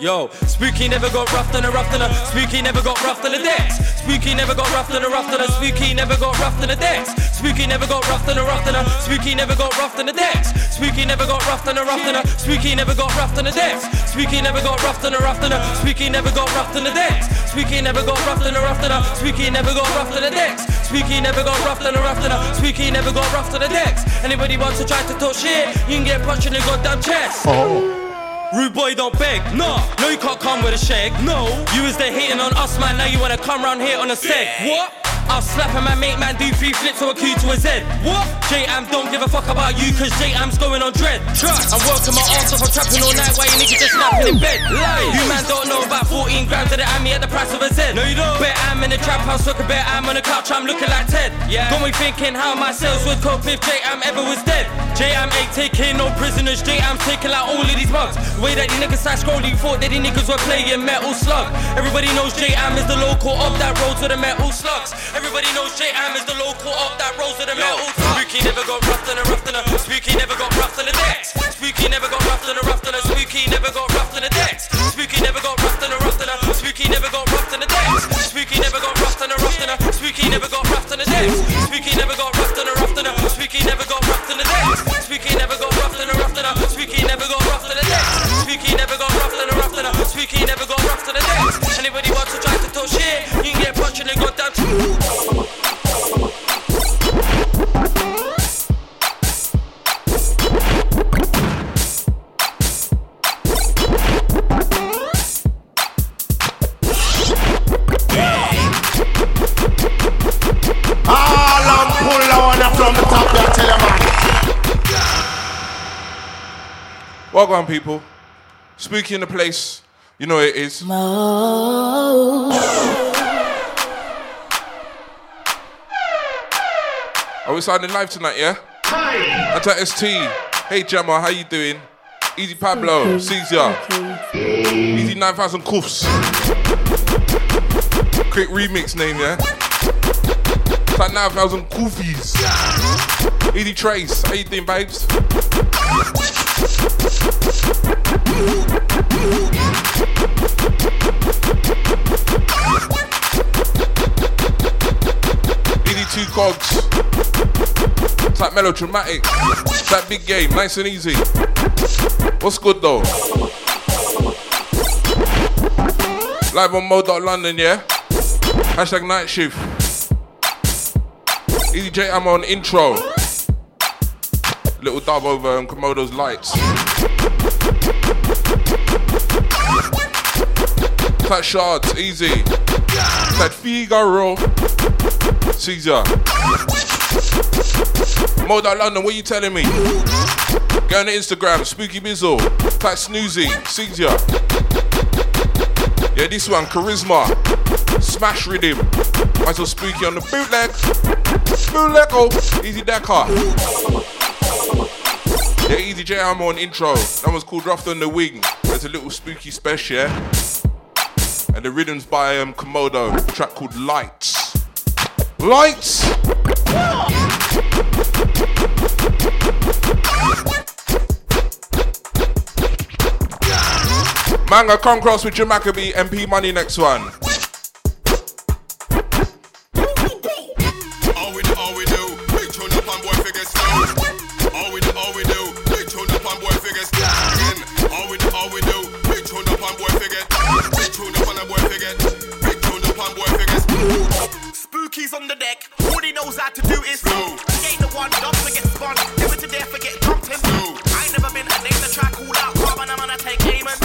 Yo, Spooky never got roughed on a roughed on a. Spooky never got roughed on the decks. Spooky never got roughed on a roughed on a. Spooky never got roughed on the decks. Spooky never got roughed on a roughed on a. Spooky never got roughed on the decks. Spooky never got roughed on a roughed on a. Spooky never got roughed on the decks. Spooky never got roughed on a roughed on a. Spooky never got roughed on the decks. Spooky never got roughed on a roughed on a. Spooky never got roughed on the decks. Spooky never got roughed on a roughed on a. Spooky never got roughed on the decks. Anybody wants to try to talk shit, you can get punched in the goddamn chest. Rude boy, don't beg, no. No, you can't come with a shake, no. You was there hating on us, man, now you wanna come round here on a seg. What? I'll slap a man, make man do three flips or a Q to a Z. What? J-Am don't give a fuck about you, cause J-Am's going on dread. I'm working my ass off, I'm trapping all night while you niggas just snapping in bed. Lies. You man don't know about 14 grams of the Ami at the price of a Z. No, you don't. Bet I'm in the trap house, look a bet I'm on the couch, I'm looking like Ted. Yeah. Got me thinking how my sales would cope if J-Am ever was dead. J-Am ain't taking no prisoners, J-Am's taking out all of these mugs. The way that these niggas side scrolling, you thought that these niggas were playing Metal Slug. Everybody knows J-Am is the local of that road to the Metal Slugs. Everybody knows J-Am is the local of that road to the Metal Slugs. Spooky never got roughed on a roughed on a. Spooky never got roughed on the decks. Spooky never got roughed on a roughed on a. Spooky never got roughed on the decks. Spooky never got roughed on a roughed on a. Spooky never got roughed on the decks. Spooky never got roughed on a roughed on a. Spooky never got roughed on the decks. Spooky never got roughed on a roughed on a. Spooky never got roughed on the decks. Spooky never got roughed on a roughed on a. Spooky never got roughed on the decks. Spooky never got roughed on a roughed on a. Spooky never got roughed on the decks. Anybody wants to try to talk shit, you can get punched in the goddamn too. Welcome, people. Spooky in the place. You know it is. Are we signing live tonight, yeah? Hi! That's at ST. Hey, Gemma, how you doing? Easy Pablo, Caesar. Easy 9000 Koofs. Quick remix name, yeah? It's like 9000 Koofies. Easy Trace, how you doing, babes? ED2 Cogs. It's like melodramatic. It's like big game, nice and easy. What's good though? Live on mo.london, yeah? Hashtag night shift. EDJ, I'm on intro. Little dub over Komodo's lights. Flat shards, easy. Flat Figaro. Caesar. Moda London, what are you telling me? Go on Instagram, Spooky Bizzle. Flat Snoozy, Caesar. Yeah, this one, Charisma. Smash Rhythm. I saw Spooky on the bootleg. Bootleg, oh. Easy Dakar. Yeah, Easy J, I'm on intro. That one's called Roughed on the Wing. There's a little spooky special, yeah? And the rhythm's by Komodo, a track called Lights. Lights! Manga Concross with Jamaica B, MP Money, next one. On the deck, all he knows how to do is slow. He ain't the one, don't forget fun. Never to dare forget jumped him. I ain't never been a name the track called out. Come on, I'm gonna take aim and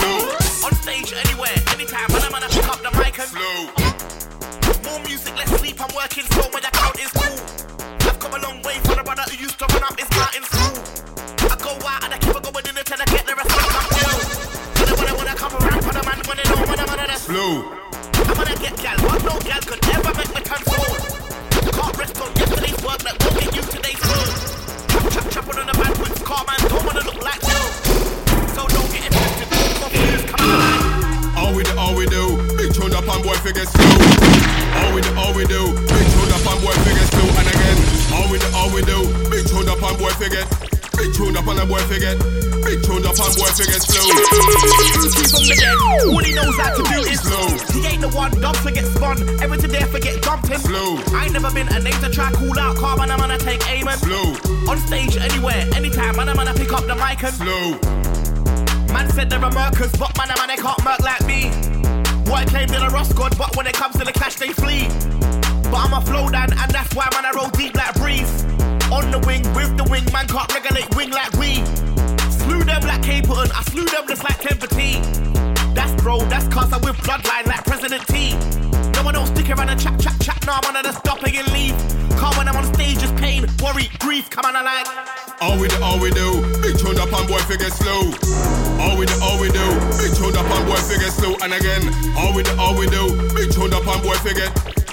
on stage anywhere, anytime. When I'm gonna pick up the mic and Blue. I'm gonna get gal. What no gal could ever make me control. Can't rest on yesterday's work that won't get you today's food. Chop on the man with car man. Don't wanna look like you. So don't get invested. All we do, big tune up on boy figures too. All we do, big tune up on boy figures too. And again, all we do, big tune up on boy figures. Big tune up on a boy figure. Big tune up on boy figures slow. From the dead, all he knows how to do is slow. He ain't the one, dogs forget spun. Everything there forget dumped him. Slow. I ain't never been a name to try call out car, man, I'm gonna take aim and slow. On stage, anywhere, anytime, man, I'm gonna pick up the mic and slow. Man said they're a murkers, but man, they can't murk like me. What I claim they're a Ross God, but when it comes to the clash, they flee. But I'm a flow down, and that's why, man, I roll deep like breeze. On the wing, with the wing, man can't regulate wing like we. Slew them like Capleton, I slew them just like Kemper T. That's bro, that's cause I'm with bloodline like President T. No one don't stick around and chat, nah, man, I just stop and leave. Cause when I'm on stage, it's pain, worry, grief, come on, I like. All we do, big tune up on boy figure slow. All we do, big tune up on boy figure slow. And again, all we do, big tune up on boy figure.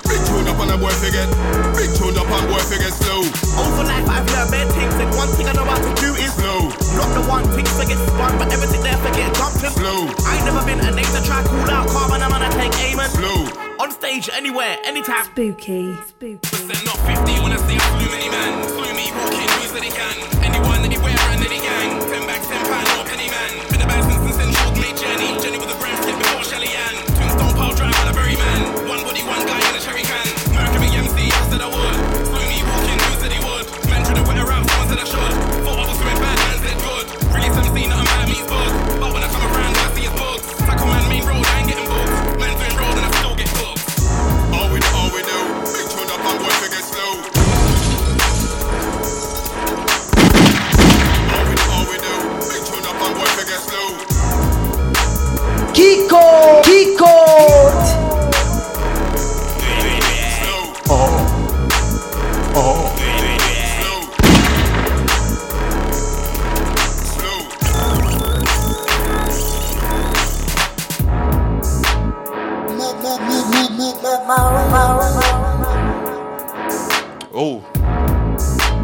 Big tune up on a boy figure. Big tune up on boy figure slow. Over life I've learned many things, and one thing I know how to do is slow. Not the one thing forget spun, but everything there forget dumped him. Slow. I ain't never been a name to try call out car, man, I'm gonna take aim and slow. On stage, anywhere, anytime. Spooky. Set not 50 when I say I slew many man. Slew me, walking, who's that he can. Anyone, anywhere, and any gang. 10 bags, 10 pound, or penny man. Been a bad since then, short made journey. Journey with a friend, hit before Shelly Ann. Tombstone pile drive, and a very man. One body, one guy.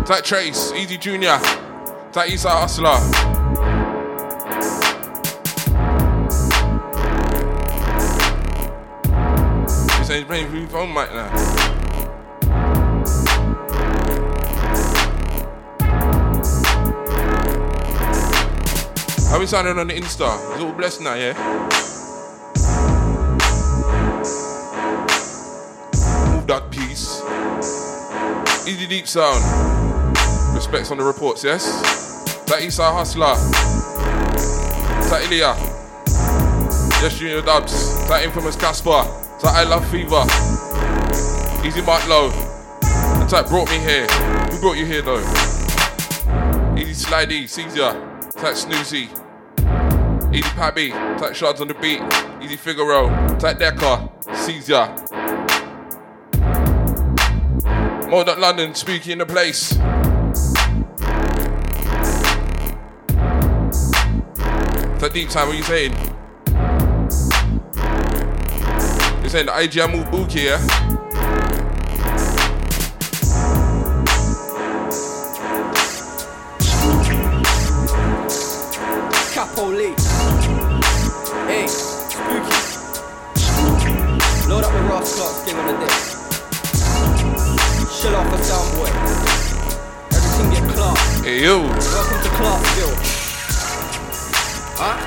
That Trace, Easy Junior, that Eastside Hustler. He's saying he's playing blue phone mic now. How we sounding on the Insta? It's all blessed now, yeah? Move that piece. Easy Deep Sound. Respects on the reports, yes? That Eastside Hustler. That Ilya. Yes, Junior Dubs. That Infamous Casper. That I Love Fever. Easy Mark Low. And that Brought Me Here. Who brought you here, though? Easy Slidey. Caesar. That Snoozy. Easy Pabby. That Shards on the Beat. Easy Figaro. That Decker. Caesar. Modern London. Spooky in the place. That Deep Time, what are you saying? You're saying the IGM move bookie, yeah? Capo Lee. Hey, spooky. Load up the raw clocks, give him a dick. Shut off a soundboy. Everything get clocked. Hey, yo. Welcome to Clarksville. Huh?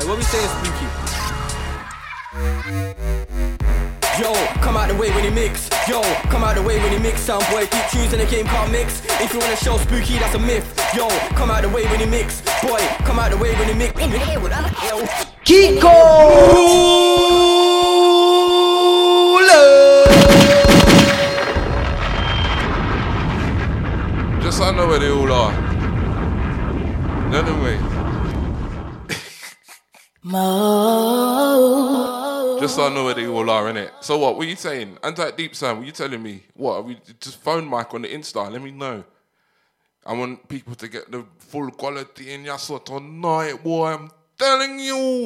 Hey, what we say is spooky. Yo, come out the way when he mix. Yo, come out the way when he mix. Sound boy, keep choosing the game, can't mix. If you wanna show spooky, that's a myth. Yo, come out the way when he mix. Boy, come out the way when he mix. Kiko! Just so I know where they all are. No, no way. Just so I know where they all are, innit? So what are you saying? And that Deep Sound, what you telling me? What, are we just phone mic on the Insta? Let me know. I want people to get the full quality in your sort tonight, boy. I'm telling you.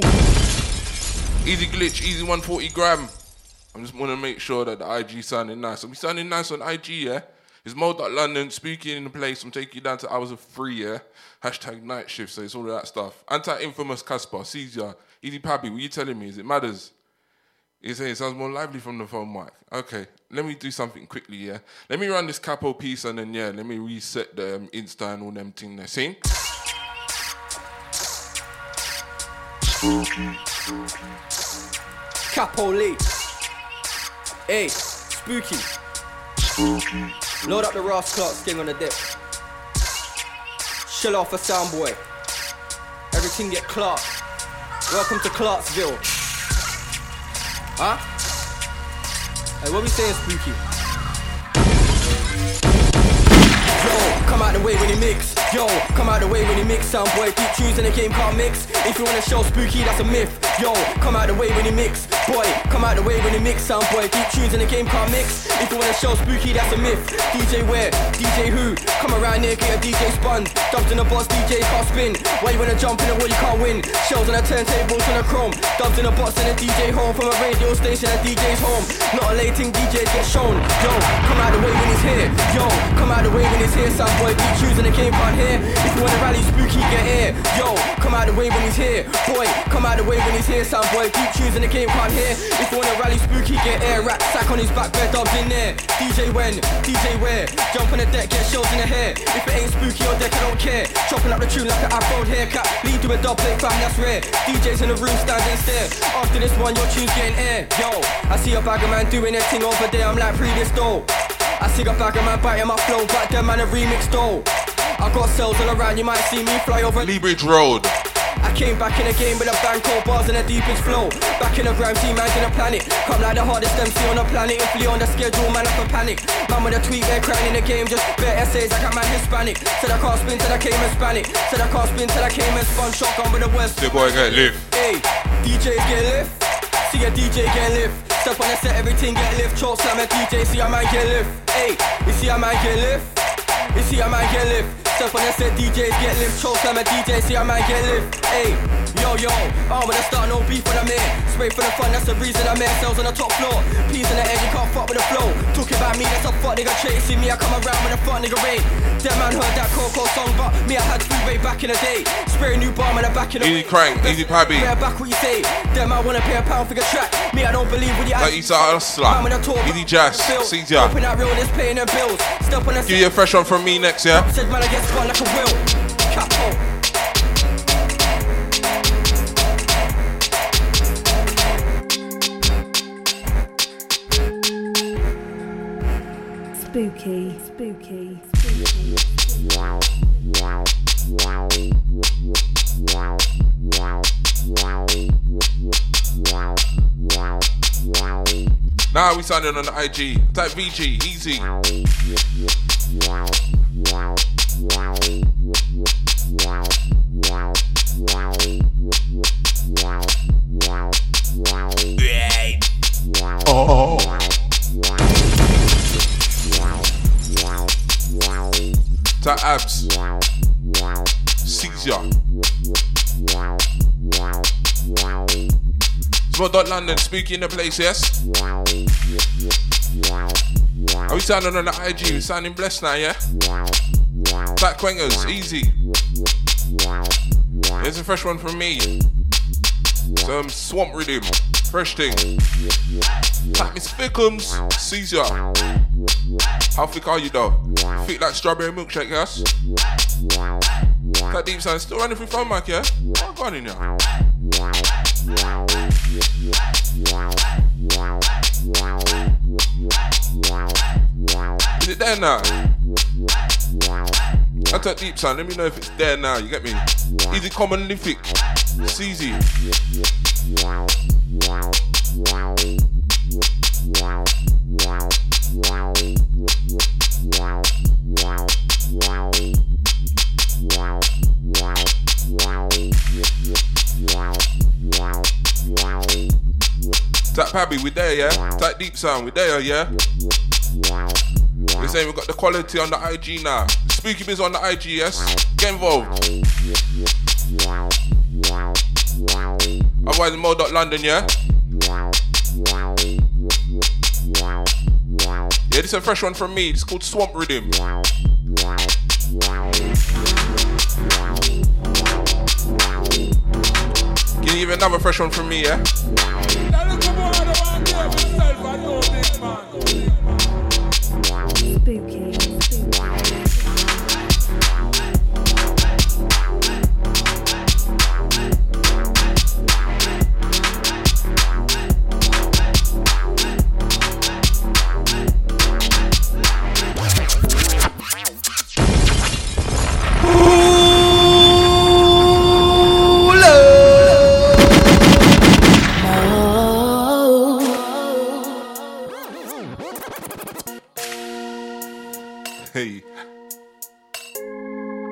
Easy glitch, easy 140 gram. I just want to make sure that the IG sounding nice. I'll be sounding nice on IG, yeah? It's Mo.London, speaking in the place. I'm taking you down to hours of free, yeah? Hashtag night shift, so it's all of that stuff. Anti-infamous Casper, Caesar, Easy Pappy, what are you telling me? Is it matters? You say it sounds more lively from the phone mic. Okay, let me do something quickly, yeah? Let me run this capo piece and then, yeah, let me reset the Insta and all them thing there. See? Spooky. Capo Lee. Hey, spooky. Spooky. Load up the Ralph Clark skin on the dip. Chill off a soundboy. Everything get Clark. Welcome to Clarksville. Huh? Hey, what we saying, spooky? Yo, come out the way when you mix. Yo, come out the way when you mix, soundboy. Keep choosing the game, can't mix. If you wanna show spooky, that's a myth. Yo, come out the way when you mix, boy. Come out the way when you mix, soundboy. Keep choosing the game, can't mix. If you wanna show spooky, that's a myth. DJ where? DJ who? Come around here, get a DJ spun. Dubs in the box, DJ can't spin. Why you wanna jump in the wall, you can't win. Shells on the turntables on the chrome. Dubs in the box and a DJ home. From a radio station, a DJ's home. Not a late thing, DJs get shown. Yo, come out the way when it's here. Yo, come out the way when it's here, soundboy. Keep choosing the game, can't here. If you wanna rally spooky, get here. Yo, come out the way when it's here, boy. Come out the way when it's here, soundboy. Keep choosing the game, can't here. If you wanna rally spooky, get air. Rat sack on his back, bed dubs in there. DJ when, DJ where. Jump on the deck, get shells in the hair. If it ain't spooky on deck, I don't care. Chopping up the tune like an afro haircut. Lead to a dub plate, fam, that's rare. DJs in the room standing stare. After this one, your tune's getting air. Yo, I see a bag of man doing their thing over there. I'm like, pre this though. I see a bag of man biting my flow, but them man a remix though. I got cells all around, you might see me fly over Lee Bridge Road. I came back in the game with a bang, cold bars and the deepest flow. Back in the grime, team man in the planet. Come like the hardest MC on the planet. If Lee on the schedule, man, I can panic. Man with a tweet, they're crying in the game. Just bare essays, like I'm man Hispanic. Said I can't spin till I came Hispanic. Said I can't spin till I came and spun. Shotgun with the West. The boy get lift. Hey, DJ get lift. See a DJ get lift. Step on the set, everything get lift. Chalk slam a DJ, see a man get lift. Hey, you see a man get lift. You see a man get lift. Step on the set, DJs get lift. Choke slam a DJ, see a man get lift. Ayy, yo, I'm gonna start no beef when I'm here. Spray for the fun, that's the reason I'm here. Sales on the top floor, peas in the air, you can't fuck with the flow. Talking about me, that's a fuck nigga trait. See me, I come around with a fuck nigga raid. That man heard that Coco song, but me, I had free way back in the day. Spray a new bomb in the back in the easy way. Crank, easy pabby. Bear back what you say. That man wanna pay a £1 for your track. Me, I don't believe what you ask. Like Easy Hustler, Easy Jazz, Caesar. Open that real, it's paying them bills. Step on the set. Give you a fresh one from me next, yeah? Said man, I get spun like a will. Capo. Spooky. Now we signing on the IG. Type VG, easy. Type abs. Caesar. Small.London, spooky in the place, yes? Are we sounding on the IG? We sounding blessed now, yeah? Type Quengers, easy. Here's a fresh one from me. Some swamp rhythm. Fresh thing. Type Miss Fickums, Caesar. How thick are you though? Thick like strawberry milkshake, yes? That deep sound still running through phone mic, yeah? What's going on in here? Is it there now? That's that deep sound, let me know if it's there now, you get me? Easy common lymphic. It's easy. Tap Pabby, we there, yeah? Tap Deep Sound, we there, yeah? We're saying we got the quality on the IG now. Spooky Biz on the IG, yes? Get involved. London, yeah? Yeah, this is a fresh one from me. It's called Swamp Rhythm. Can you give another fresh one from me, yeah?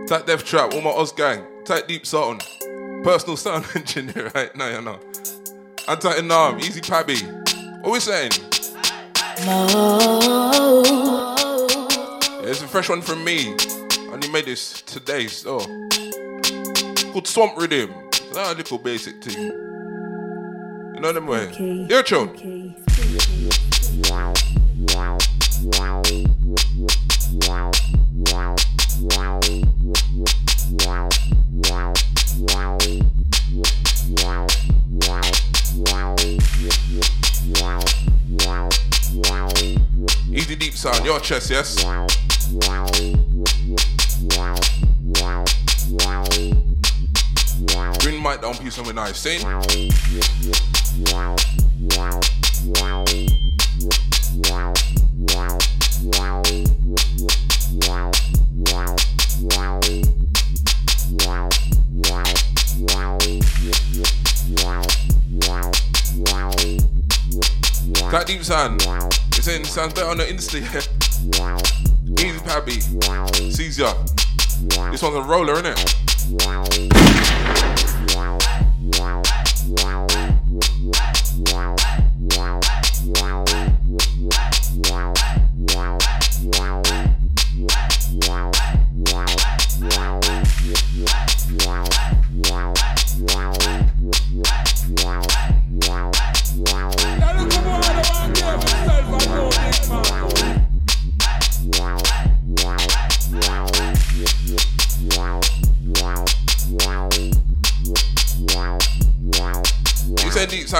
Type Death Trap, all my Oz gang. Type Deep Sound, personal sound engineer, right? No, you know. Anti Nam, Easy Pabby. What we saying? No. Yeah, it's a fresh one from me. I only made this today, so. It's called Swamp Rhythm. That's a little basic thing. You know them way? Okay. Ear tune. Okay. Easy deep sound, your chest, yes? Bring mic down, piece something nice, see? That deep sound, it's in, sounds better on the Insta. Easy Pabby, Caesar. This one's a roller, innit?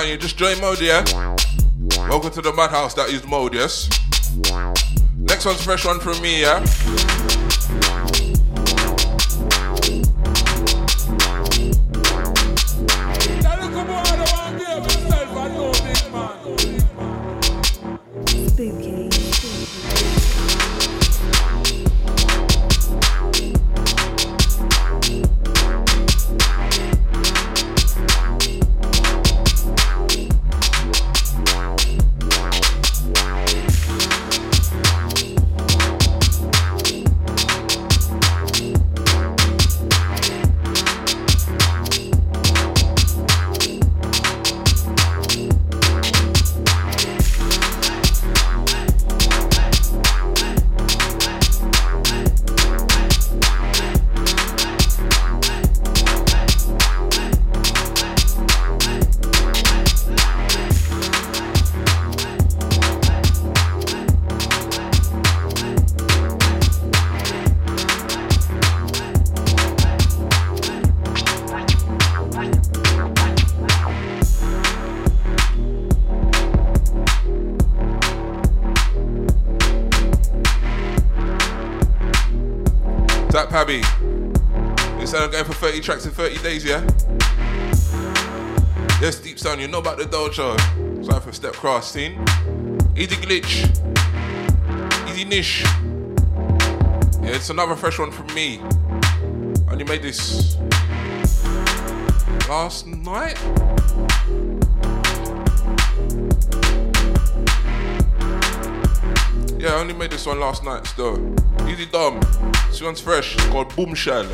You just join mode, yeah? Welcome to the madhouse that is mode, yes? Next one's fresh one from me, yeah? Pabby, you said I'm going for 30 tracks in 30 days, yeah? Yes, Deep Sound, you know about the dojo. Sorry for Step Cross, scene. Easy Glitch. Easy Niche. Yeah, it's another fresh one from me. I only made this last night? Yeah, I only made this one last night still. Easy Dumb. This one's fresh, it's called Boomshell.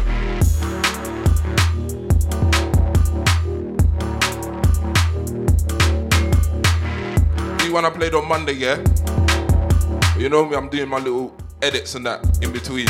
The one I played on Monday, yeah? But you know me, I'm doing my little edits and that in between.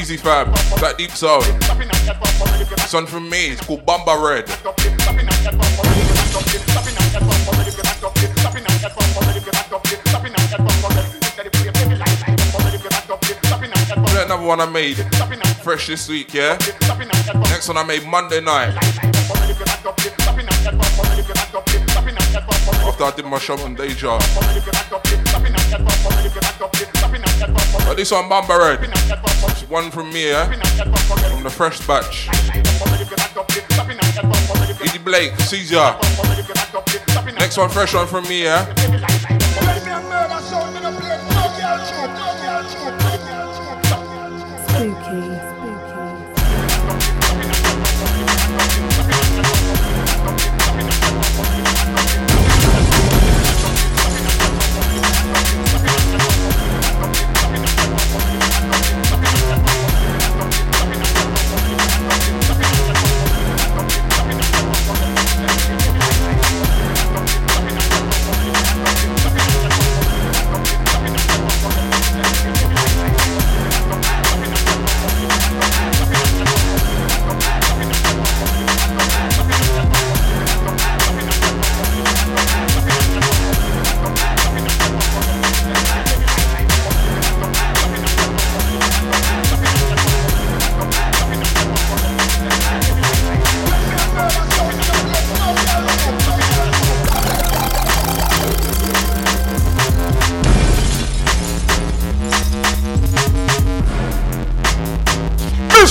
Breezy fam, that deep sound. Son from me, it's called Bamba Red. Another one I made fresh this week, yeah. Next one I made Monday night. After I did my show on Deja. But this one, Bamba Red. It's one from me, yeah. From the fresh batch. Eddie Blake, Caesar. Next one, fresh one from me, yeah. Spooky,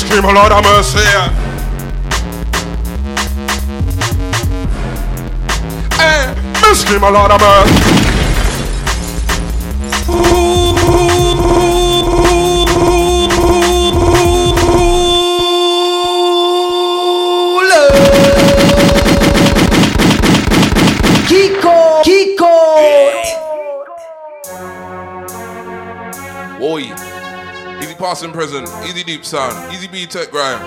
Give me a lot of mercy. Hey, just give me a lot of mercy. Kiko, Kiko. Oi. Easy Past and Present, Easy Deep Sound, Easy B Tech Grime.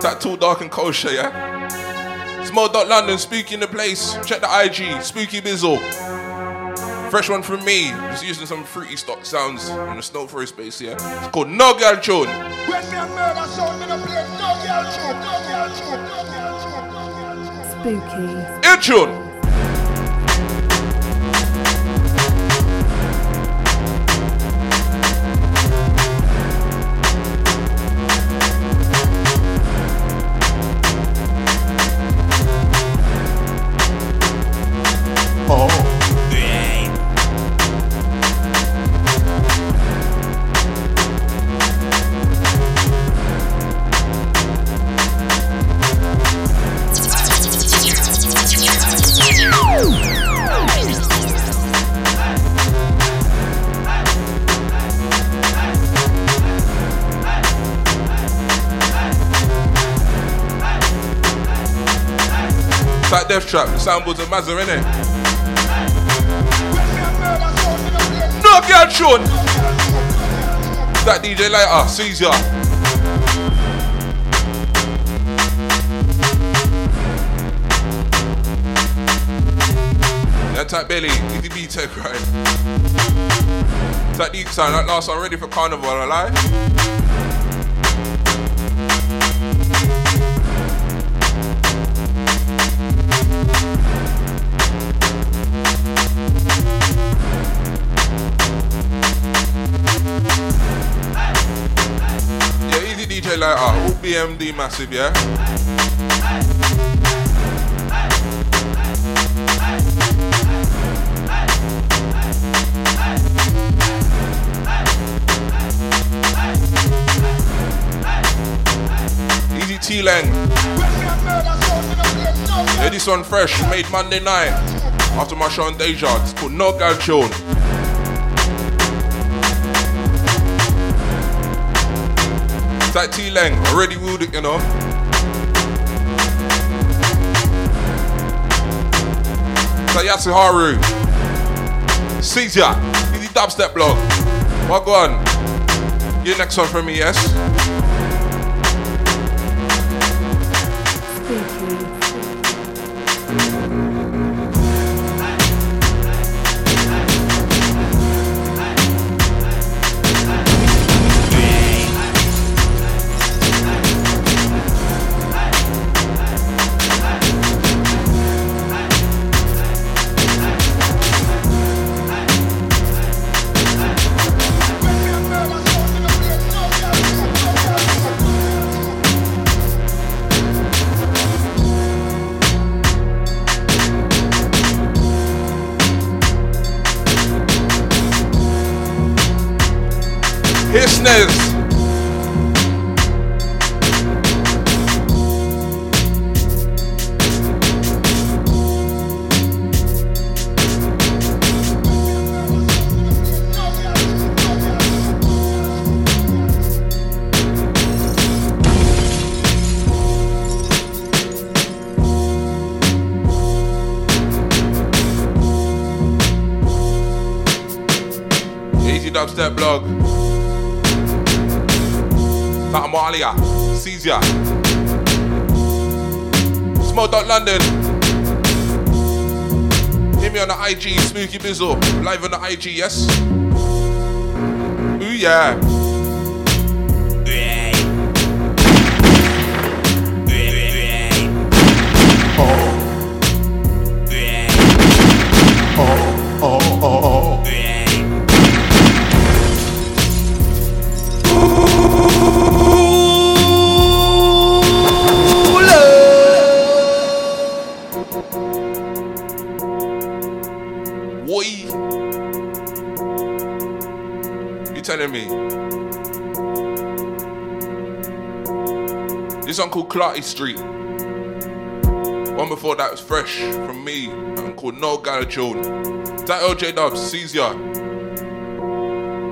Tattoo Dark and Kosher, yeah? Small.London, Spooky in the place. Check the IG, Spooky Bizzle. Fresh one from me. Just using some fruity stock sounds in the snow forest space, yeah? It's called No Girl Tune. Spooky. Ear Tune. Death Trap, the soundboards of Mazza, innit? No girl tune! That DJ Lighter, Caesar. That type Belly, EDB Tech, right? That deep sound, that last one, ready for carnival, I lie. Later, all BMD massive, yeah? Easy T Lang. Yeah, this one fresh, made Monday night. After my show on Deja, it's called No Girl Tune. That T Lang, already ruled it, you know. That Yasuharu. Caesar, easy dubstep blog. Well, go on. Your next one from me, yes? business. Dubstep blog. Tatamalia, Caesar, Small.London. Hit me on the IG, Smooky Bizzle. Live on the IG, yes? Ooh yeah. Oh. Oh, oh, oh. This song called Clarty Street. One before that was fresh from me and called No Garajone. That LJ Dubs, Caesar.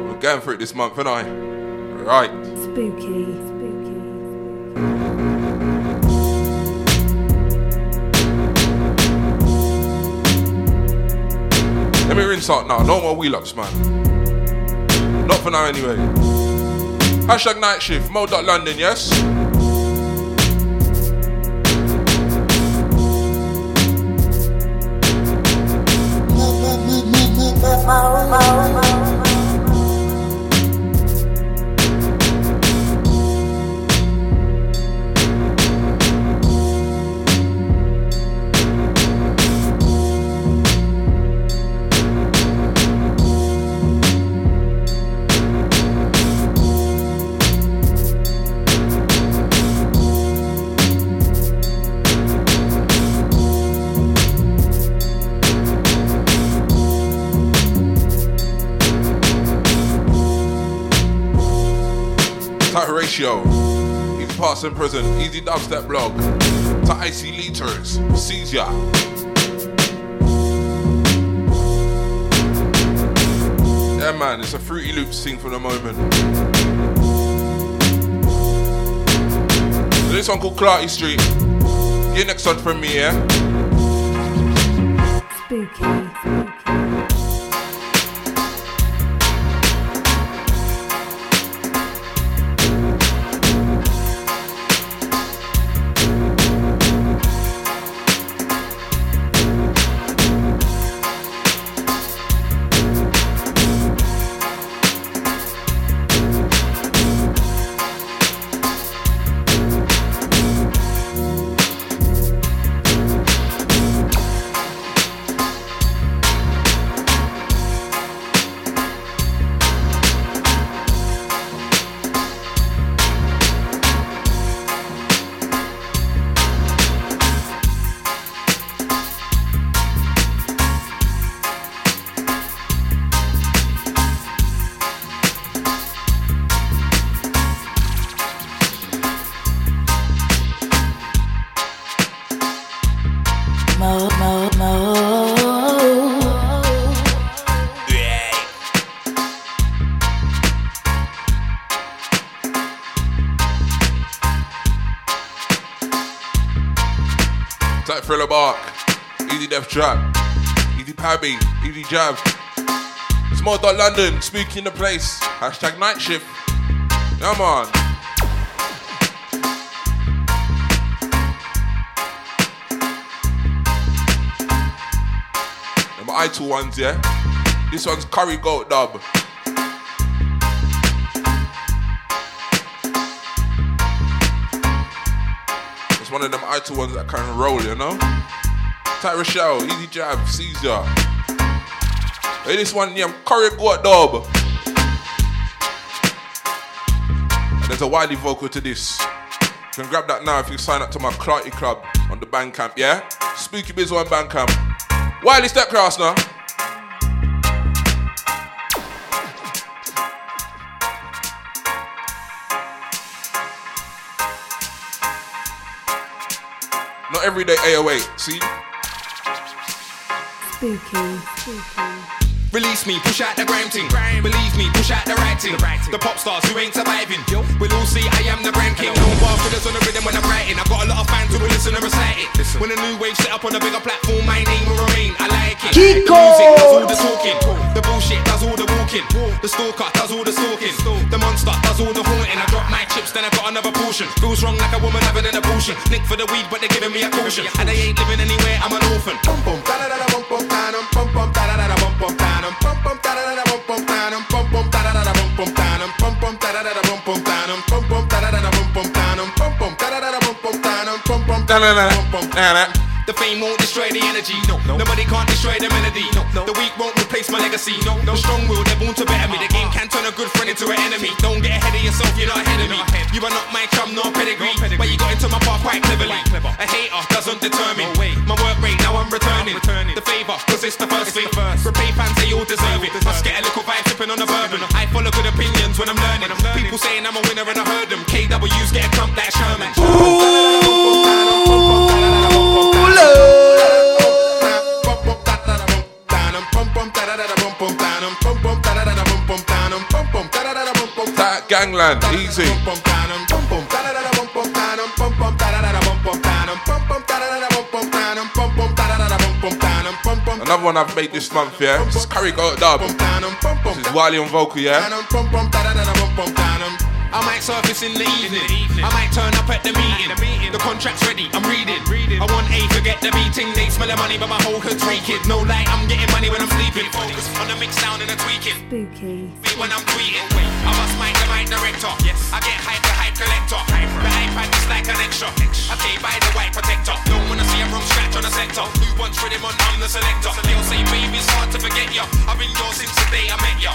We're going for it this month, aren't I? Right. Spooky. Spooky. Let me rinse out now. No more wheel ups, man. Not for now, anyway. Hashtag night shift, Mo.London, yes? He's past in prison. Easy Dubstep blog. To Icy Liters. Seize ya. Yeah, man. It's a Fruity Loops thing for the moment. So this one called Clarty Street. Your next one from me, yeah? Spooky. Trap, Easy Pabby, Easy Jab, Small.London, Spooky in the place, hashtag night shift, come on. Them are I2 ones, yeah? This one's Curry Goat Dub. It's one of them I2 ones that can roll, you know? Ty Rochelle, Easy Jab, Caesar. Hey, this one named Curry Goat Dub. And there's a Wiley vocal to this. You can grab that now if you sign up to my Clarty Club on the Bandcamp, yeah? Spooky Biz on Bandcamp. Wiley Stepcross now. No everyday 808, see? Spooky. Release me, push out the grime ting. Believe me, push out the right ting. The pop stars who ain't surviving, we'll all see I am the grime king. No bar fillers on the rhythm when I'm writing. I've got a lot of fans who will listen and recite it. When a new wave set up on a bigger platform, my name will remain. I like it. Kiko! The music does all the talking. The bullshit does all the walking. The stalker does all the stalking. The monster does all the haunting. I drop my chips, then I got another portion. Feels wrong like a woman having an abortion. Nick for the weed, but they're giving me a caution. And they ain't living anywhere, I'm an orphan. Bum bum da da da bum bum da da bum bum da da da bum bum da. The fame won't destroy the energy. No. Nobody can't destroy the melody. No. The weak won't replace my legacy. No. The strong will, they're born to better me. The game can turn a good friend into an enemy. Don't get ahead of yourself, you're not ahead of me. You are not my chum, nor pedigree. But you got into my path quite cleverly. A hater doesn't deter me. My work rate, now I'm returning. The favour, cause it's the first thing. Repay fans, they all deserve it. Must get a little vibe tipping on the bourbon. I follow good opinions when I'm learning. People saying I'm a winner and I heard them. KW's get a clump like Sherman. That gangland, easy. Another one I've made this month, yeah. This is Curry Goat Dub. This is Wiley on vocal, yeah. I might surface in the evening. I might turn up at the meeting. The contract's ready, I'm reading. I want A, forget the meeting. They smell the money, but my whole hood's reeking. No lie, I'm getting money when I'm sleeping. Focus on the mix sound and the tweaking. Spooky. When I'm tweeting, I must mic the mic director. Yes. I get hype, the hype collector. The iPad is like an extra. Okay, buy the white protector. Don't wanna see a wrong scratch on the sector. Who wants rhythm on? I'm the selector. They'll say, baby, it's hard to forget ya. I've been yours since the day I met ya.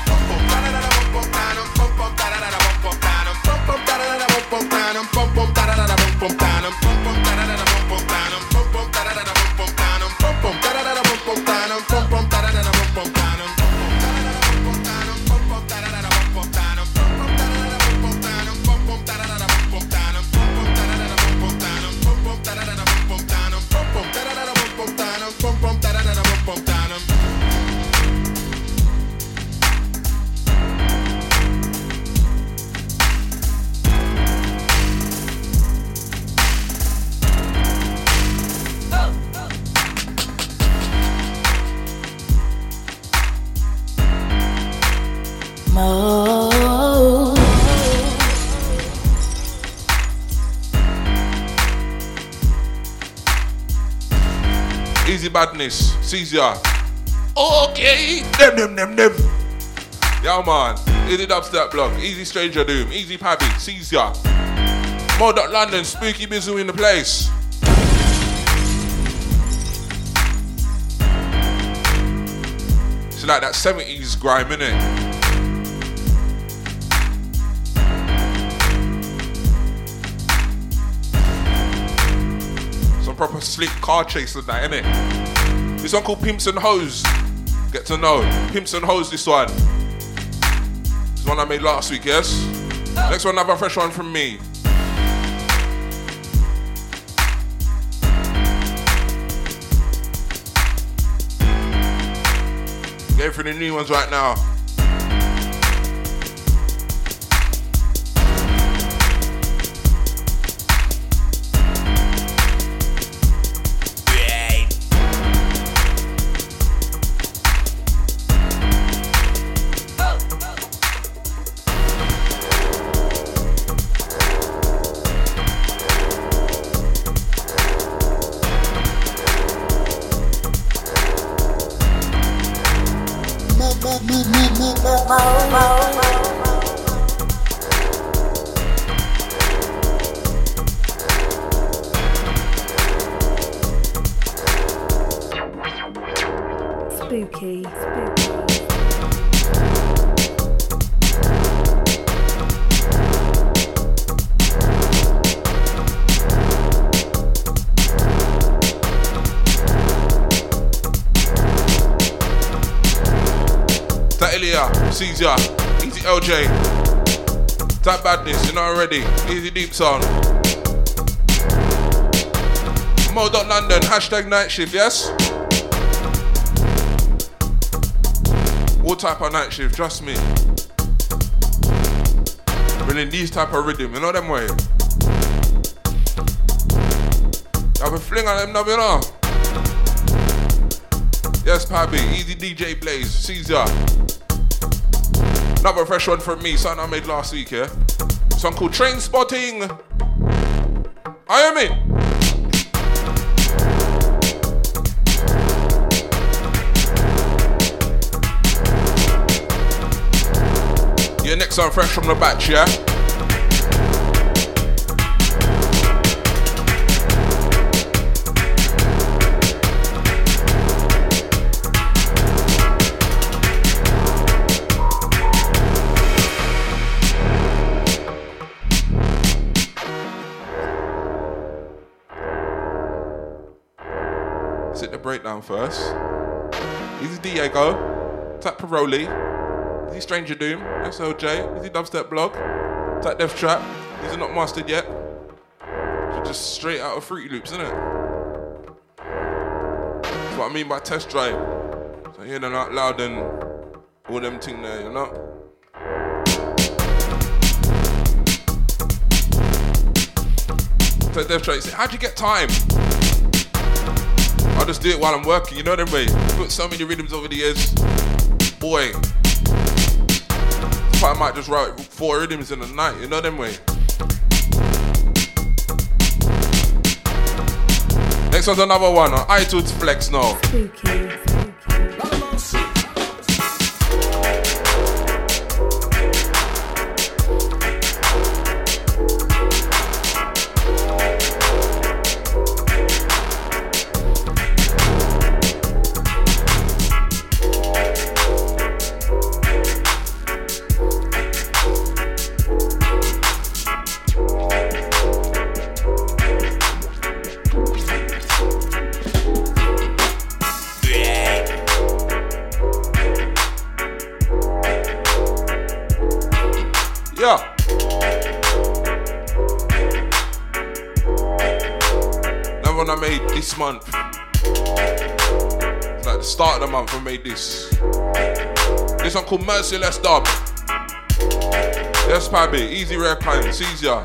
Easy badness, Caesar. Okay, them. Yeah, man. Easy dubstep block, easy stranger doom, easy pappy, Caesar. Mod. London, spooky bizzle in the place. It's like that 70s grime, innit? Proper slick car chase and that, innit? This one called Pimps and Hoes. Get to know. Pimps and Hoes, this one. This one I made last week, yes? Next one, another fresh one from me. Going through the new ones right now. Caesar, easy LJ, type badness, you know already, easy deep sound. Expo.London, #night shift, yes? All type of night shift, trust me. Bringing these type of rhythm, you know them way. I've been flinging them now, you know. Yes, Pabby, Easy DJ Blaze, Caesar. Another fresh one from me, something I made last week, yeah? Song called Train Spotting. I am in. Yeah, next one fresh from the batch, yeah? Breakdown first. Easy Diego, tap Paroli, Easy Stranger Doom, SLJ, Easy Dubstep Blog, tap Death Trap, Easy Not Mastered Yet. Just straight out of Fruity Loops, isn't it? That's what I mean by test drive. So hear them out loud and all them ting there, you know? Tap Death Trap, you say, how'd you get time? I just do it while I'm working, you know what I mean? Put so many rhythms over the years. Boy. I might just write 4 rhythms in a night, you know what I mean? Next one's another one on iTunes Flex now. Month. It's like the start of the month I made this. This one called Merciless Dub. Yes, Pabby, Easy Rare Kind, Caesar.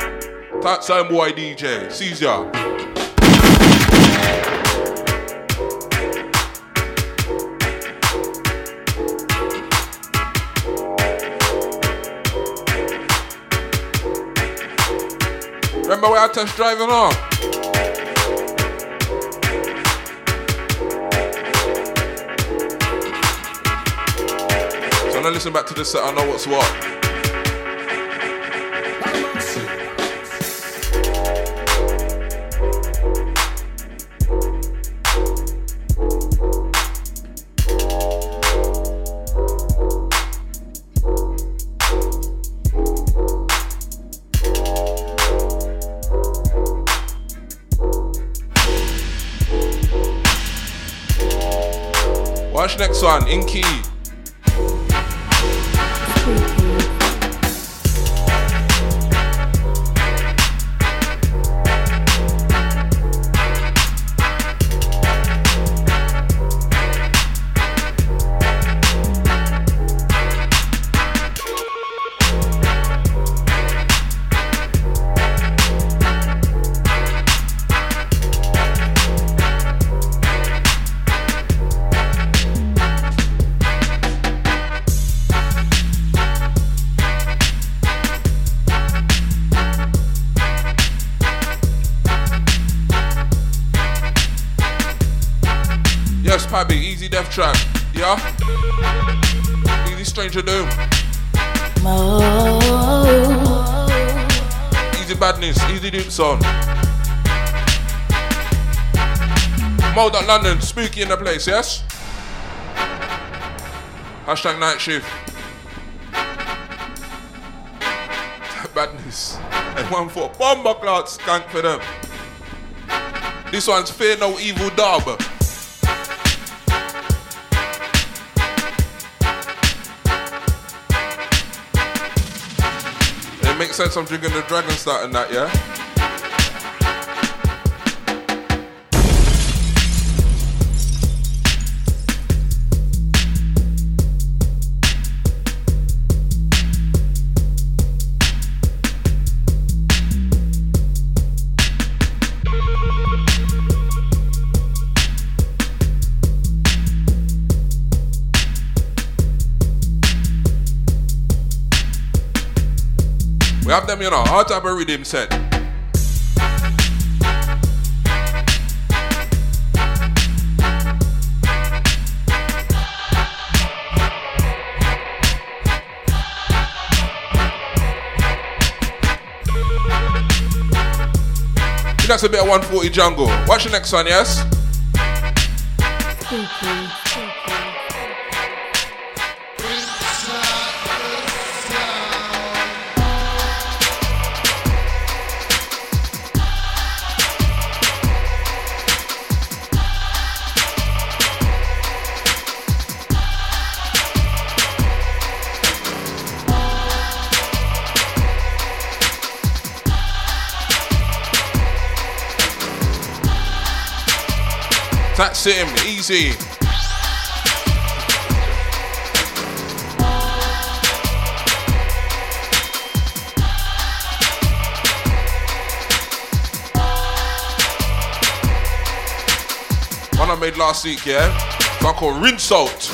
Type Same Boy DJ, Caesar. Remember where I test driving on? When I listen back to this set, I know what's what. Watch next one, Inky. Death Trap, yeah? Easy Stranger Doom. Easy Badness, Easy Doom Song. Mo.London, Spooky in the place, yes? #night shift. Badness. And one for Bomber Cloud, skank for them. This one's Fear No Evil Dub. Makes sense I'm drinking the Dragon Stout and that, yeah? have them, you know, how to have a rhythm set. That's a bit of 140 Django. Watch the next one, yes? That's him, easy. One I made last week, yeah? So I call Rinse Out.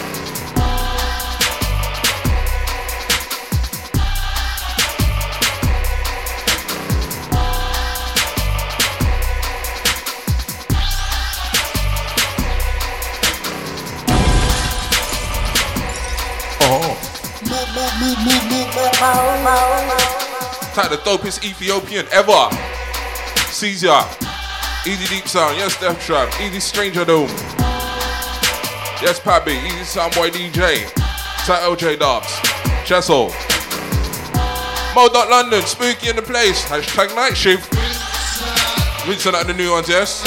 Like the dopest Ethiopian ever. Caesar. Easy Deep Sound. Yes, Death Trap. Easy Stranger Doom. Yes, Pappy. Easy Soundboy DJ. Tight LJ Dubs. Chesso. Mo.London. Spooky in the place. Hashtag Night Shift. Rinsing out the new ones, yes?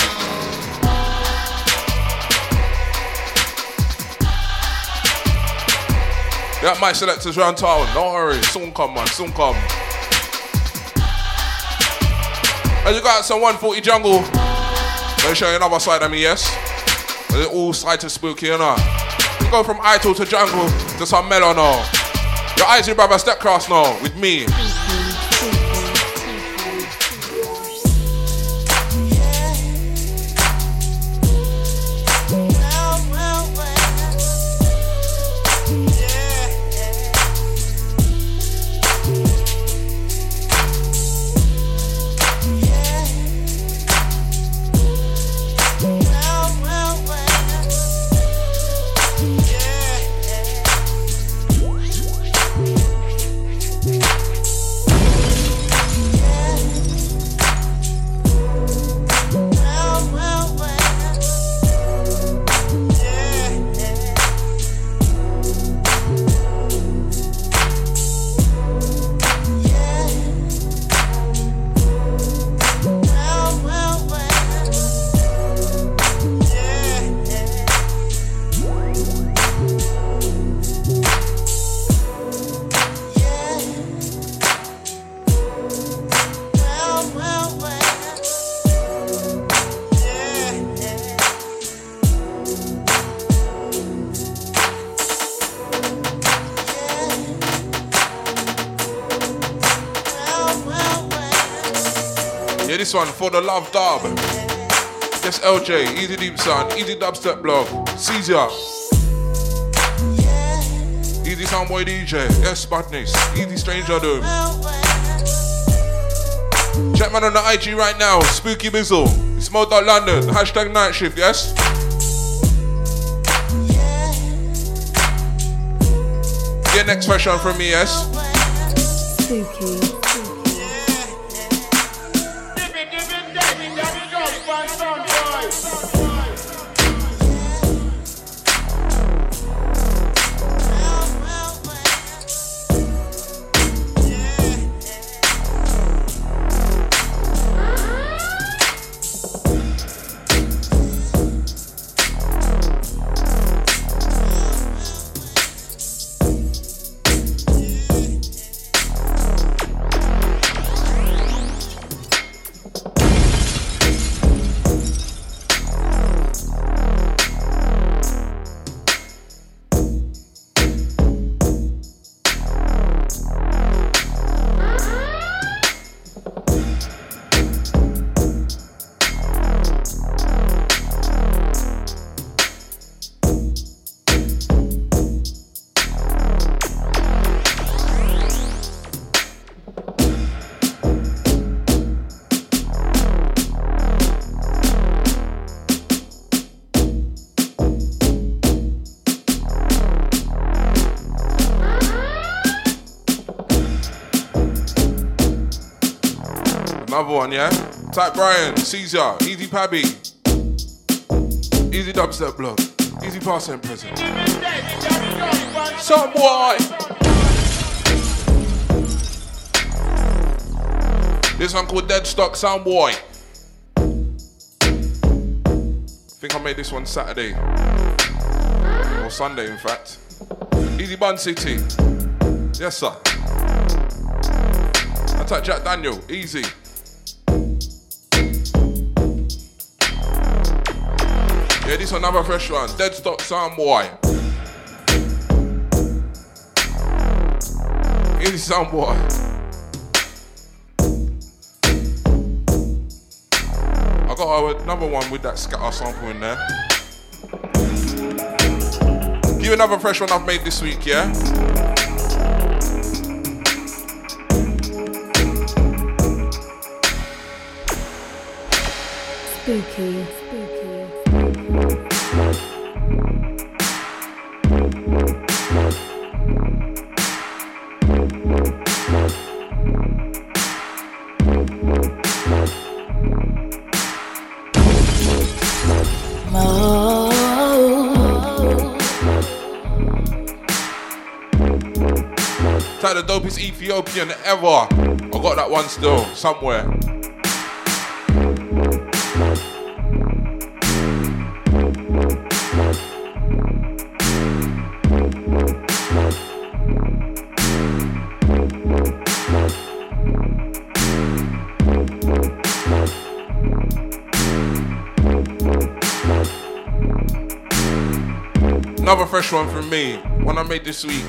That might select us round town. Don't worry. Soon come, man. Soon come. As you got some 140 jungle, let show you another side of me, yes? They're all sides of spooky, you know? We go from idol to jungle to some mellow now. Your eyes, your brother, step cross now with me. One for the love dub. Yes, LJ, Easy Deep Sound, Easy Dubstep Blog, Caesar, Easy Soundboy DJ, yes, Badness, Easy Stranger Doom. Check man on the IG right now, Spooky Bizzle, it's Mo.London, hashtag Night Shift, yes? Get next question from me, yes? Spooky. Another one, yeah? Type Brian, Caesar, Easy Pabby, Easy Dubstep Blog, Easy Pass and Present. Somewhat. This one called Deadstock Soundboy. I think I made this one Saturday. Or Sunday, in fact. Easy Bun City. Yes, sir. I type Jack Daniel. Easy. Yeah, this is another fresh one. Deadstock Soundboy. Easy Soundboy. I got another one with that scatter sample in there. Give you another fresh one I've made this week, yeah? Spooky, the dopest Ethiopian ever. I got that one still, somewhere. Another fresh one from me, one I made this week.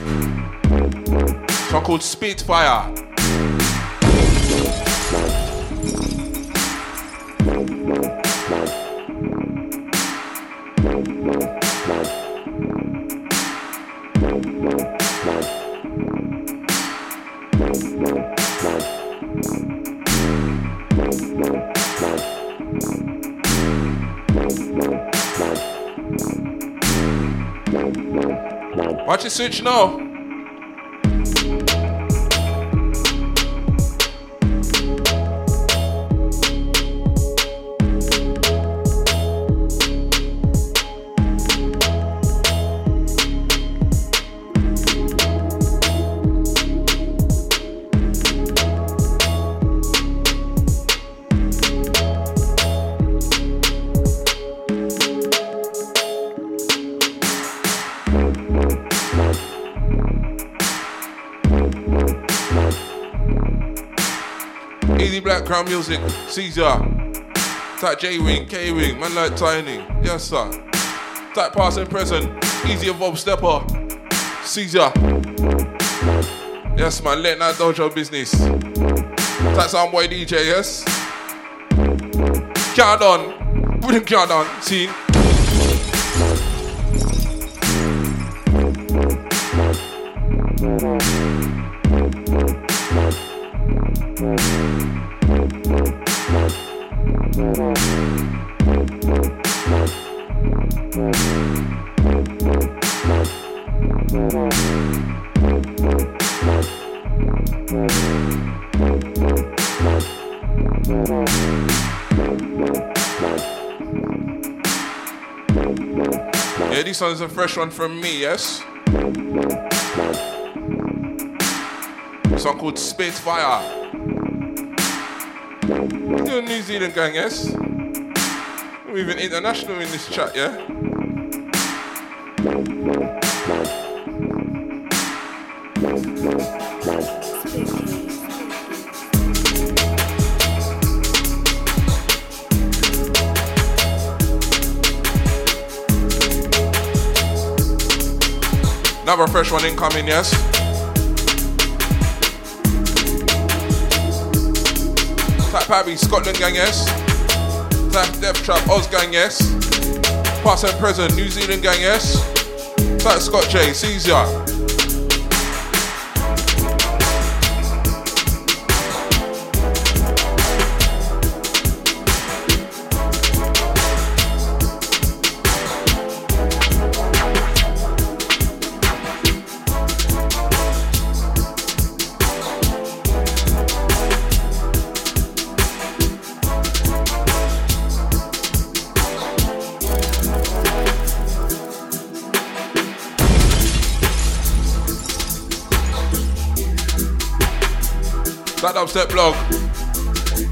I'm called Spitfire. Watch it switch now. Crown Music, Caesar, type J-Wing, K-Wing, man like Tiny, yes sir, type Past and Present, Easy Evolve Stepper, Caesar, yes man, late night dojo business, type Soundboy DJ, yes, count on, wouldn't count on, see. This one's a fresh one from me, yes? This one called Spitfire. Still New Zealand gang, yes? We're even international in this chat, yeah? Another fresh one incoming, yes? Type Pabby, Scotland gang, yes? Type Death Trap, Oz gang, yes? Past and Present, New Zealand gang, yes? Type Scott J, Caesar. That dubstep blog,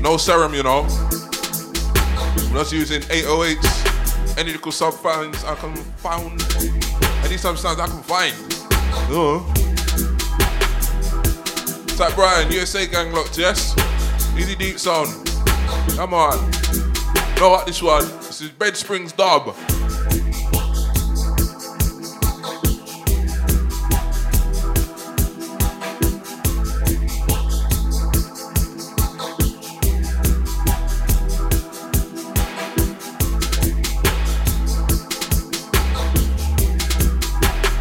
no serum, you know. I'm just using 808s, any little sub-finds I can find, any sub-sounds I can find. It's like Brian, USA gang locked, yes? Easy deep sound. Come on. Know what this one? This is Bed Springs dub.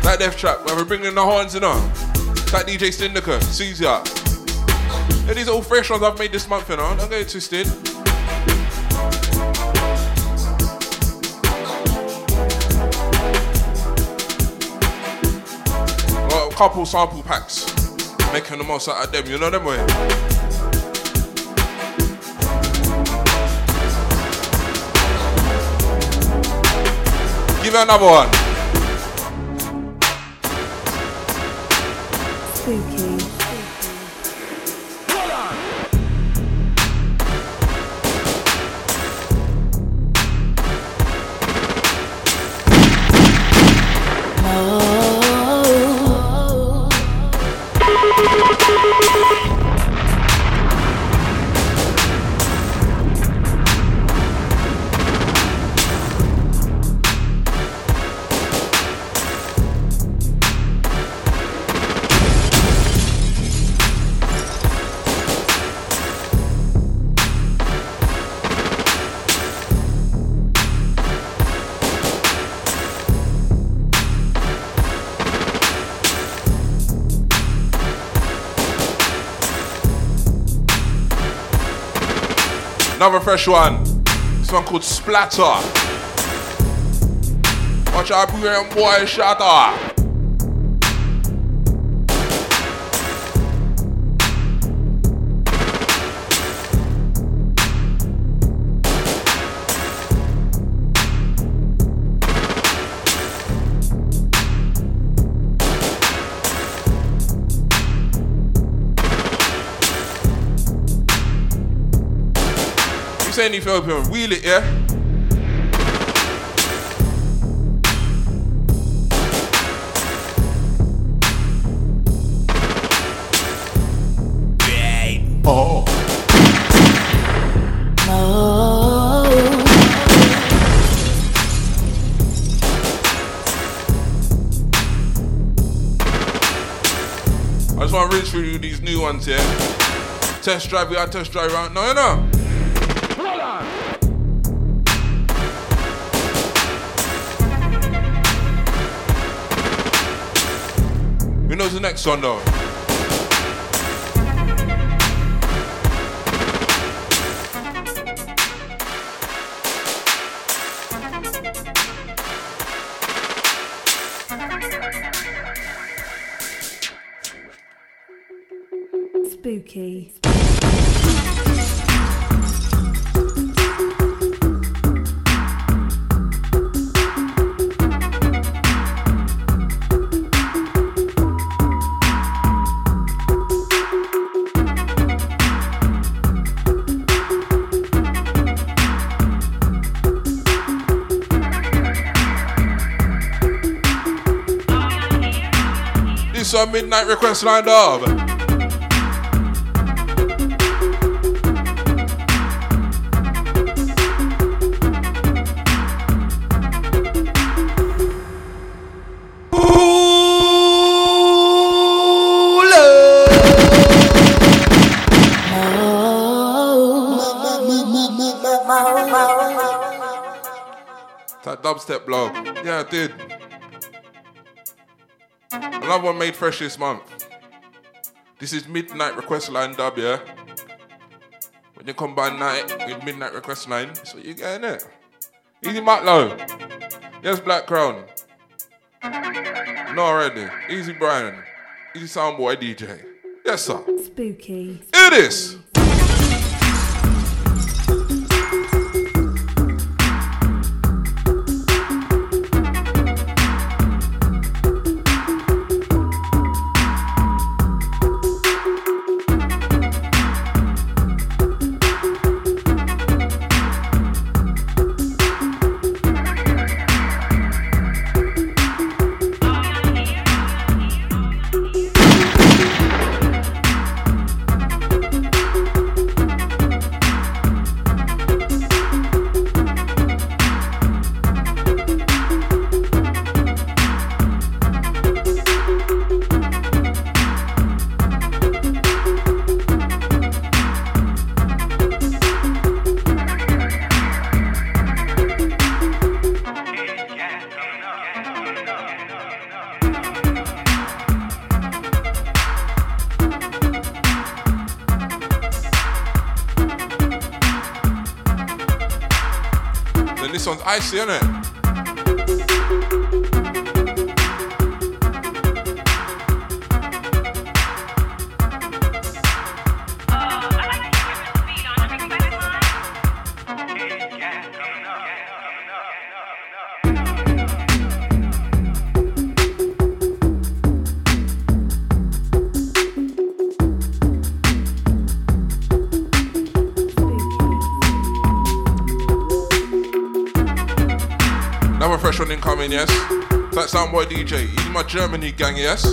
That death trap, where we're bringing in the horns, you know. That DJ Syndicate, Caesar. And these are all fresh ones I've made this month, you know. Don't get it twisted. Got a couple sample packs, making the most out of them, you know them way. Give her another one. Spooky. Another fresh one. This one called Splatter. Watch out, boy, shatter. Any Ethiopian, wheel it, yeah? I just want to read through these new ones here. Yeah? Test drive, we are test drive around. No, you know. Who knows the next one though? Spooky. Some midnight requests lined up. That dubstep blog. Yeah, I did. Another one made fresh this month. This is Midnight Request Line dub, yeah? When you combine night with Midnight Request Line, that's what you get, innit? Easy Matlow. Yes, Black Crown. No already. Easy Brian. Easy Soundboy DJ. Yes, sir. Spooky. It is. London. This one's icy, isn't it? Incoming, yes? That's our boy DJ. He's my Germany gang, yes?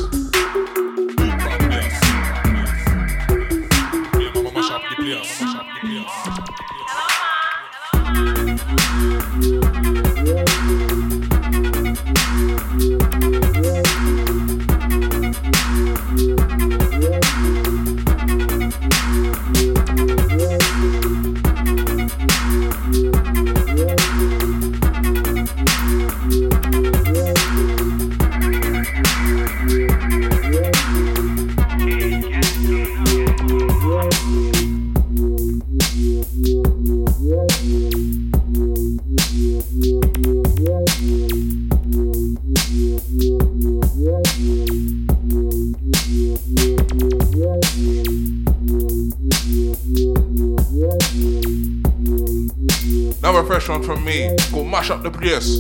Up the place.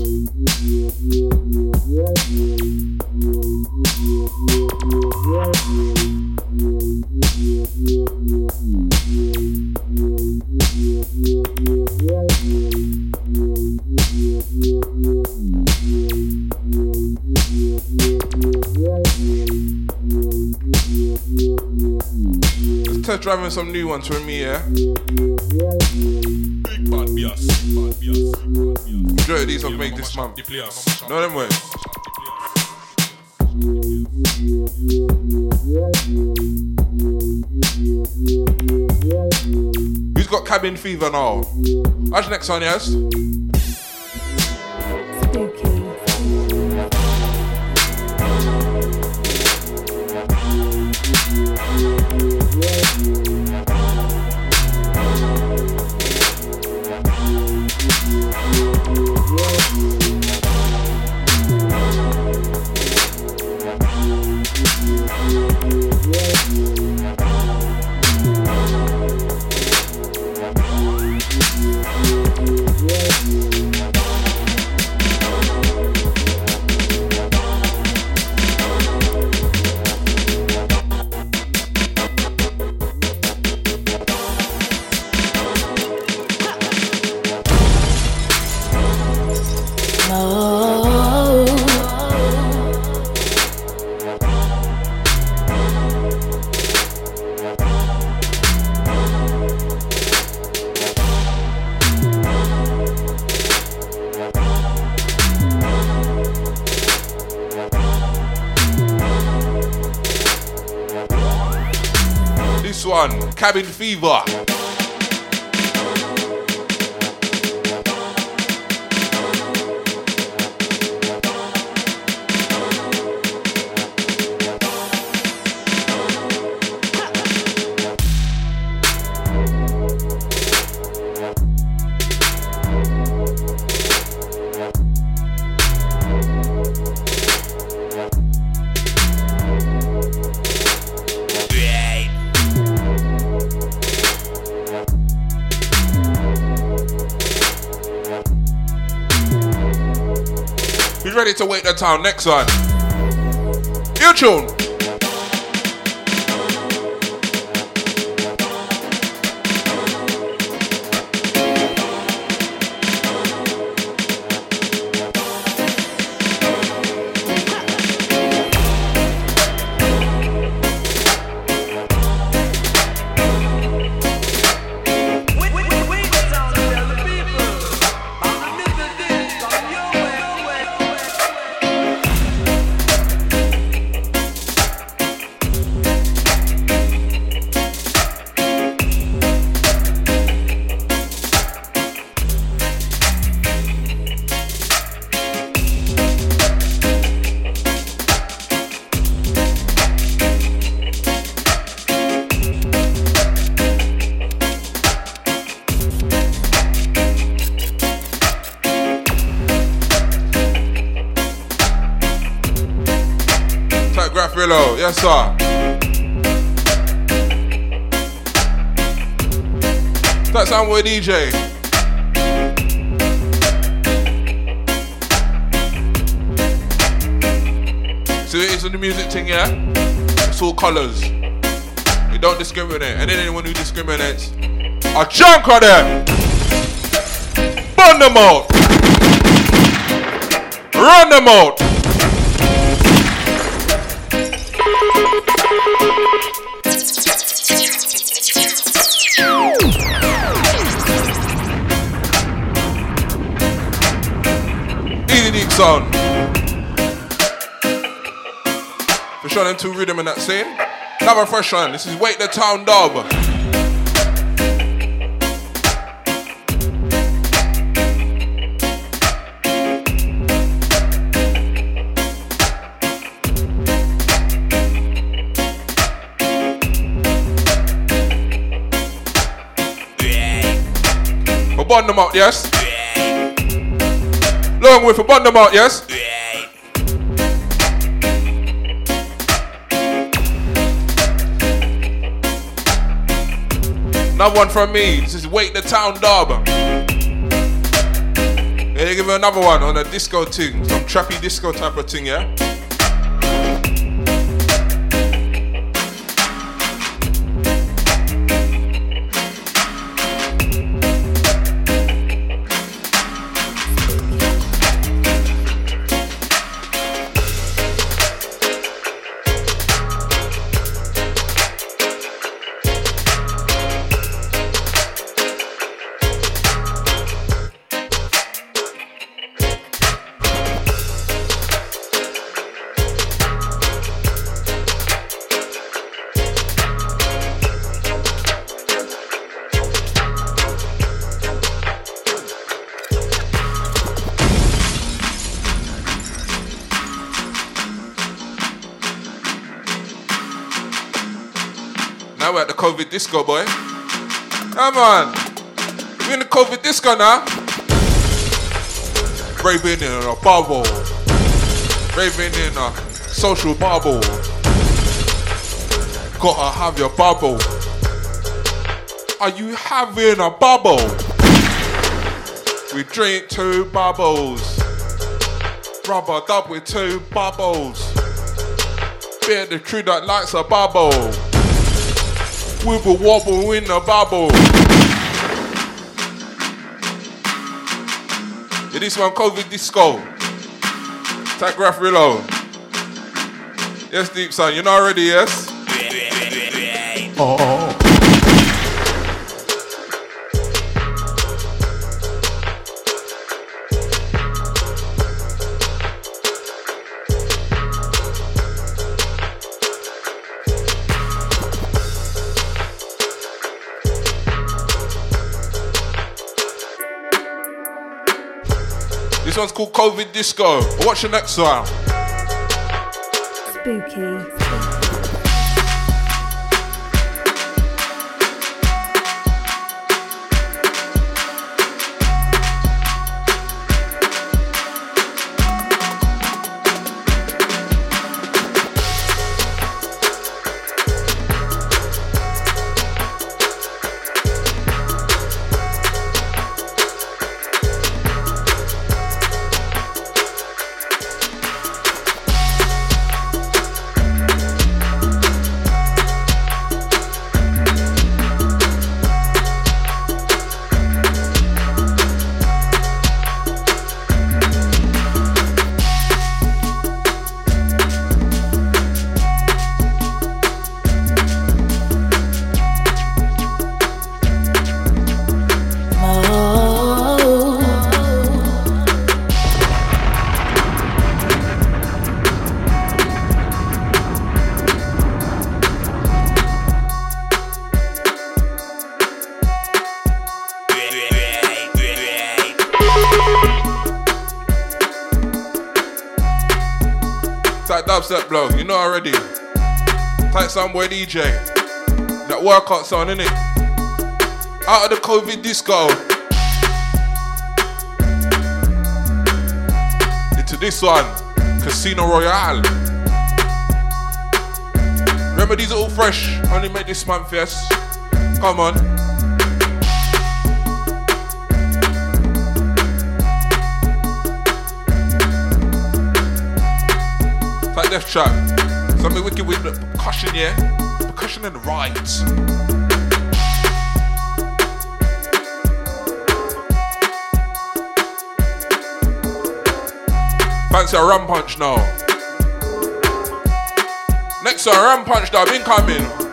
Let's test driving some new ones for me, yeah? Big bad bias. Enjoy these I've made this month. Know them ways. Who's got cabin fever now? What's next on, yes? Cabin fever. To wait the town next one. You tune. J-Lo, yes sir. That's how we're DJ. So it is on the music thing, yeah? It's all colours. You don't discriminate. And then anyone who discriminates, I junk on them! Burn them out! Run them out! Easy deep sound. We're showing them two rhythm in that scene. Another fresh one. This is Wake the Town Dub. Bond them out, yes? Yeah. Long way for bond them out, yes? Yeah. Another one from me. This is Wake the Town Dub. Yeah, they give me another one on a disco thing. Some trappy disco type of thing, yeah? COVID disco, boy. Come on. We're in the COVID disco now. Raving in a bubble. Raving in a social bubble. Gotta have your bubble. Are you having a bubble? We drink two bubbles. Rubber dub with two bubbles. Beer the tree that likes a bubble. Wibble wobble in the bubble. Yeah, this one COVID disco. Tag graph reload. Yes, deep son, you know already, yes? Oh. This one's called COVID Disco. Watch the next one. Dubstep blow, you know already. Type Soundboy DJ. That workout sound, innit? Out of the COVID disco. Into this one, Casino Royale. Remember, these are all fresh. Only made this month, yes. Come on. That left trap. Something wicked with the percussion, yeah? Percussion and the right. Fancy a rum punch now. Next to a rum punch that I've been coming.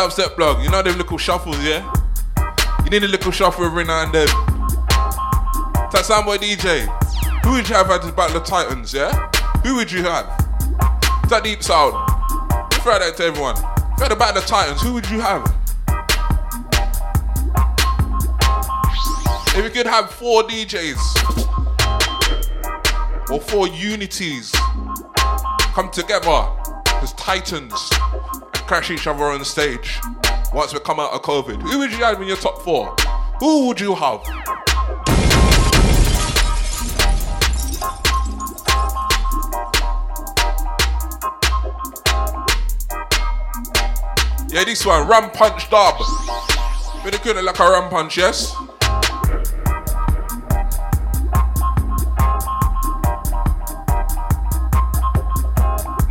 Upset blog, you know them little shuffles, yeah? You need a little shuffle every now and then. That Soundboy DJ, who would you have at the Battle of Titans, yeah? Who would you have? That Deep Sound, throw that to everyone. If you had the Battle of Titans, who would you have? If you could have 4 DJs, or 4 unities, come together as Titans, crash each other on the stage once we come out of COVID. Who would you have in your top 4? Who would you have? Yeah, this one, Rum Punch Dub. Really good like a rum punch, yes?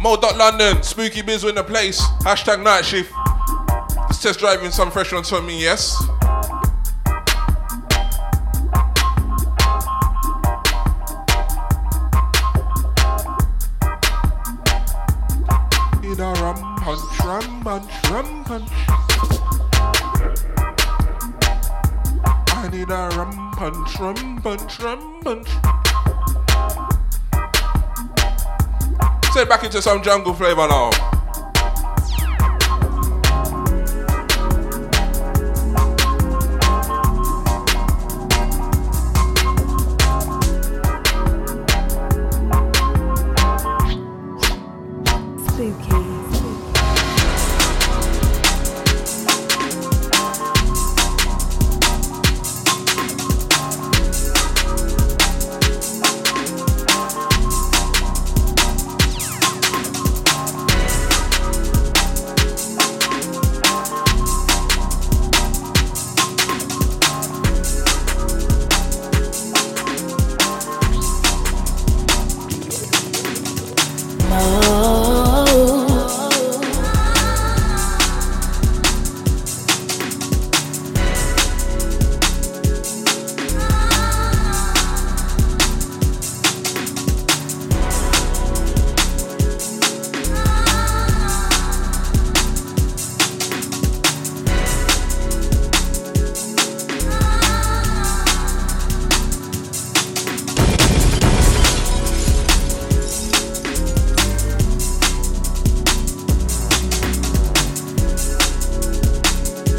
Mo.London, Spooky Biz in the place. Hashtag night shift. This test driving some fresh ones for me, yes? Need a rum punch, rum punch, rum punch. I need a rum punch, rum punch, rum punch. Set back into some jungle flavour now.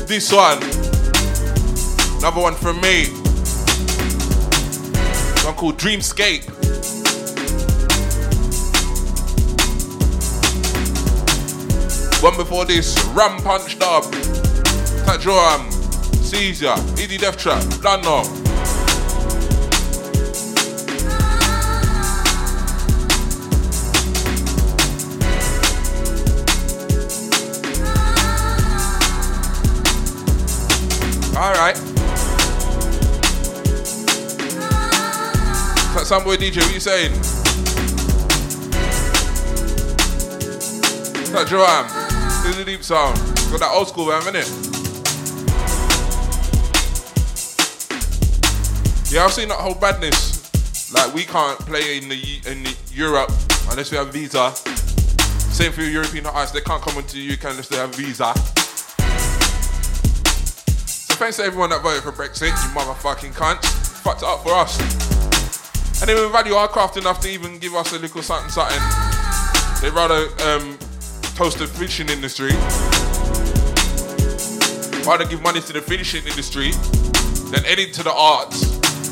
This one, another one from me, one called Dreamscape. One before this, Ram Punch Dub, Tajoram, Caesar, Easy Death Trap, Dunno. Soundboy DJ, what are you saying? It's that drum. This is a deep sound. It's got that old school vibe, innit? Yeah, I've seen that whole badness. Like, we can't play in Europe unless we have visa. Same for European artists, they can't come into the UK unless they have a visa. So thanks to everyone that voted for Brexit, you motherfucking cunts. Fucked it up for us. And they would value our craft enough to even give us a little something something. They'd rather toast the fishing industry. Rather give money to the fishing industry than any to the arts.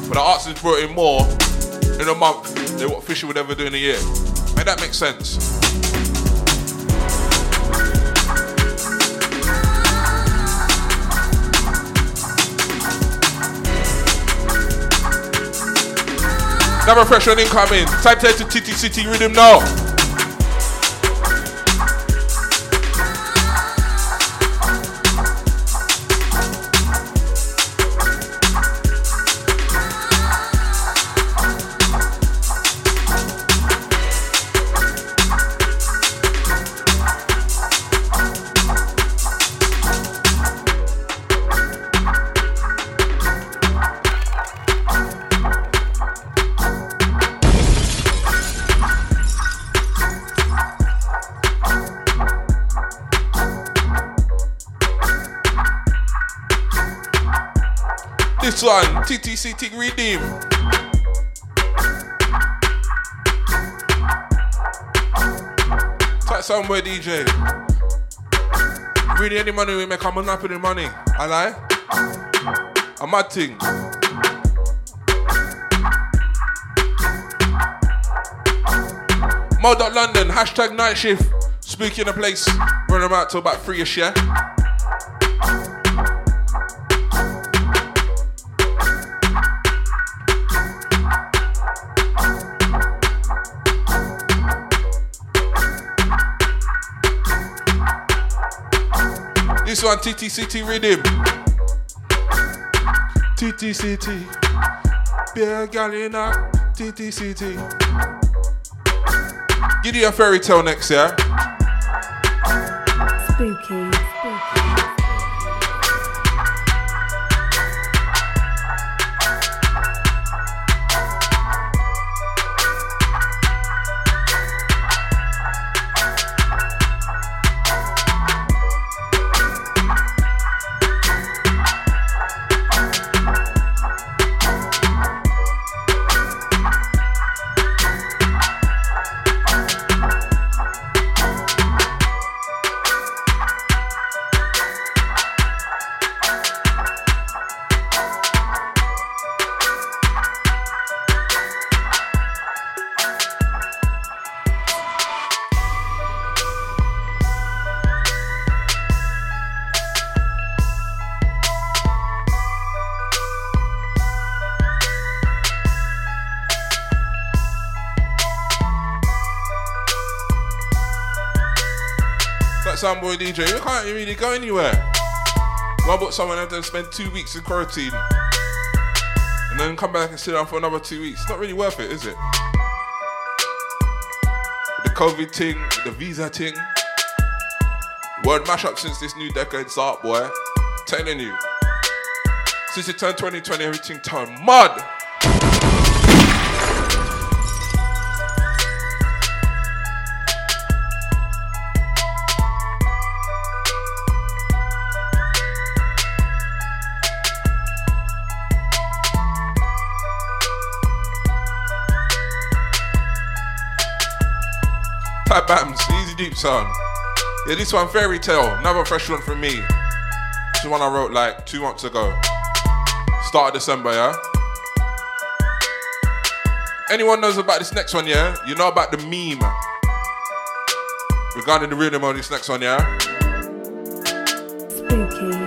But the arts has brought in more in a month than what fishing would ever do in a year. May that make sense? Another fresh one incoming. Type 10 to TTCT Rhythm now. TTCT Redeem. Type somewhere, DJ. Really, any money we make, I'm not putting money. I lie. A mad thing. Mo.London, hashtag night shift. Spooky in the place. Run them out till about 3ish, yeah? This one, TTCT Rhythm. TTCT. Beer Gallina. TTCT. Give you a fairy tale next, yeah? Spooky. Boy DJ, you can't really go anywhere. Well, I bought someone had to spend 2 weeks in quarantine and then come back and sit down for another 2 weeks. It's not really worth it, is it? The COVID thing, the visa thing, word mashup since this new decade's up, boy. I'm telling you, since it turned 2020, everything turned mud. Bams, easy deep sound. Yeah, this one, Fairy Tale, another fresh one from me. This is one I wrote like 2 months ago. Start of December, yeah? Anyone knows about this next one, yeah? You know about the meme. Regarding the rhythm on this next one, yeah? Spooky.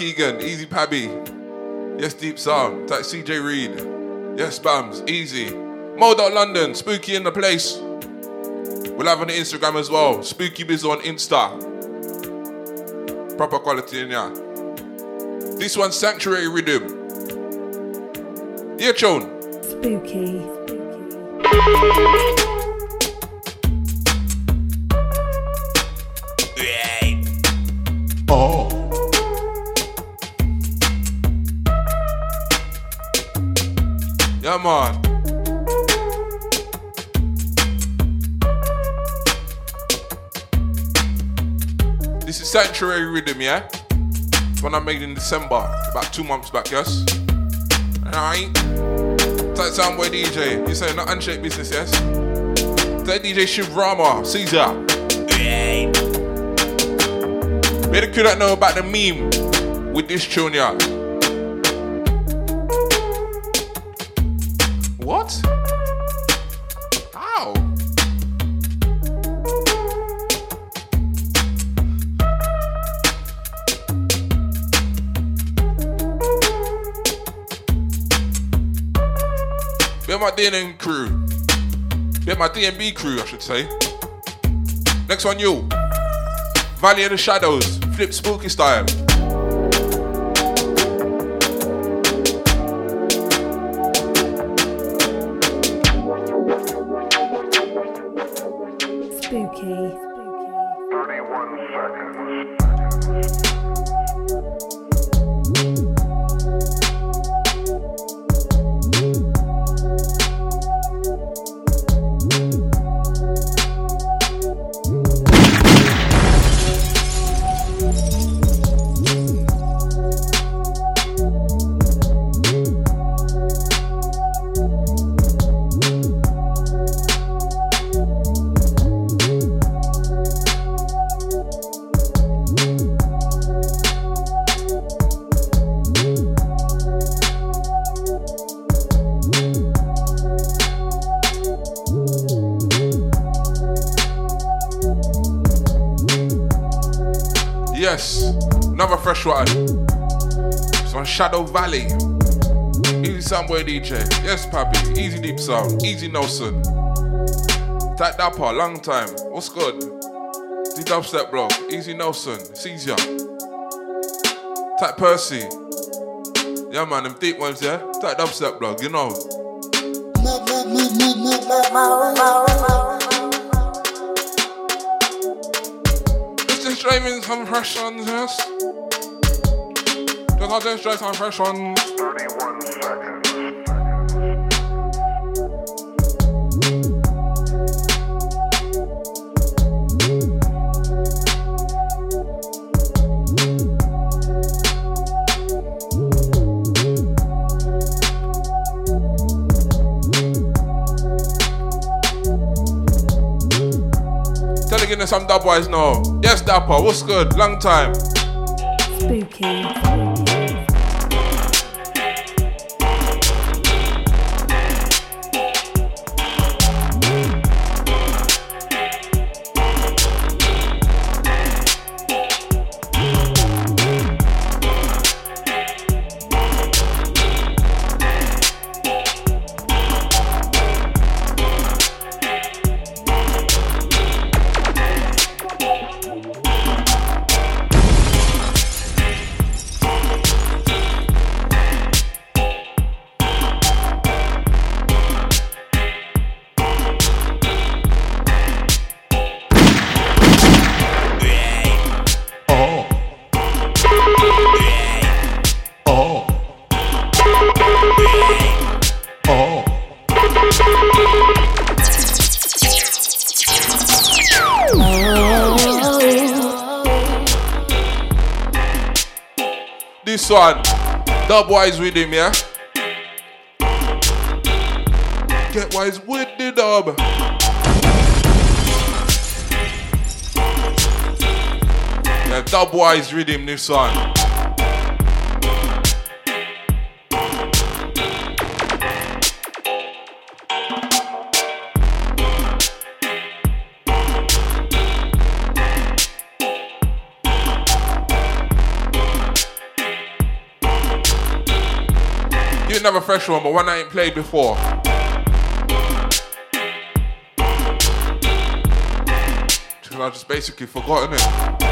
Keegan, Easy Pabby. Yes, Deep Sound. It's like CJ Reed. Yes, Bams, Easy. Mo.London, Spooky in the place. We're live on the Instagram as well. Spooky Biz on Insta. Proper quality in here. This one's Sanctuary Rhythm. Yeah, Chon. Spooky. Right. Oh. Yeah, man. This is Sanctuary Rhythm, yeah? One I made in December, about 2 months back, yes? Alright. Tight Soundboy DJ, you say not unshaped business, yes? Tight DJ Shivrama, Caesar. Yeah. Made a crew that know about the meme with this tune, yeah. What? How? Bit my DNM crew. Bit my DNB crew, I should say. Next one, you. Valley of the Shadows, Flip Spooky style. Shadow Valley, Easy Soundboy DJ, yes Papi, Easy Deep Sound, Easy Nelson, Tight Dapper, long time, what's good? The Dubstep Blog, Easy Nelson, Caesar, Tight Percy, yeah man, them deep ones yeah, Tight Dubstep Blog, you know. It's just driving some fresh ones, yes? I'll just try some fresh ones. 31 seconds. Tell again some Dubwise now. Yes, Dapper, what's good? Long time. Spooky. One. Dubwise with him, yeah? Get wise with the dub. Yeah, Dubwise with him this one. didn't have a fresh one, but one I ain't played before. Till I just basically forgotten it.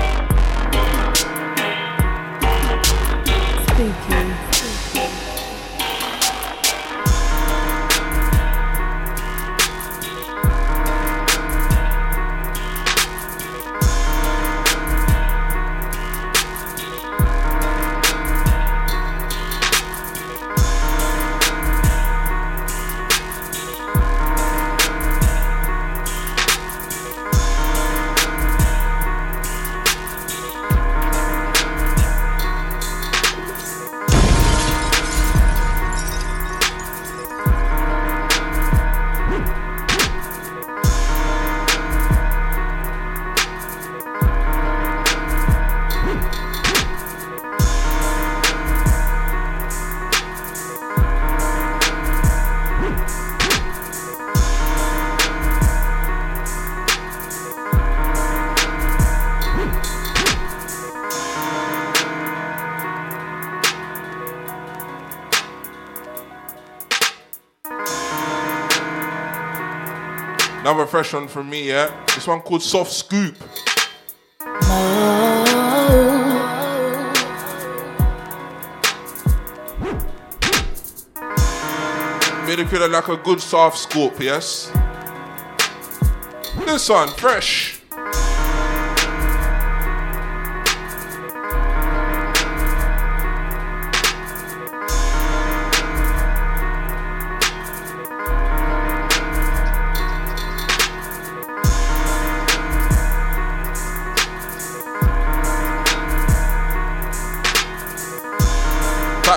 Another fresh one from me, yeah? This one called Soft Scoop. Made it feel like a good soft scoop, yes? This one, fresh.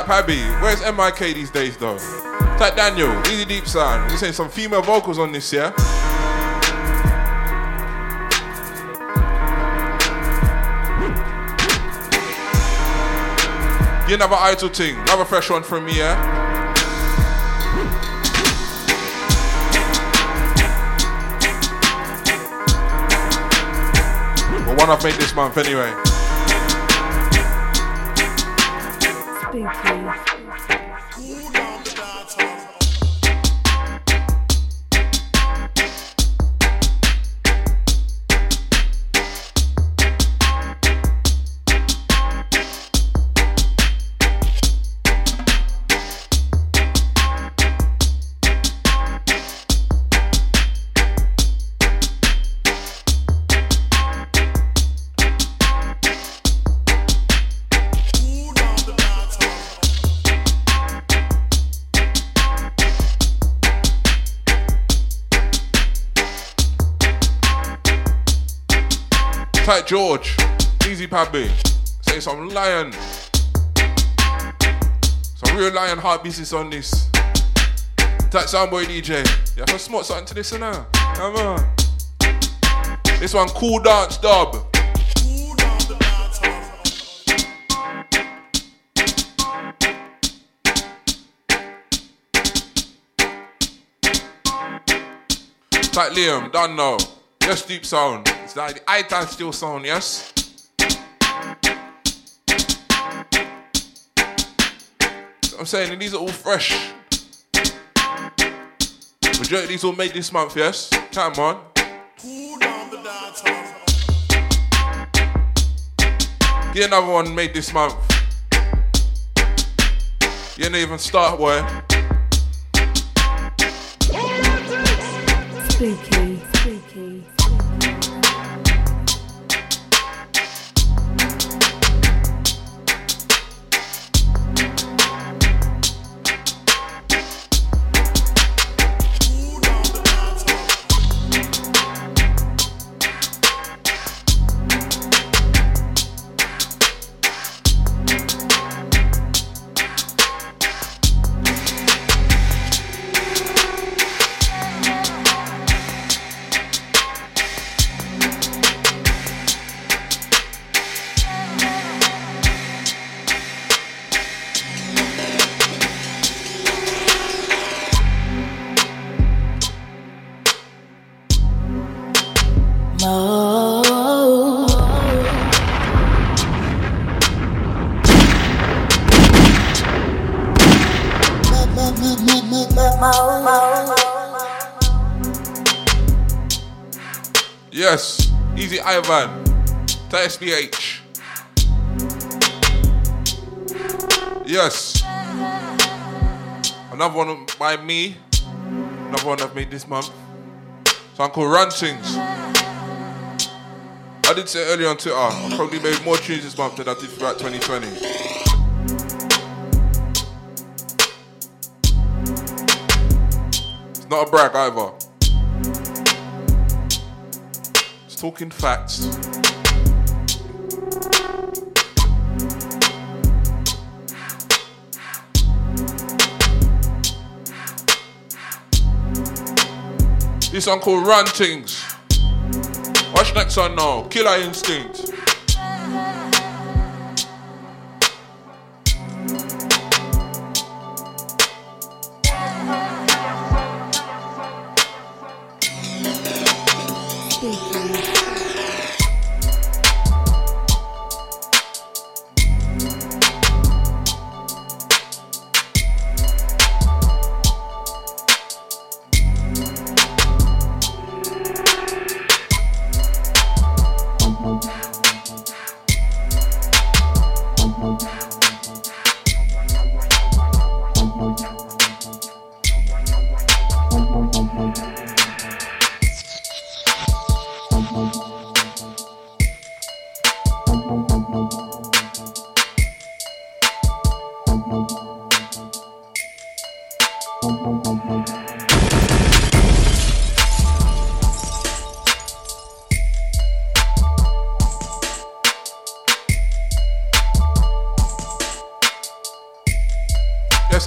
Pabby, where's MIK these days though? Type Daniel, Easy Deep Sound. You're saying some female vocals on this, yeah? You another idle thing, another fresh one from me, yeah? But one I've made this month anyway. George, Easy Pabby, say some lion, some real lion heartbeats on this. That Soundboy DJ, you have to smart something to this, now. Come on. This one, Cool Dance Dub. That Liam, done now. Just deep sound. It's like the I-Tan still sound, yes? I'm saying, these are all fresh. Majority of these all made this month, yes? Come on. Get another one made this month. You didn't even start, boy. Spooky, spooky. Yes, Easy Ivan, Tice PH. Yes. Another one by me. Another one I've made this month. Song called Rantings. I did say earlier on Twitter, I probably made more tunes this month than I did throughout 2020. Not a brag either. Just talking facts. This song called Rantings. Watch next one now. Killer Instinct.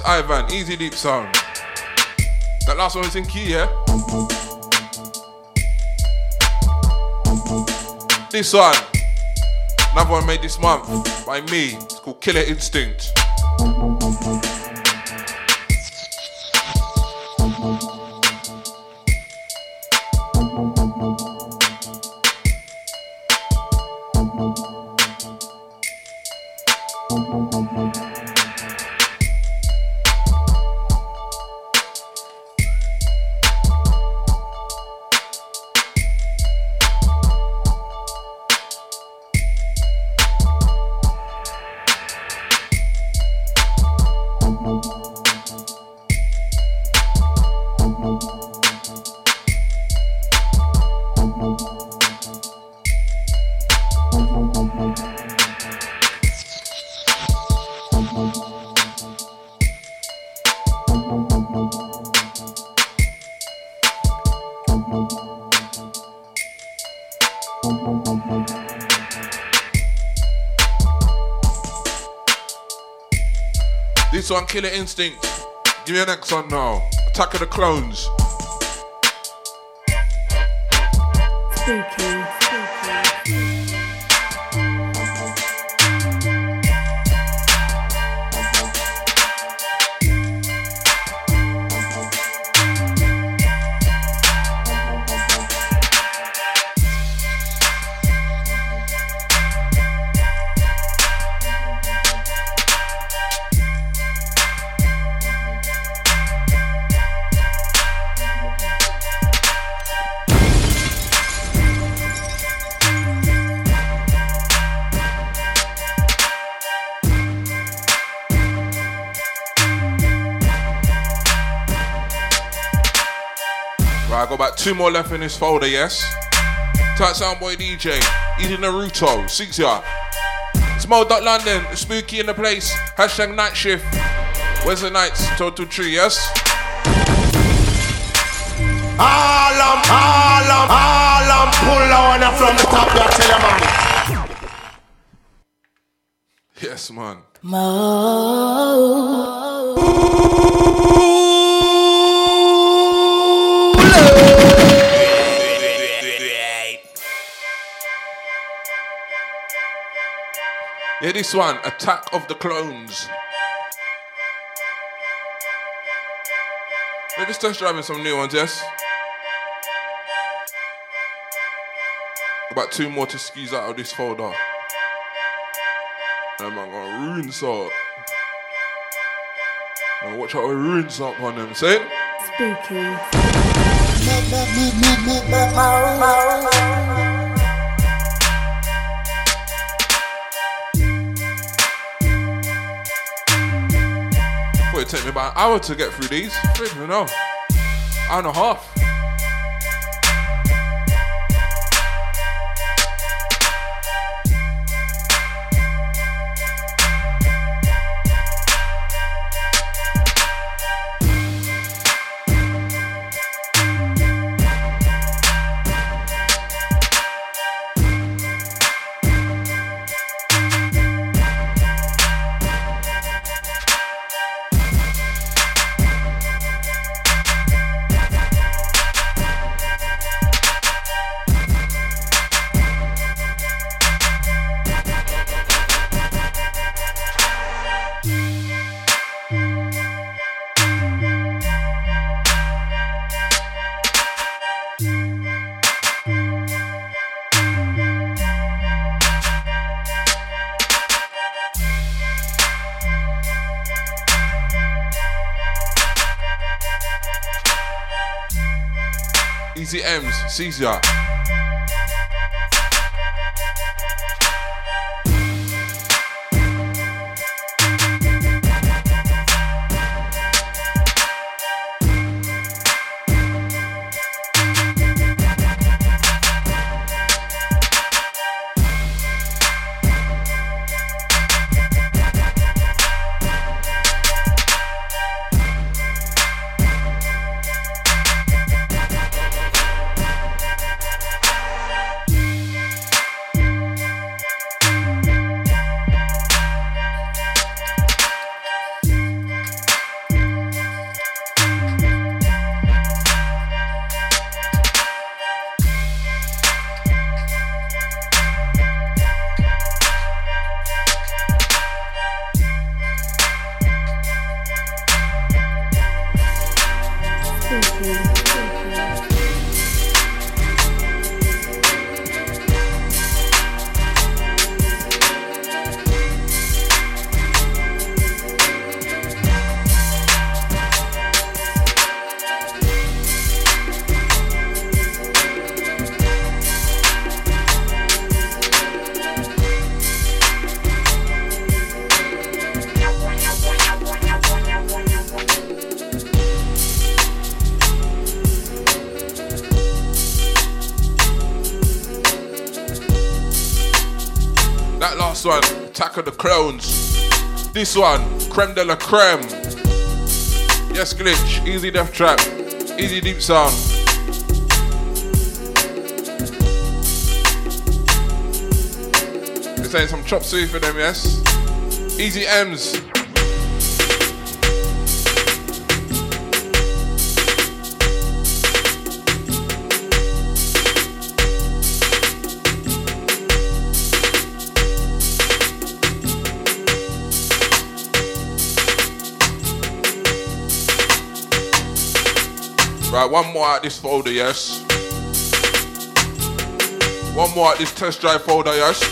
Ivan, Easy Deep Sound. That last one is in key, yeah? This one, another one made this month by me. It's called Killer Instinct. This one, Killer Instinct. Give me an next one now. Attack of the Clones. Two more left in this folder, yes? Tight Soundboy DJ, Easy Naruto, 6 yard. It's Mo.London, it's Spooky in the place, hashtag night shift. Wednesday nights, total 3, yes? All I'm, pull on up from the top, I tell you, man. Yes, man. Mo. Yeah, this one, Attack of the Clones. They're just test driving some new ones, yes? About 2 more to squeeze out of this folder. And I'm gonna ruin salt. And watch how I ruin salt on them, see? spooky. It took me about an hour to get through these. You know, hour and a half. Easy M's, Caesar. One, Attack of the Clones. This one, Creme de la Creme. Yes, Glitch, easy death trap, easy deep sound. They're saying some chop suey for them, yes? Easy M's. Right, one more out this folder, yes. One more out this test drive folder, yes.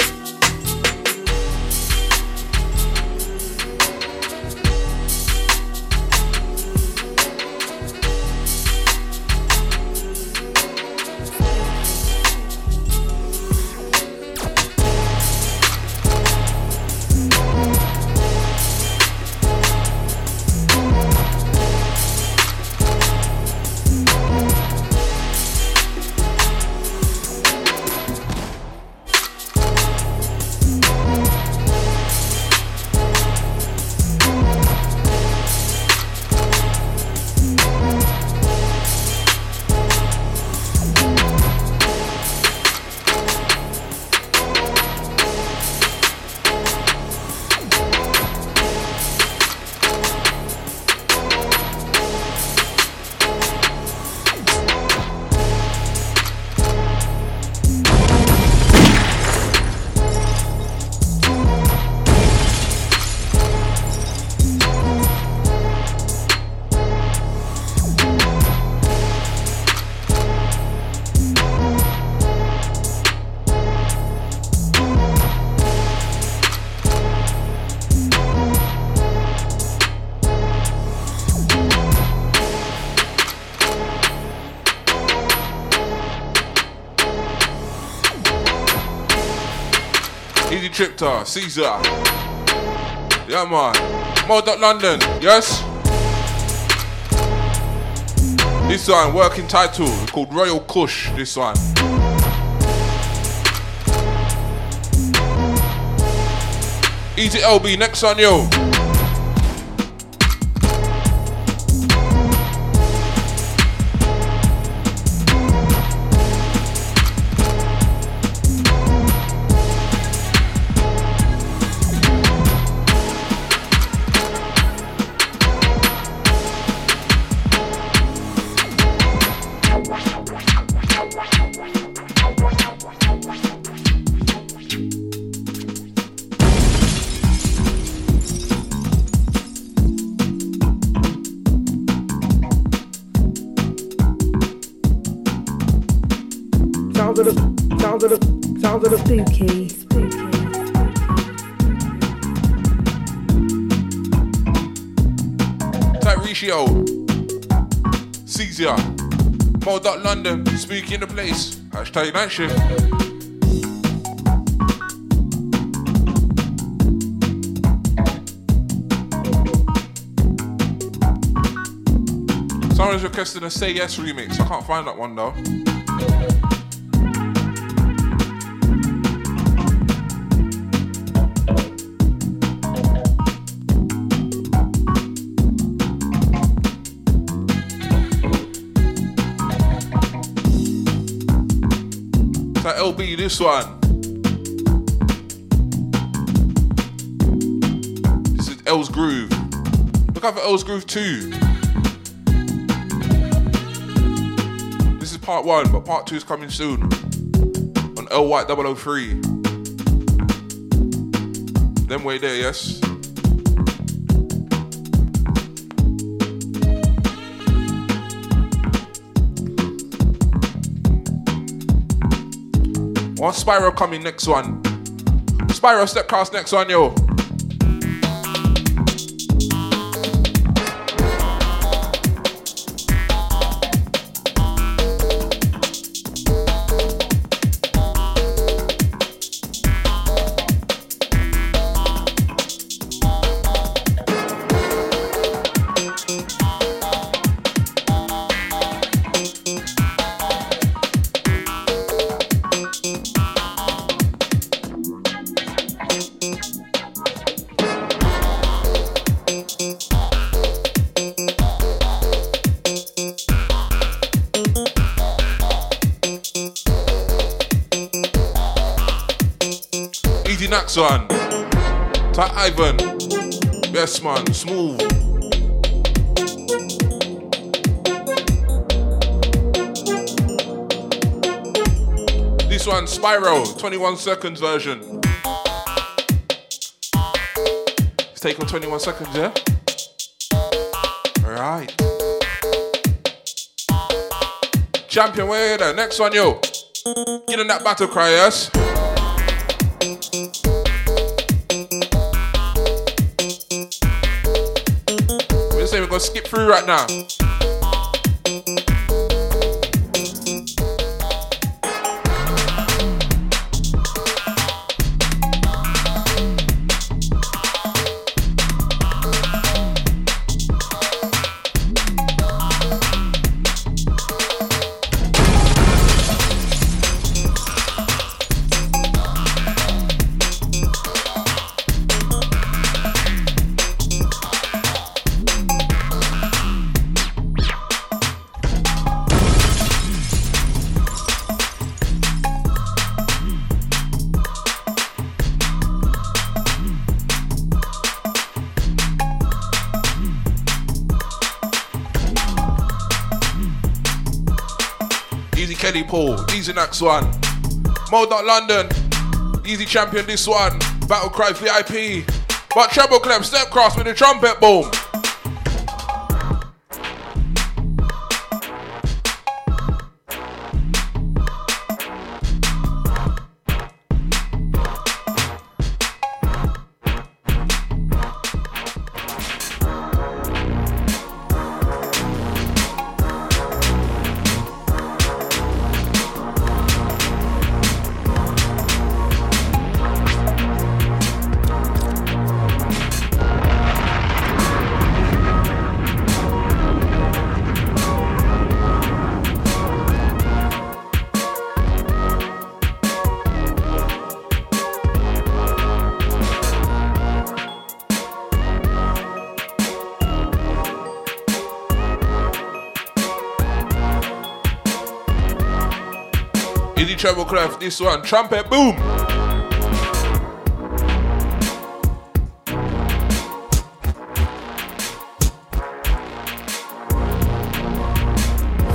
Easy Triptar, Caesar. Yeah, man. Mod.London, yes? This one, working title, it's called Royal Kush, this one. Easy LB, next one, yo. London, spooky in the place. Hashtag night shift. Someone's requesting a Say Yes remix. I can't find that one though. LB, this one. This is L's Groove. Look out for L's Groove 2. This is part 1, but part 2 is coming soon on L White 003. Then wait there, yes? One Spyro coming, next one. Spyro step cast, next one, yo. Son, Ty Ivan, yes man, smooth. This one, Spyro, 21 seconds version. It's taking 21 seconds, yeah? Alright. Champion, where are you? Next one, yo. Get in that battle cry, yes? We're gonna skip through right now. Easy next one. Mod.London. Easy champion this one. Battle Cry VIP. But treble clef, step cross with the trumpet boom. Diddy Treble Craft, this one, trumpet boom.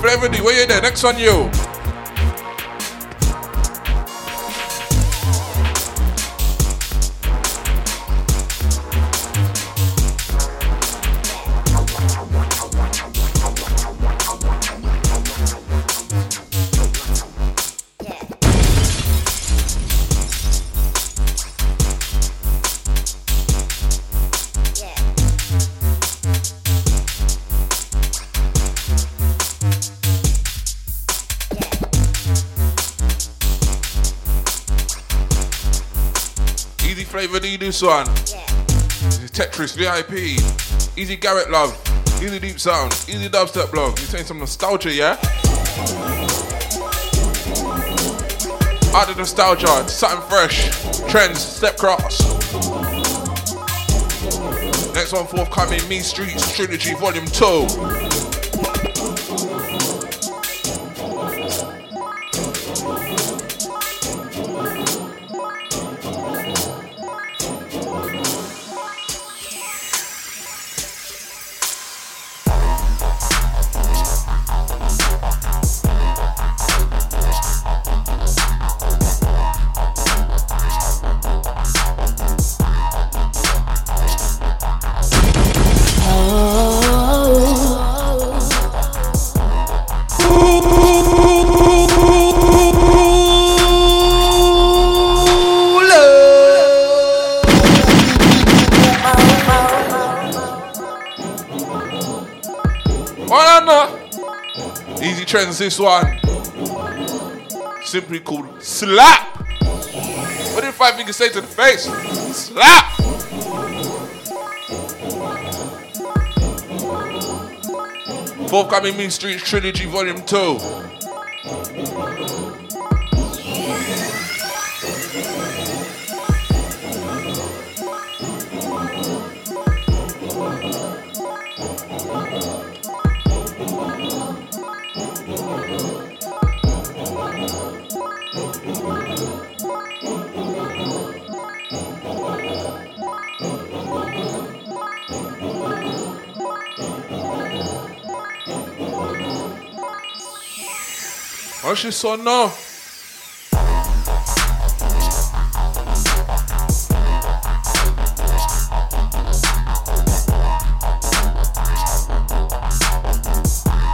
Flavor D, where you there? Next one, you. This one, this is Tetris VIP, Easy Garrett Love, Easy Deep Sound, Easy Dubstep Blog. You're saying some nostalgia, yeah? Out of nostalgia, something fresh, trends, step cross. Next one forthcoming, Mean Streets Trilogy Volume 2. This one simply called slap. What did 5 fingers say to the face? Slap. Forthcoming Mean Streets Trilogy Volume 2. She's so no.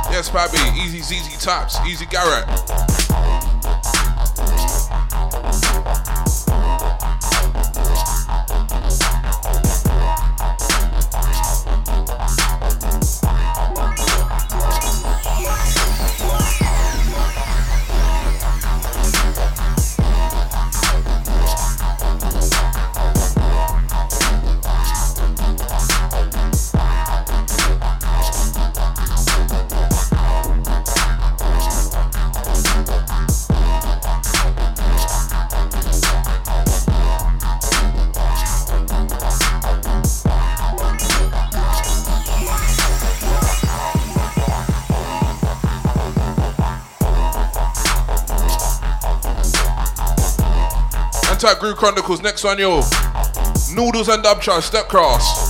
Yes, baby. Easy ZZ Taps, Easy Garrett. Groove Chronicles, next one, yo. Noodles and Dub Charge, Step Cross.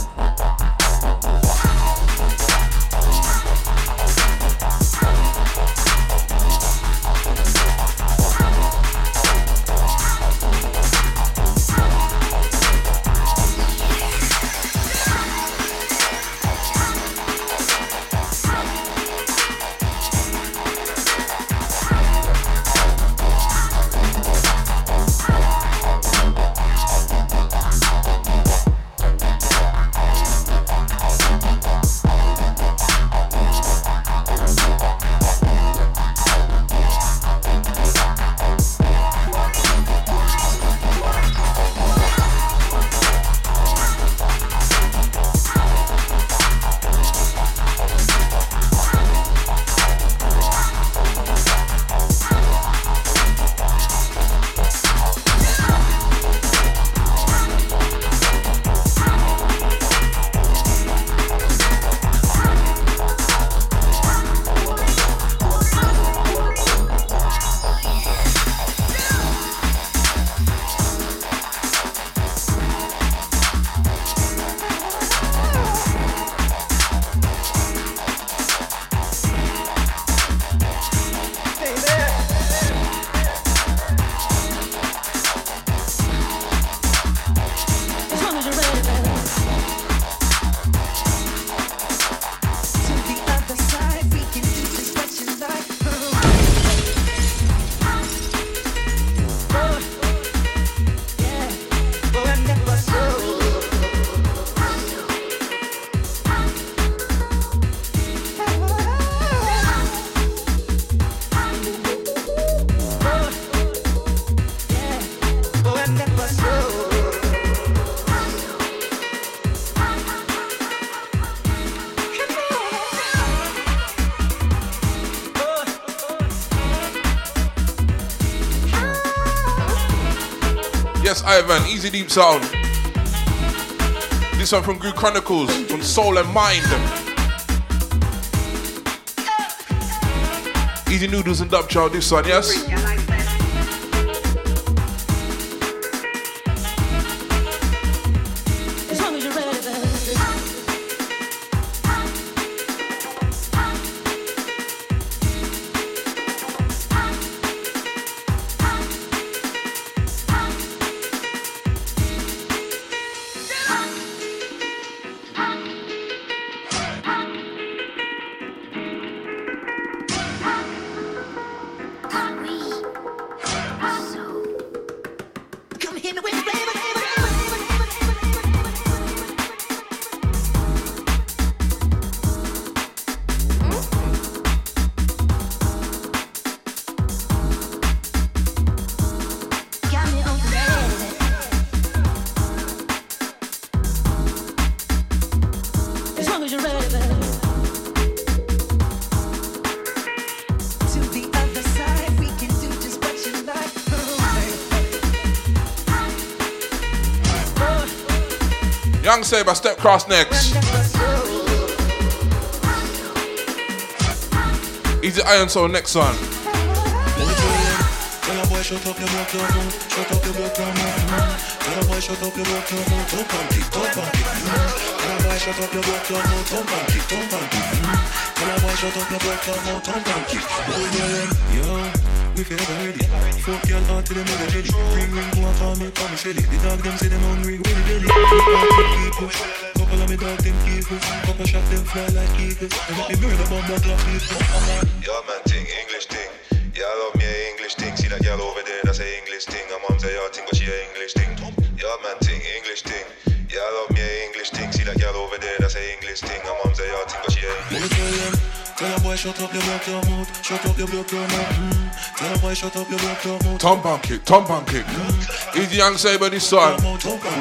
Yes, Ivan, Easy Deep Sound. This one from Groove Chronicles, from Soul and Mind. Easy Noodles and Dub Child, this one, yes? Young Saber, Step Cross next. Easy Iron Soul, next one. If you ever ready, fuck your heart to them with a jelly. Ring ring, go and call me, Shelly. The dog them say them hungry, with a jelly. Keep push, couple of me dog them keep push. Couple shot them fly like eagles. And if you bring the bomb, block people. Y'all man ting, English ting. Y'all love me a English ting. See that y'all over there, that's a English ting. Her mom's a y'all ting, but she a English ting. Y'all man ting, English ting. Y'all love me a English ting. See that y'all over there, that's a English ting. Her mom's a y'all ting, but she a English ting. Tell a boy, shut up, you block your mouth. Shut up, you block your mouth. Tell a boy, shut up, you block your mouth. Tom Pancake. Easy Young Saber this song.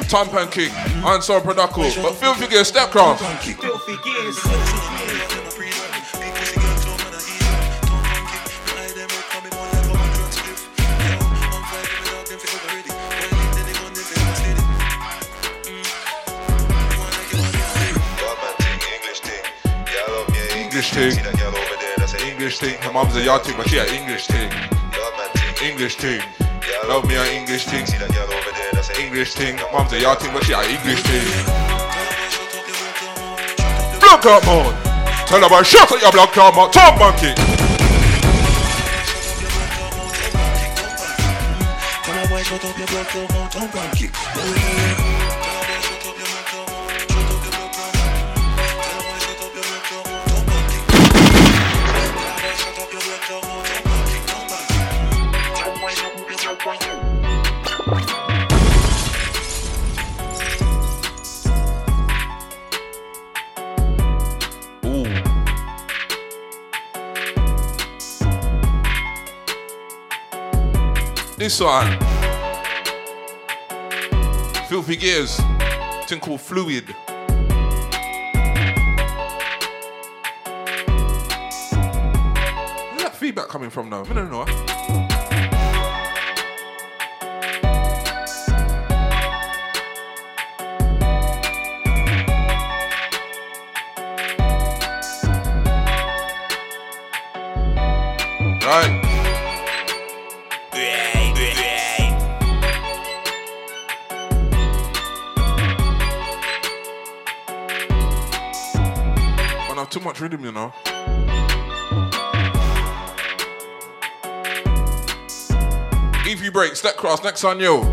Tom Pancake. Answer Produco. But Filthy Gears, Step Cross. Filthy Gears. English thing. English thing. Her mom's a yard thing, but she an English thing. English thing. Love me an English thing. English thing. Her mom's a yard thing, but she an English thing. Block up, man. Tell her about shut up your block up, man. Top monkey. Shut up your block up, man. Top monkey. This one, Filthy Gears, thing called Fluid. Where's that feedback coming from now? I don't know. Right. Too much rhythm, you know. EV break, Step Cross, next on you.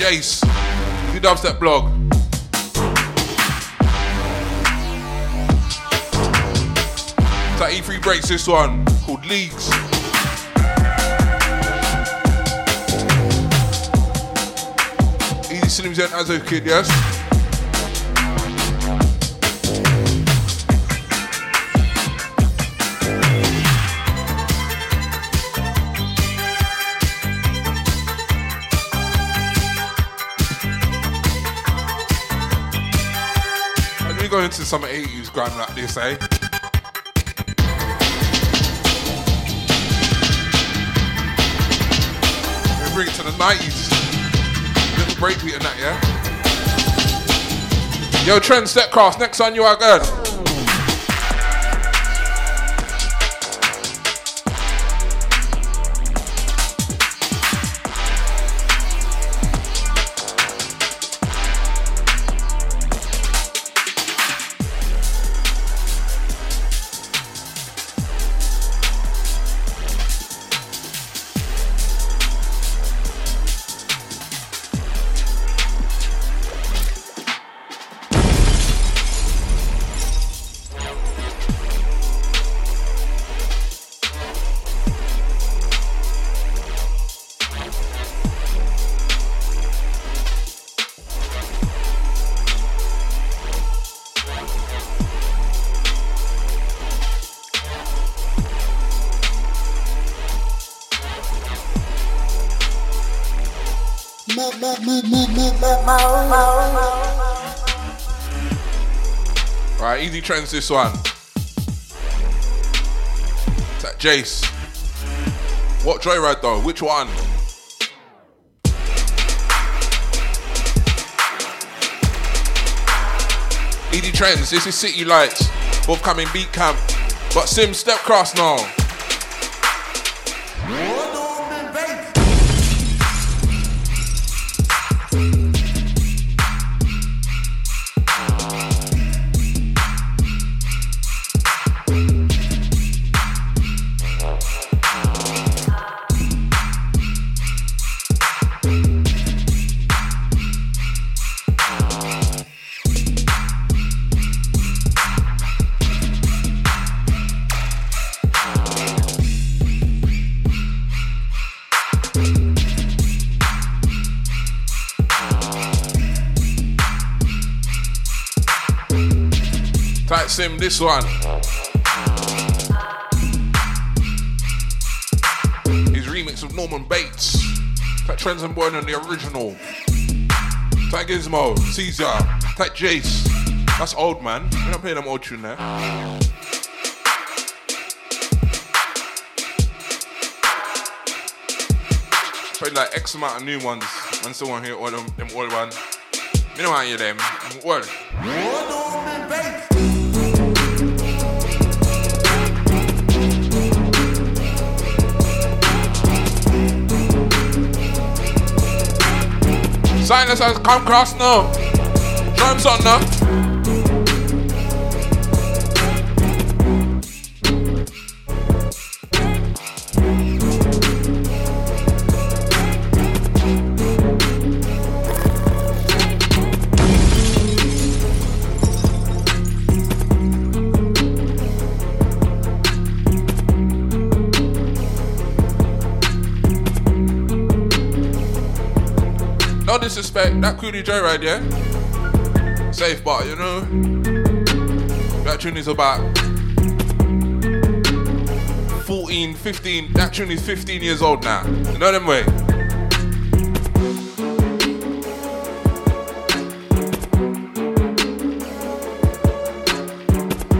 Jace, do Dubstep Blog. So E3 breaks this one called Leagues. Easy Slims and Azzo Kid, yes? Going into some 80s grime like this, eh? We bring it to the 90s. Little breakbeat and that, yeah? Yo, Trend Stepcast, next on you are good. Right, easy trends this one. It's that Jace. What Joyride though? Which one? ED Trends, this is City Lights, forthcoming Beat Camp. But Sim, step cross now. Sim, this one. His remix of Norman Bates. That Trends and Boyne on the original. That Gizmo, Caesar, that Jace. That's old man. We're not playing them old tune there. Played like X amount of new ones. And someone here, all them old ones. Me don't want you them. What? Silence has come cross now. Drums on now. No disrespect, that Coolie Joyride, yeah? Safe bar, you know? That tune is about 14, 15, that tune is 15 years old now. You know them way?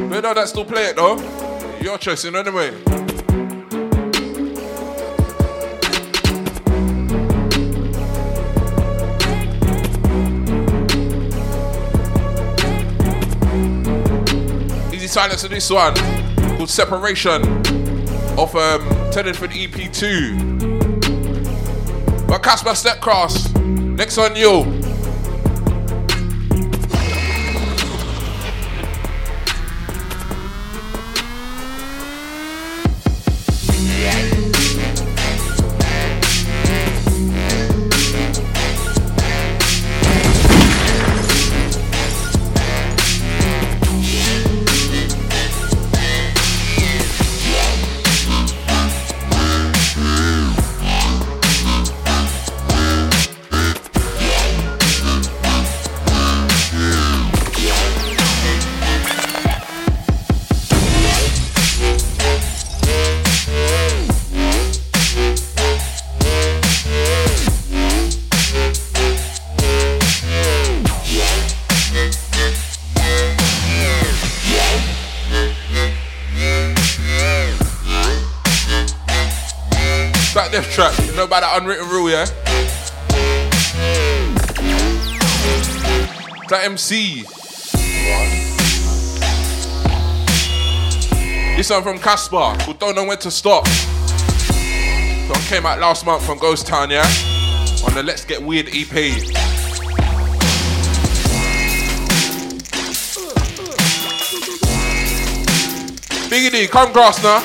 Where does that still play it though? Your choice, you know them way? Silence of this one called Separation off Tenedford EP2. But Casper Stepcross, next on you. trap. You know about that unwritten rule, yeah? That MC. This one from Caspar, who don't know when to stop. So I came out last month from Ghost Town, yeah? On the Let's Get Weird EP. Biggie D, come grass now.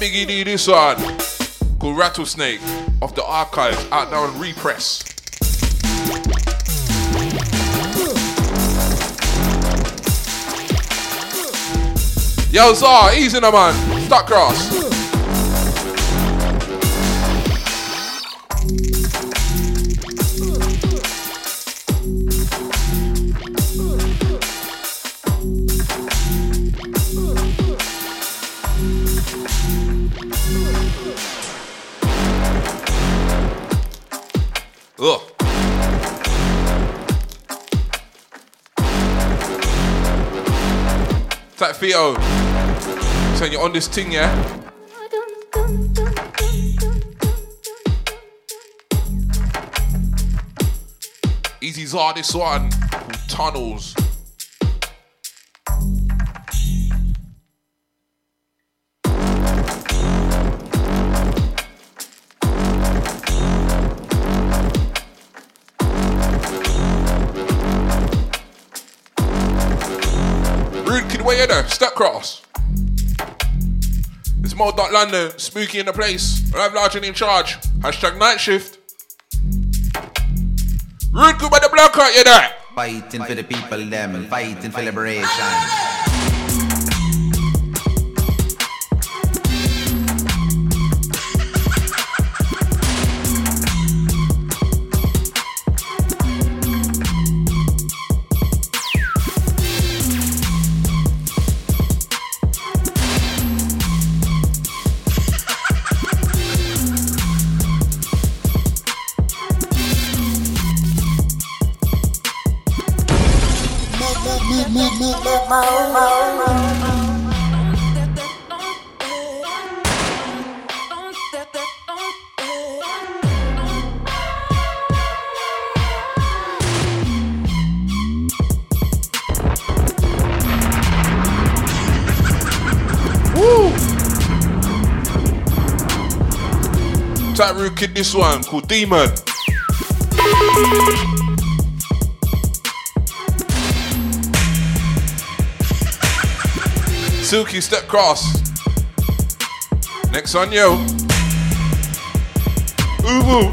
Biggie D, this one called Rattlesnake off the archives out now on Repress. Yo, Zah, easy now, man. Stuck grass. Theo, saying you're on this thing, yeah? Easy Zah, this one. Tunnels. Step cross. It's Mo. London, Spooky in the place. Live large and in charge. Hashtag night shift. Rude good by the block out, you there. Fighting for the people, them, and fighting for liberation. Kid, this one called Demon. Silky step cross. Next on yo. Ubu.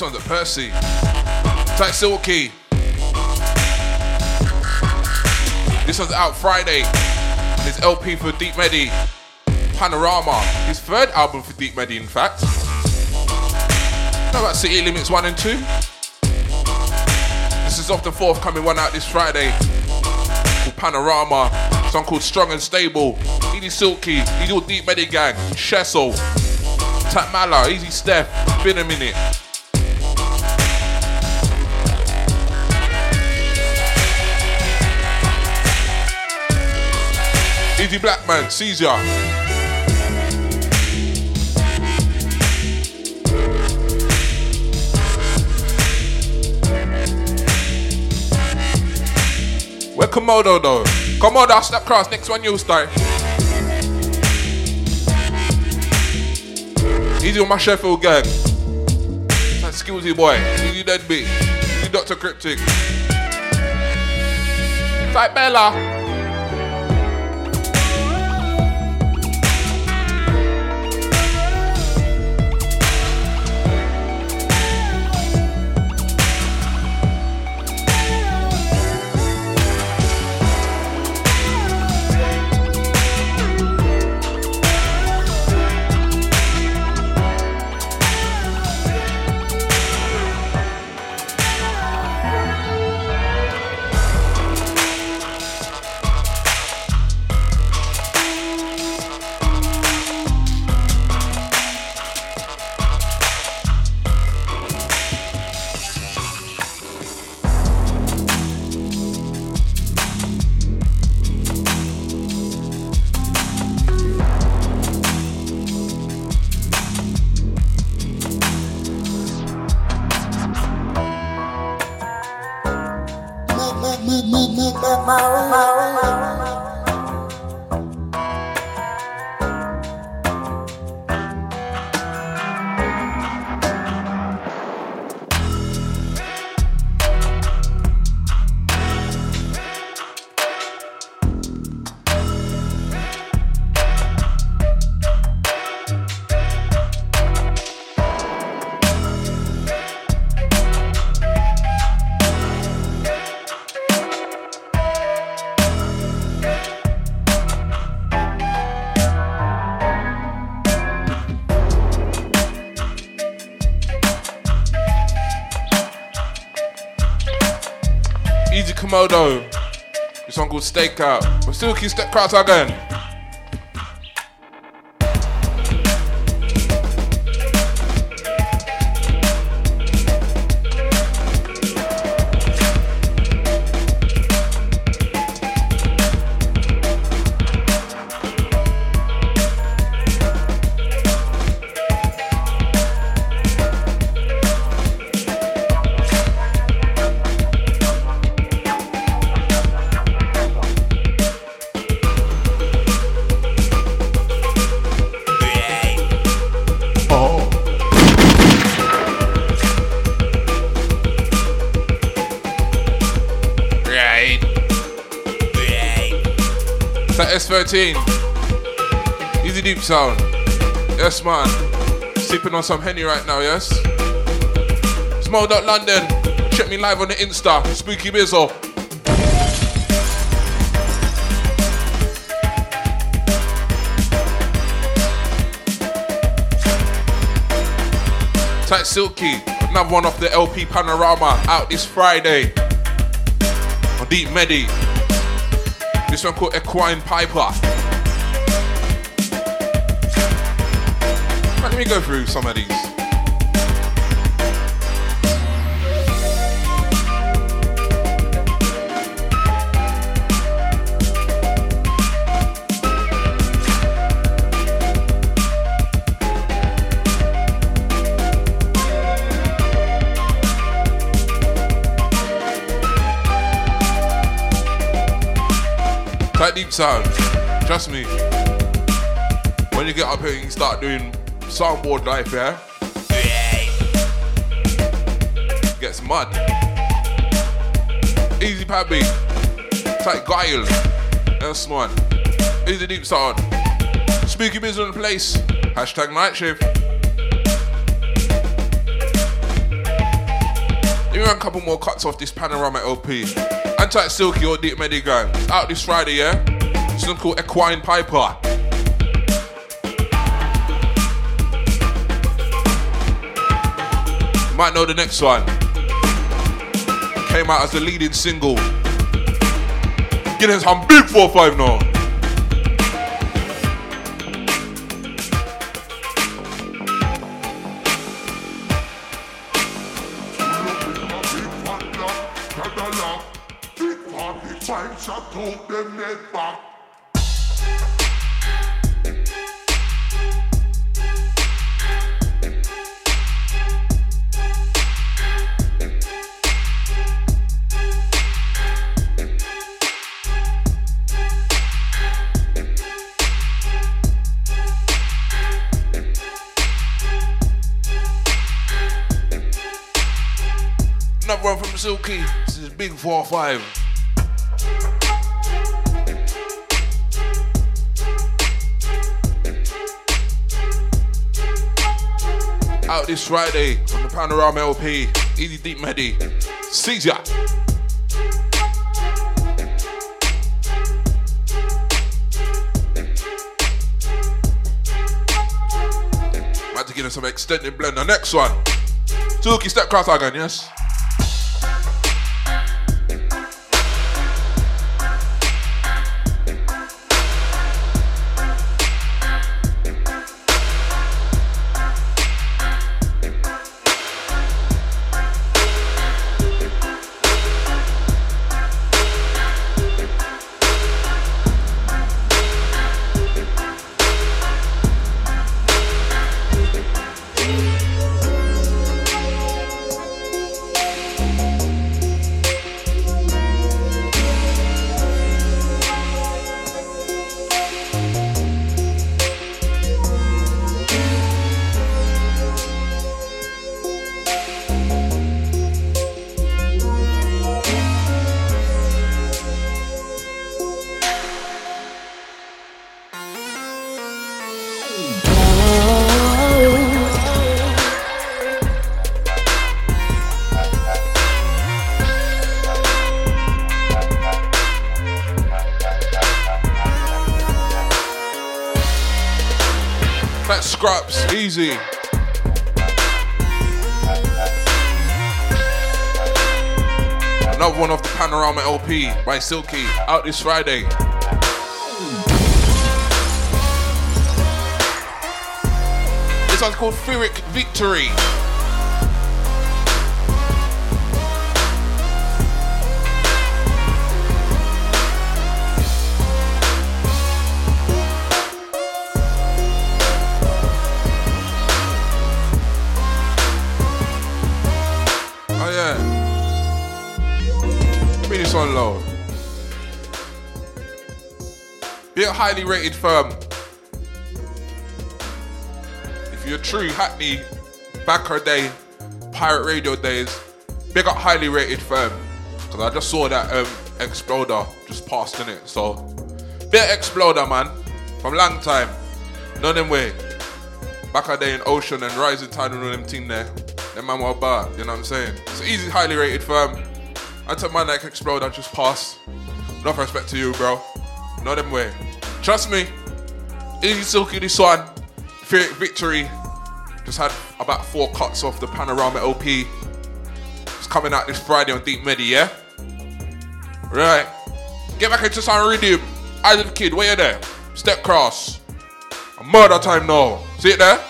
This one's a Percy. It's like Silky. This one's out Friday. His LP for Deep Medi, Panorama. His third album for Deep Medi, in fact. You know about City Limits 1 and 2? This is off the forthcoming one out this Friday, called Panorama. A song called Strong and Stable. Easy Silky, he's all Deep Medi gang. Shesso, Tatmala, Easy Steph. Been a minute. Easy Black Man, Caesar. Where Komodo though? Komodo, snap cross, next one you start. Easy on my Sheffield gang. That Skillsy boy, Easy Deadbeat, Easy Dr. Cryptic. Type Bella. Modo, this song called Stakeout. We're still keep step crowds again. S13, Easy Deep Sound. Yes man, sipping on some Henny right now, yes? Small.London, check me live on the Insta, Spooky Bizzle. Tight Silky, another one off the LP Panorama, out this Friday on Deep Medi. This one called Equine Piper. Right, let me go through some of these. Deep sound, trust me. When you get up here, you start doing soundboard life, yeah? Gets mud. Easy Pabby, tight Guile, that's one. Easy Deep Sound, Spooky Biz on the place. #Night Shift. Give me a couple more cuts off this Panorama LP. Anti Silky or Deep Medigan. It's out this Friday, yeah? It's called Equine Piper. You might know the next one. Came out as the leading single. Get us some big 4-5 now. Another one from Silky. This is Big 4-5. Out this Friday on the Panorama LP, Easy Deep Medi, Caesar. About to give us some extended blend. The next one, Silky, step class again, yes? Scraps, easy. Another one off the Panorama LP by Silky, out this Friday. This one's called Furic Victory. On low. Be a highly rated firm. If you're true Hackney backer day, pirate radio days, big up highly rated firm. Cause I just saw that Exploder just passed in it. So bit of Exploder, man, from long time. None them way. Backer day in Ocean and Rising Tide and all them team there. Them man were bad, you know what I'm saying? It's an easy highly rated firm. I took my neck explode, I just passed. Enough respect to you, bro. Not them way. Trust me, Easy Silky this one, Furic Victory. Just had about 4 cuts off the Panorama LP. It's coming out this Friday on Deep Medi, yeah? Right. Get back into some rhythm. Eyes of the Kid, where you there? Step cross. Murder time now. See it there?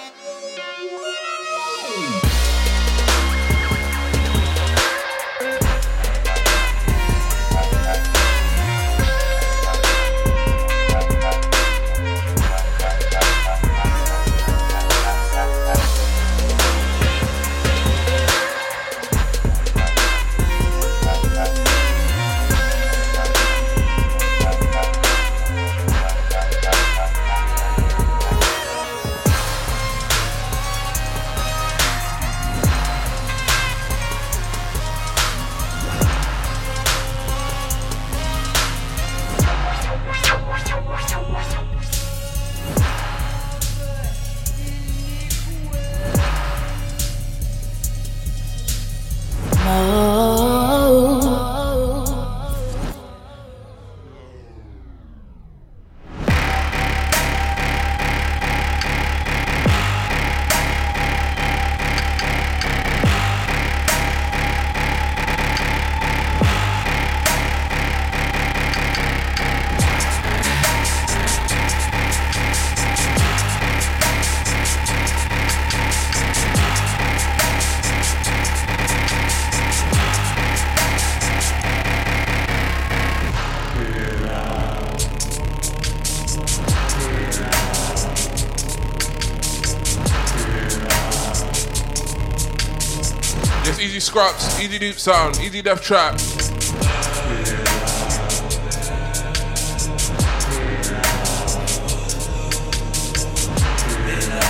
Scraps, Easy Scraps, Easy Deep Sound, Easy Death Trap.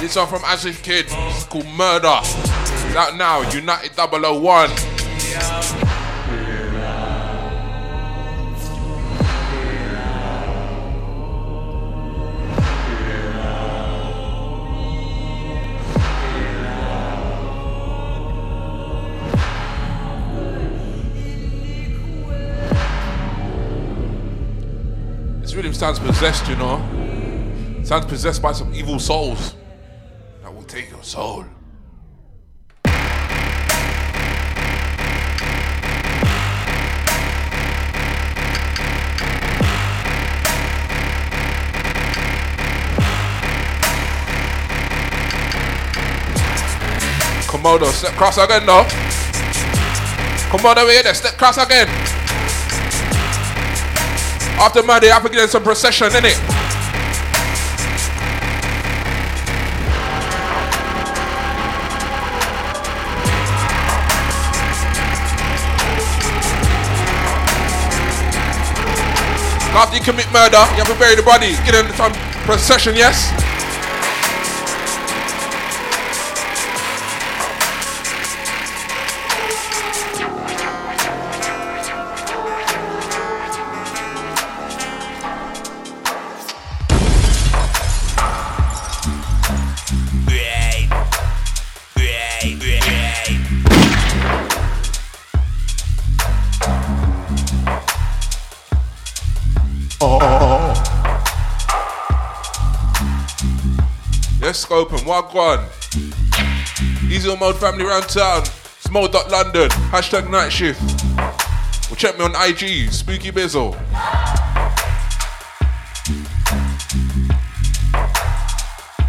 This one from Asif Kid, it's called Murder. It's out now, United 001. This rhythm sounds possessed, you know. It sounds possessed by some evil souls. That will take your soul. Komodo, step cross again though. Komodo, we hear that, step cross again. After Monday, I have to get in some procession, innit? After you commit murder, you have to bury the body. Get in some procession, yes? Open, Wagwan. Easy on Mode family round town. It's Mode.London. Hashtag night shift. Or check me on IG, Spooky Bizzle.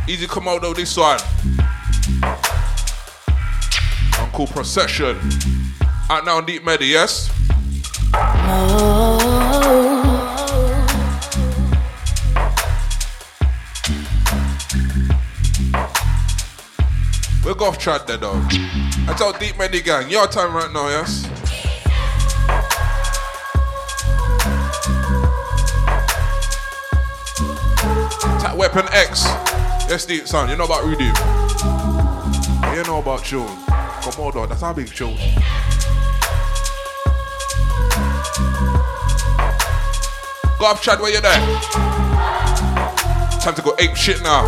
Easy Komodo this one. Uncle Procession. Out now on Deep Medi, yes? We'll go off track there though. I tell Deep Medi gang, your time right now, yes? Attack Weapon X. Yes, Deep Sound, you know about Rudy. You know about Chul. Komodo, that's how big Chul. Go off track where you're there. Time to go ape shit now.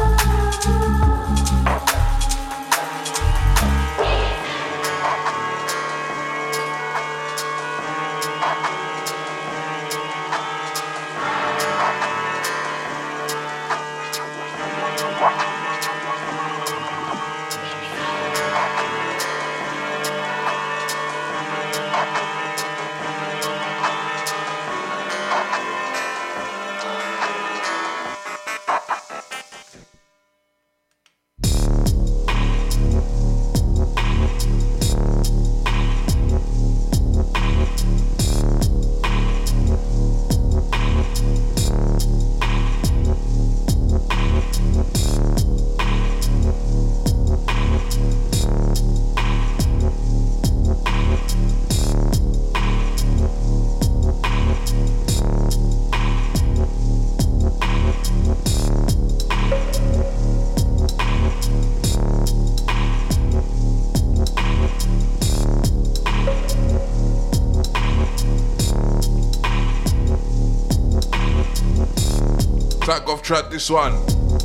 Track this one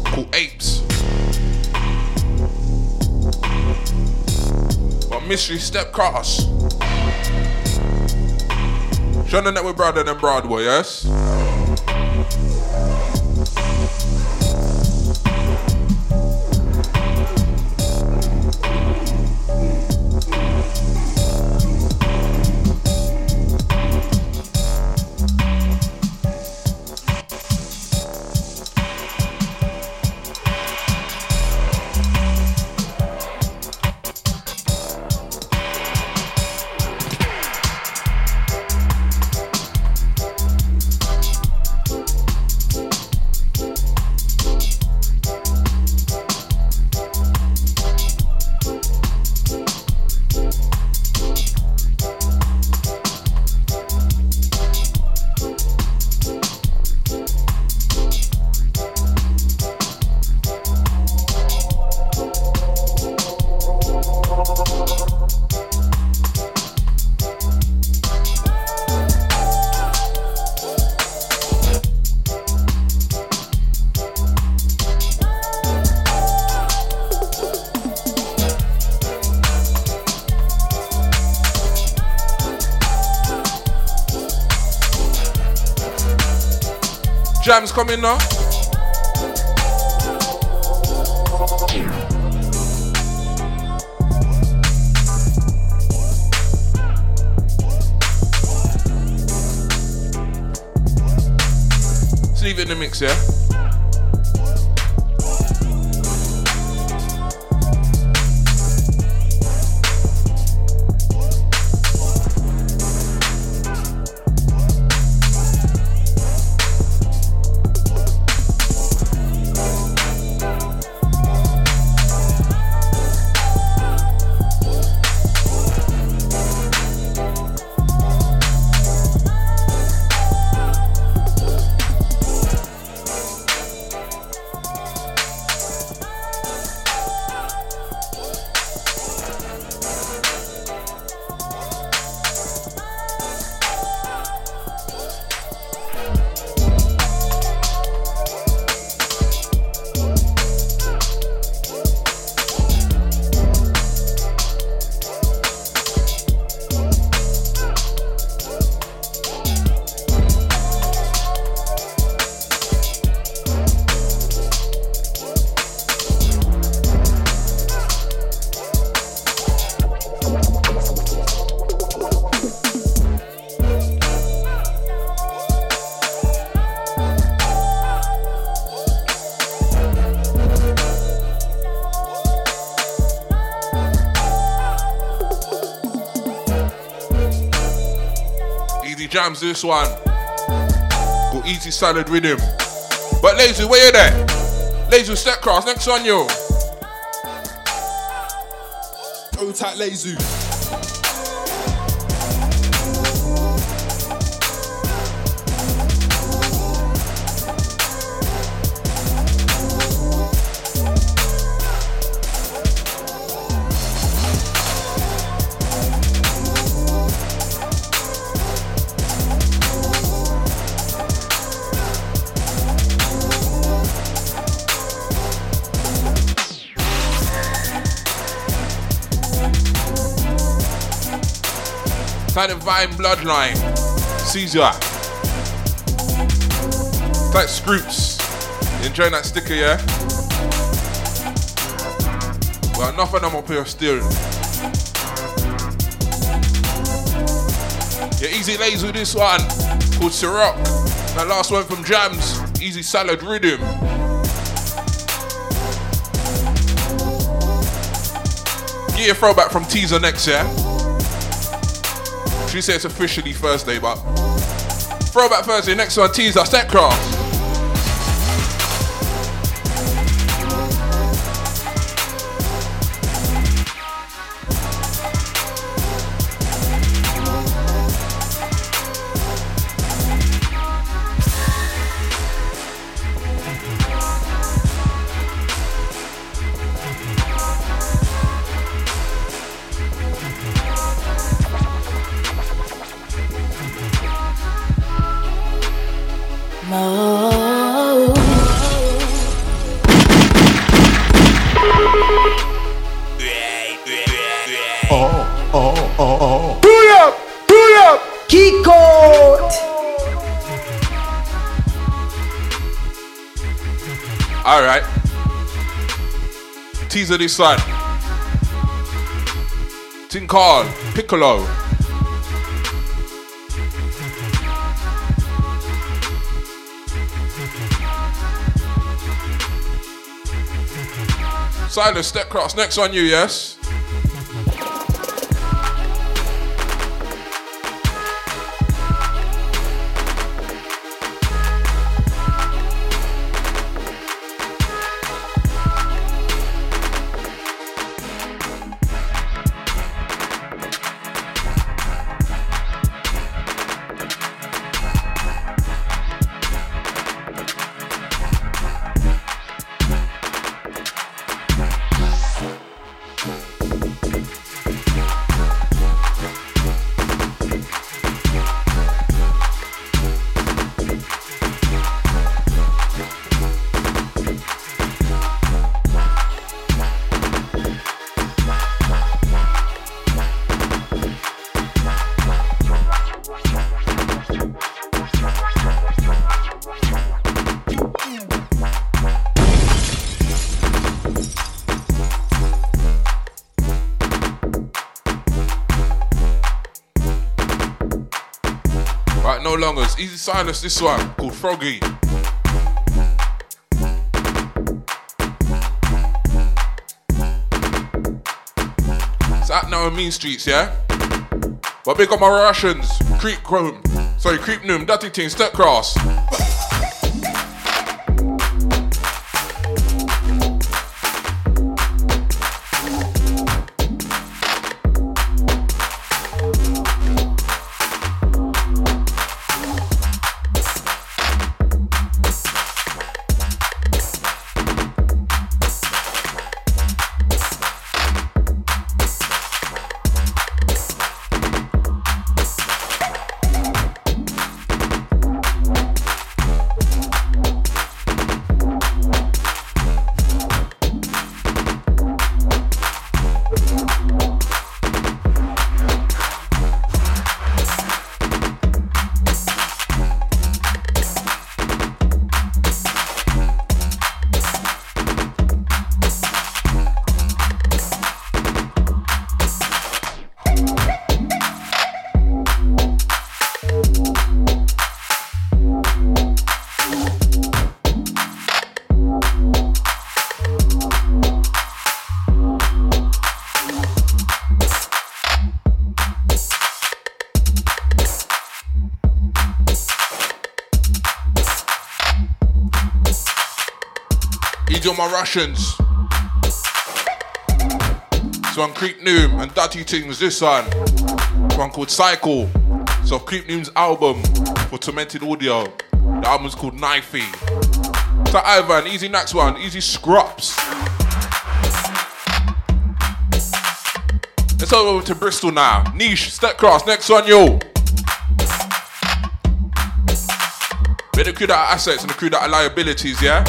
called Apes. But Mystery Step Cross. Showing the network brother than Broadway, yes? jams coming now. Just leave it in the mix, yeah? Jams this one. Go easy salad with him. But Lazy, where you there? Lazy, step cross, next on you. Go tap Lazy. Like the Vine Bloodline, Caesar, like Scroops. You enjoying that sticker, yeah? Well, enough of them up here still. Yeah, easy Lays with this one, called Ciroc. That last one from Jams, Easy Salad Rhythm. Get your throwback from Teaser next, yeah? She said it's officially Thursday, but Throwback Thursday, next one, Teaser, Setcraft. This side, Tinkal, Piccolo. Silas, step cross, next on you, yes? Longers, Easy Silas, this one called Froggy. It's out now on Mean Streets, yeah? But big up my Russians, Creep Noom, Dirty Team, Step Cross. My Russians. This one Creep Noom and Dirty Things, this one. This one called Cycle. It's off Creep Noom's album for Tormented Audio. The album's called Knifey. It's like Ivan, Easy Nax one, Easy Scrops. Let's go over to Bristol now. Niche, Stepcross, next one, yo. We're the crew that are assets and the crew that are liabilities, yeah?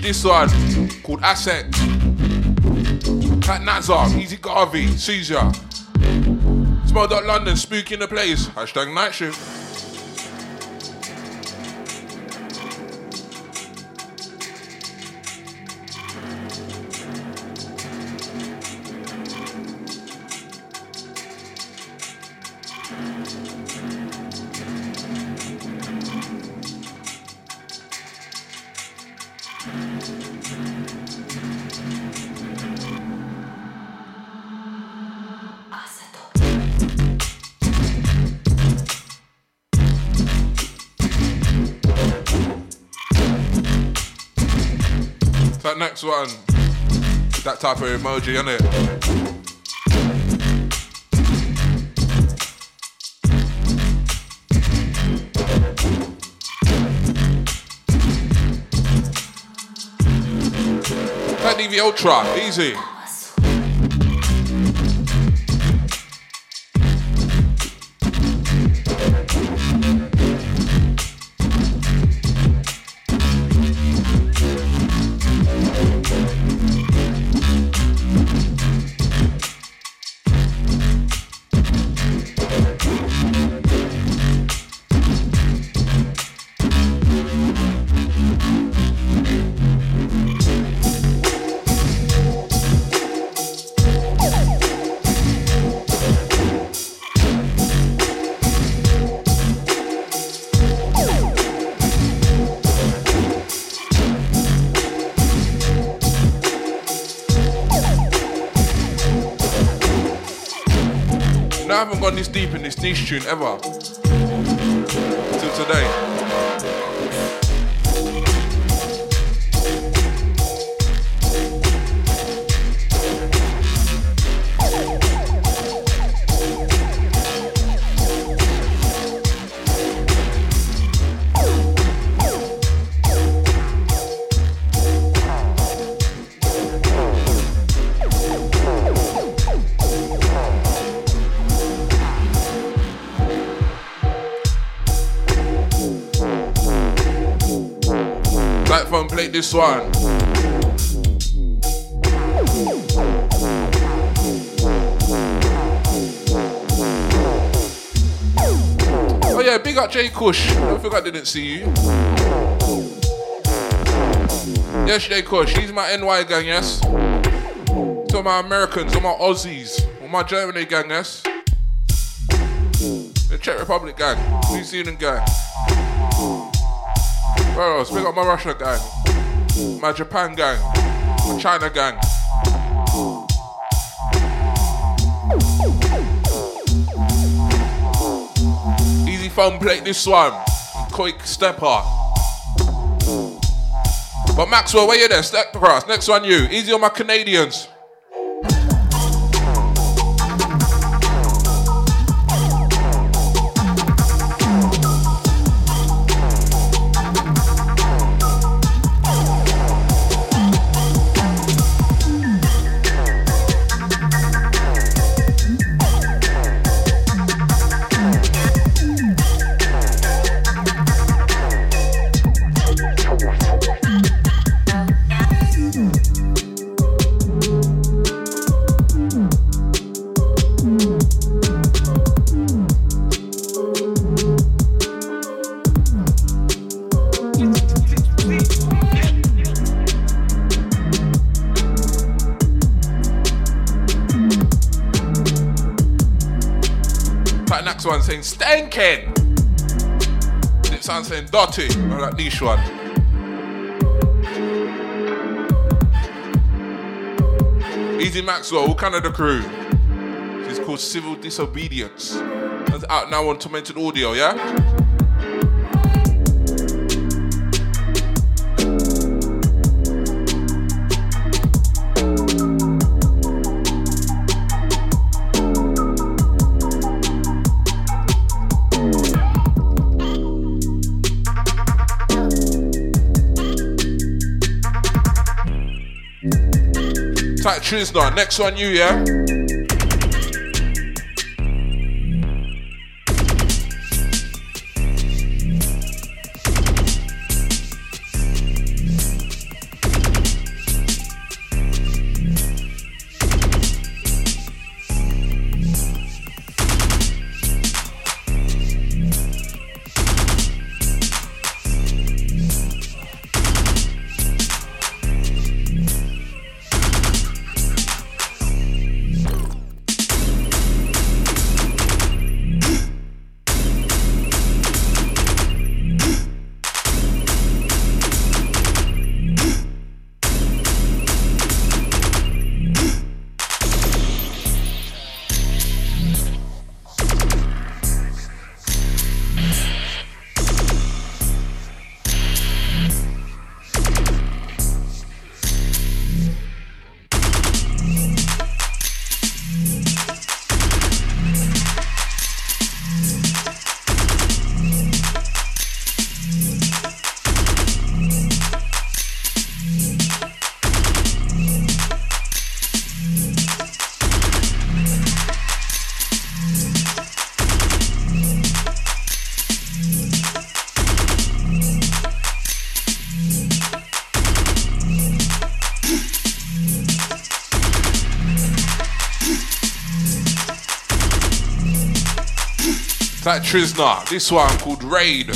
This one called Asset. Pat Nazar, Easy Garvey, Caesar. Smell.London, Spooky in the place. Hashtag Night Shift. Next one, that type of emoji, innit? That DV Ultra, easy. I haven't gone this deep in this niche tune ever. Till today. This one. Oh yeah, big up Jay Kush. I think I didn't see you. Yes, Jay Kush. He's my NY gang, yes. To all my Americans, all my Aussies, all my Germany gang, yes. The Czech Republic gang, New Zealand gang. Where else? Big up my Russia gang. My Japan gang, my China gang. Easy phone plate this one. Quick stepper. But Maxwell, where you there? Step across. Next one you. Easy on my Canadians. Stankin. It sounds saying Dotty, or that niche one. Easy Maxwell, all Canada crew. It's called Civil Disobedience. That's out now on Tormented Audio, yeah? Tight tunes now. Next one, you, yeah? Like Trisna, this one called Raid.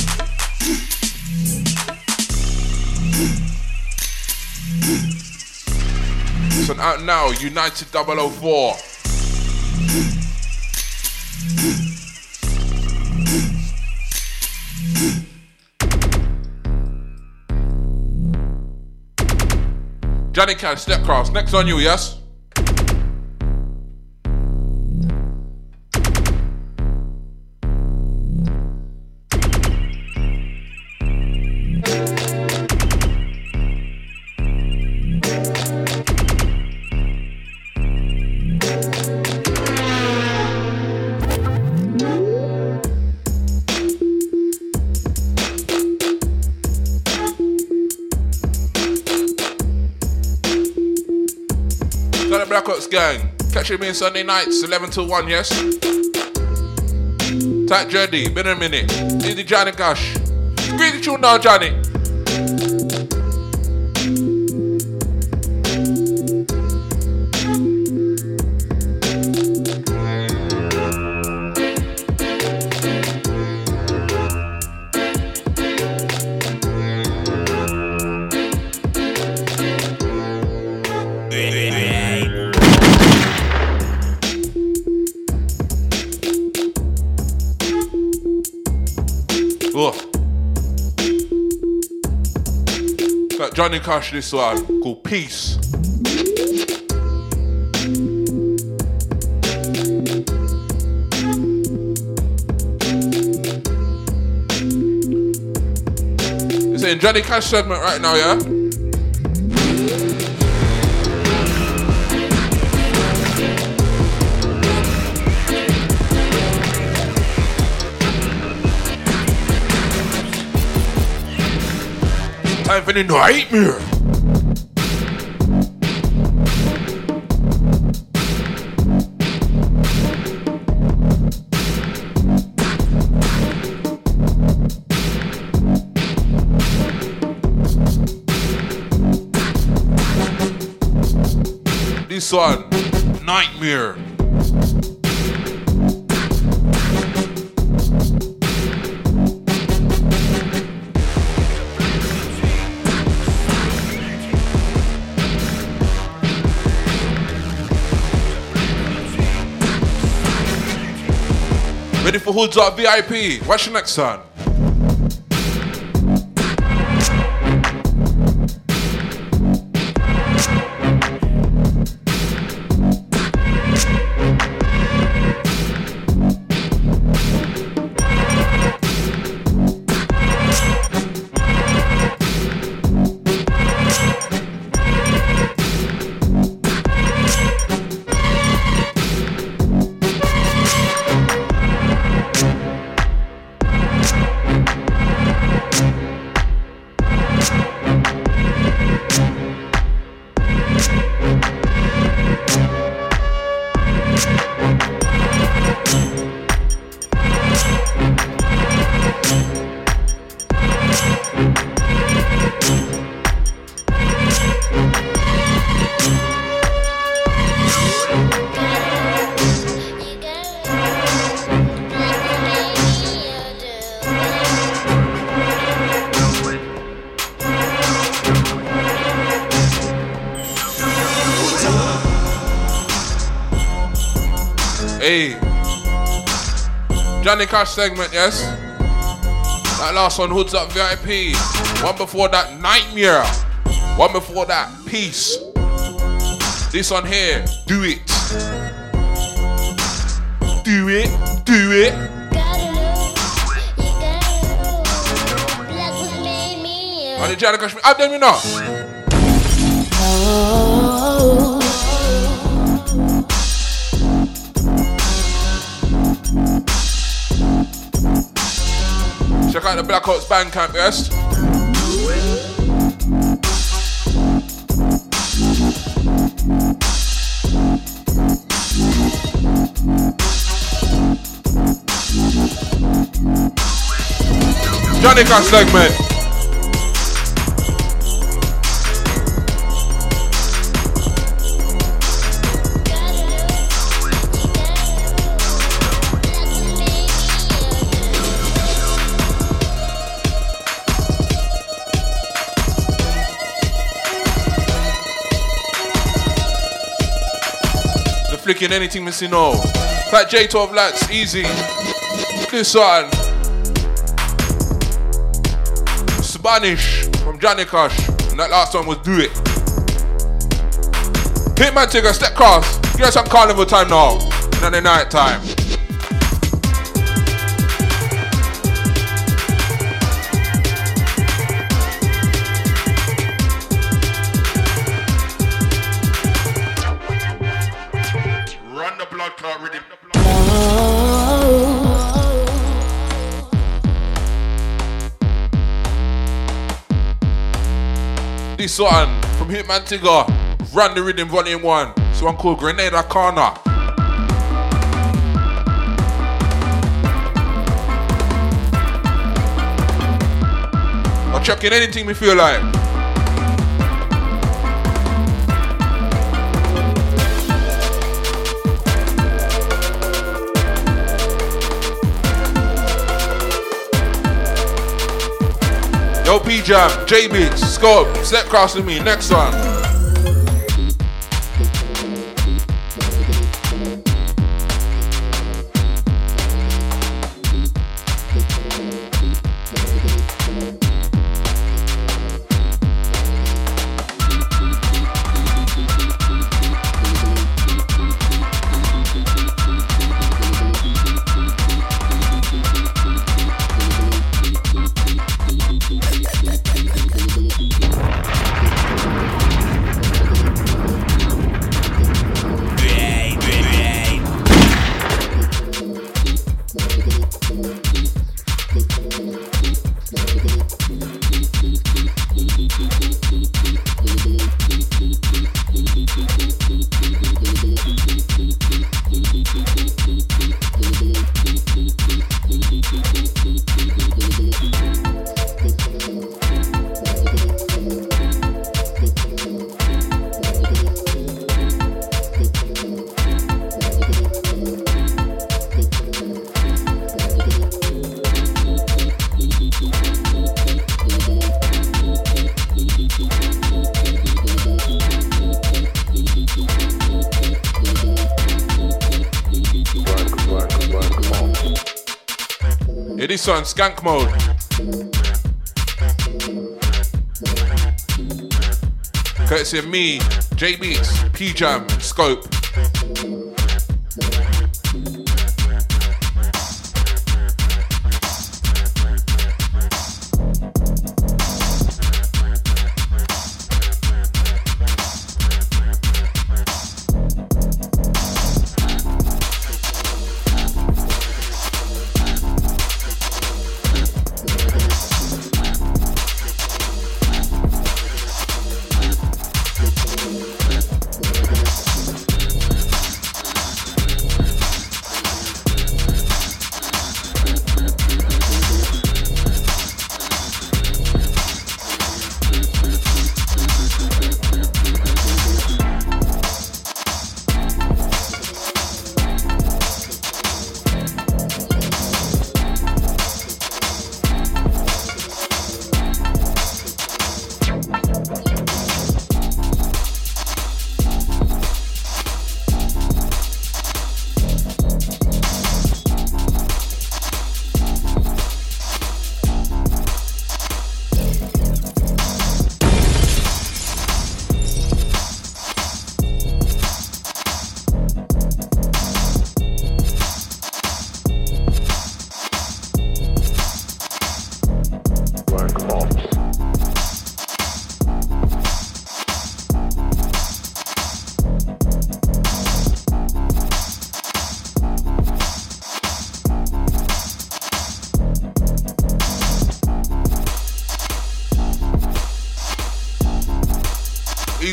It's an out now, United 004. Johnny Cash, Step Cross, next on you, yes? Black Ops Gang. Catching me on Sunday nights, 11 till 1, yes? Tight Journey, been a minute. Diddy Johnny Gosh. Greet the tune now, Johnny. Johnny Cash, this one called Peace. It's in Johnny Cash segment right now, yeah? I'm feeling no nightmare. This one, Nightmare. Ready for Hoods Up VIP. Watch the next one. Johnny Cash segment, yes? That last one, Hoods Up VIP. One before that, Nightmare. One before that, Peace. This one here, Do It. Do it, do it. Why did Johnny Cash me? I've done me now. Oh. Check out the Black Ops Bandcamp, yes? Johnny Cash segment. Flicking anything missing all. Like J12 Lats, easy. This one. Spanish from Johnny Cash. And that last one was Do It. Hitman Tigger, step cast. Give us some carnival time now. Not the night time. This one from Hitman Tigger, Run the Rhythm Volume 1. This one called Grenade Arcana. I'm checking anything we feel like. Yo, P-Jam, J-Biggs, Scope, step cross with me, next one. On Skank Mode. Courtesy of me, J-Beats, P-Jam, Scope.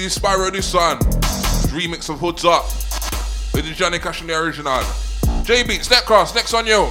Spyro this one, remix of Hoods Up with the Johnny Cash and the original. JB, Snapcross, next on you.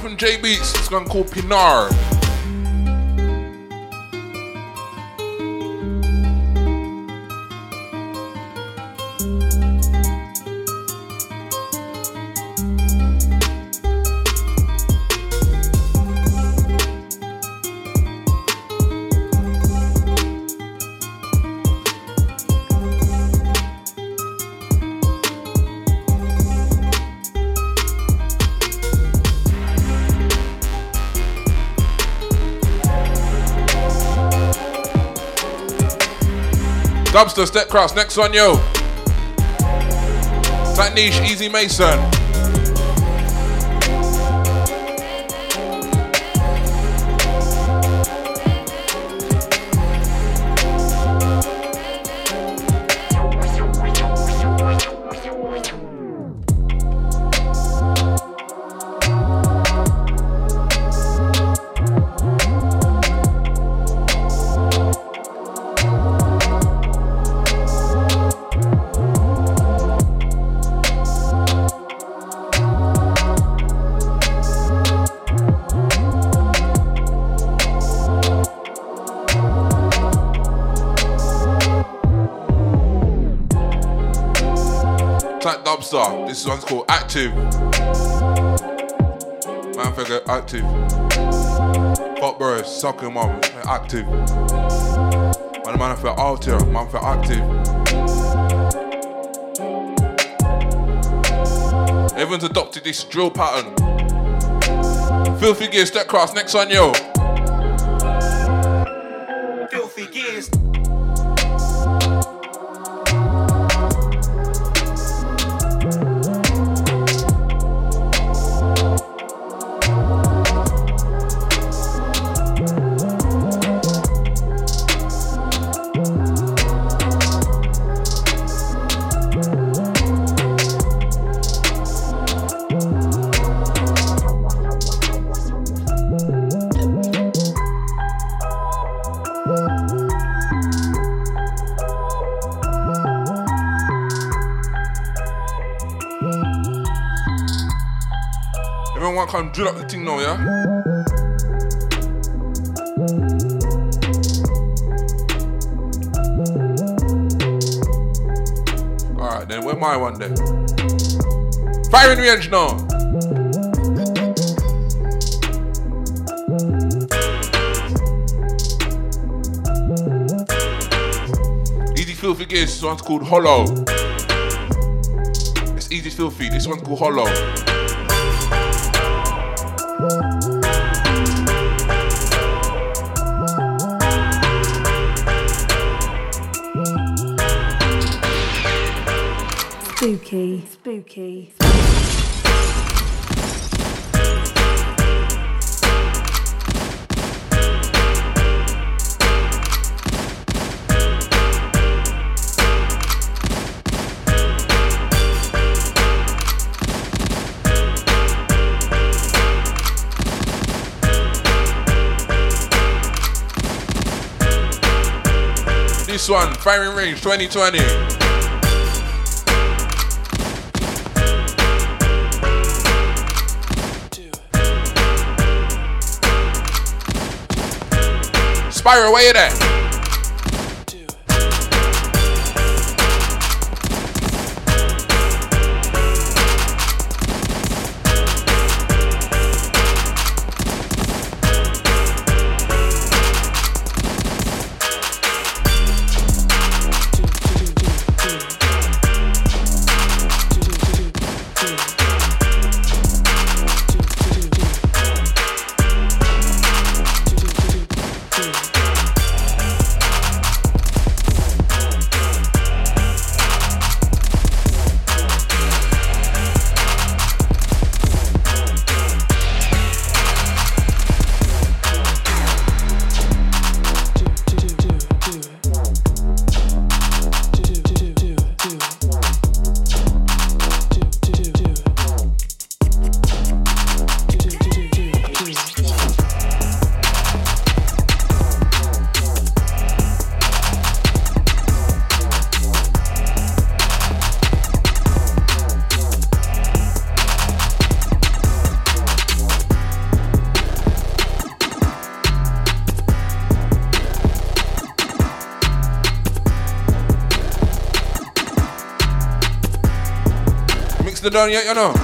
From J Beats, it's gonna call Pinar. Dubster, Step Cross, next one, yo. Satnish, Easy Mason. This one's called Active. Man, forget Active. Fuck bro, suck him up. Active. Man, man, I feel out here. Man, feel active. Everyone's adopted this drill pattern. Filthy Gears, Step Cross. Next one, yo. Filthy Gears. Come drill up the thing now, yeah? Alright then, where my one then? Firing range now! Easy Filthy Gears, this one's called Hollow. It's Easy Filthy, this one's called Hollow. Spooky, spooky. This one, Firing Range 2020. Fire away at that. Done yet, you know?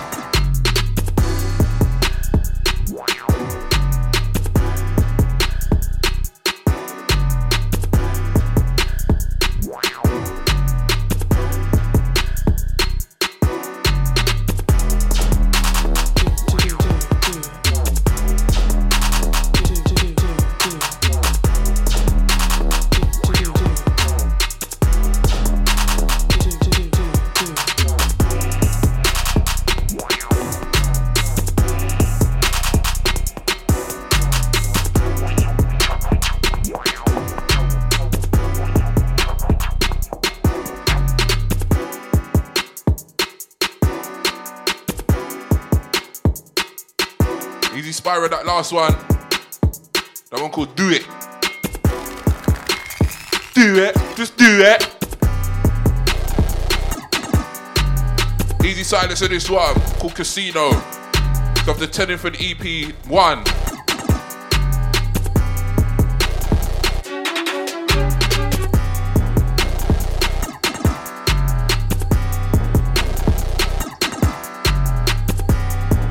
Inspired with that last one. That one called Do It. Do it, just do it. Easy Silence in this one called Casino. It's off the 10th and EP 1.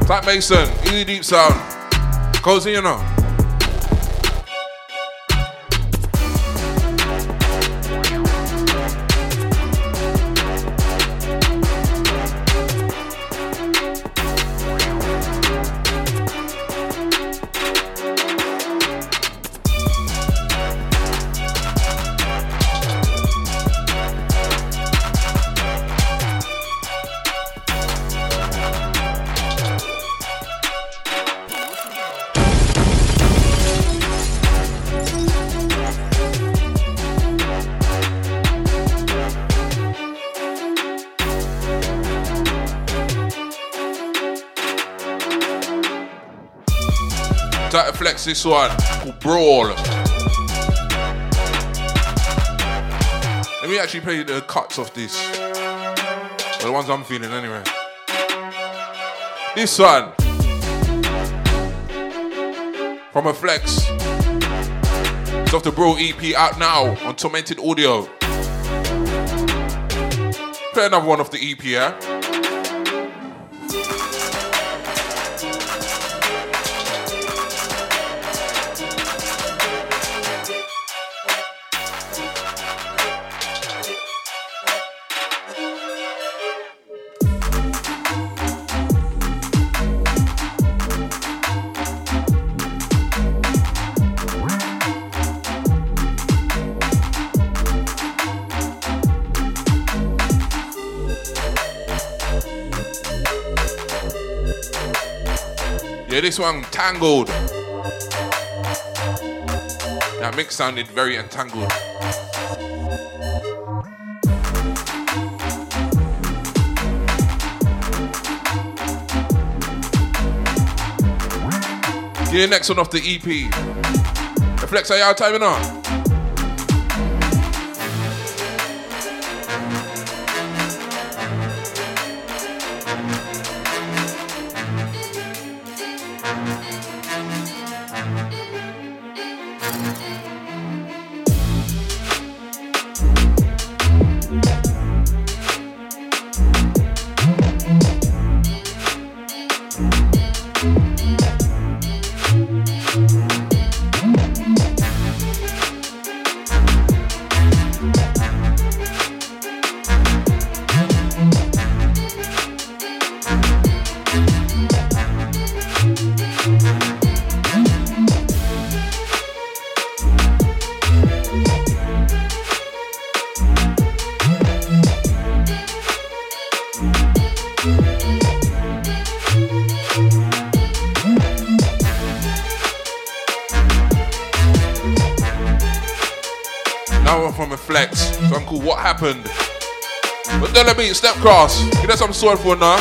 Black Mason, Easy Deep Sound. Cozy, you know. This one called Brawl. Let me actually play the cuts of this. Or the ones I'm feeling anyway. This one. From a Flex. It's off the Brawl EP, out now on Tormented Audio. Play another one off the EP, yeah? This one, Tangled. That mix sounded very entangled. Get the next one off the EP. The Flex, are you out timing on? What happened? But then let me step cross. Give us some sword for now.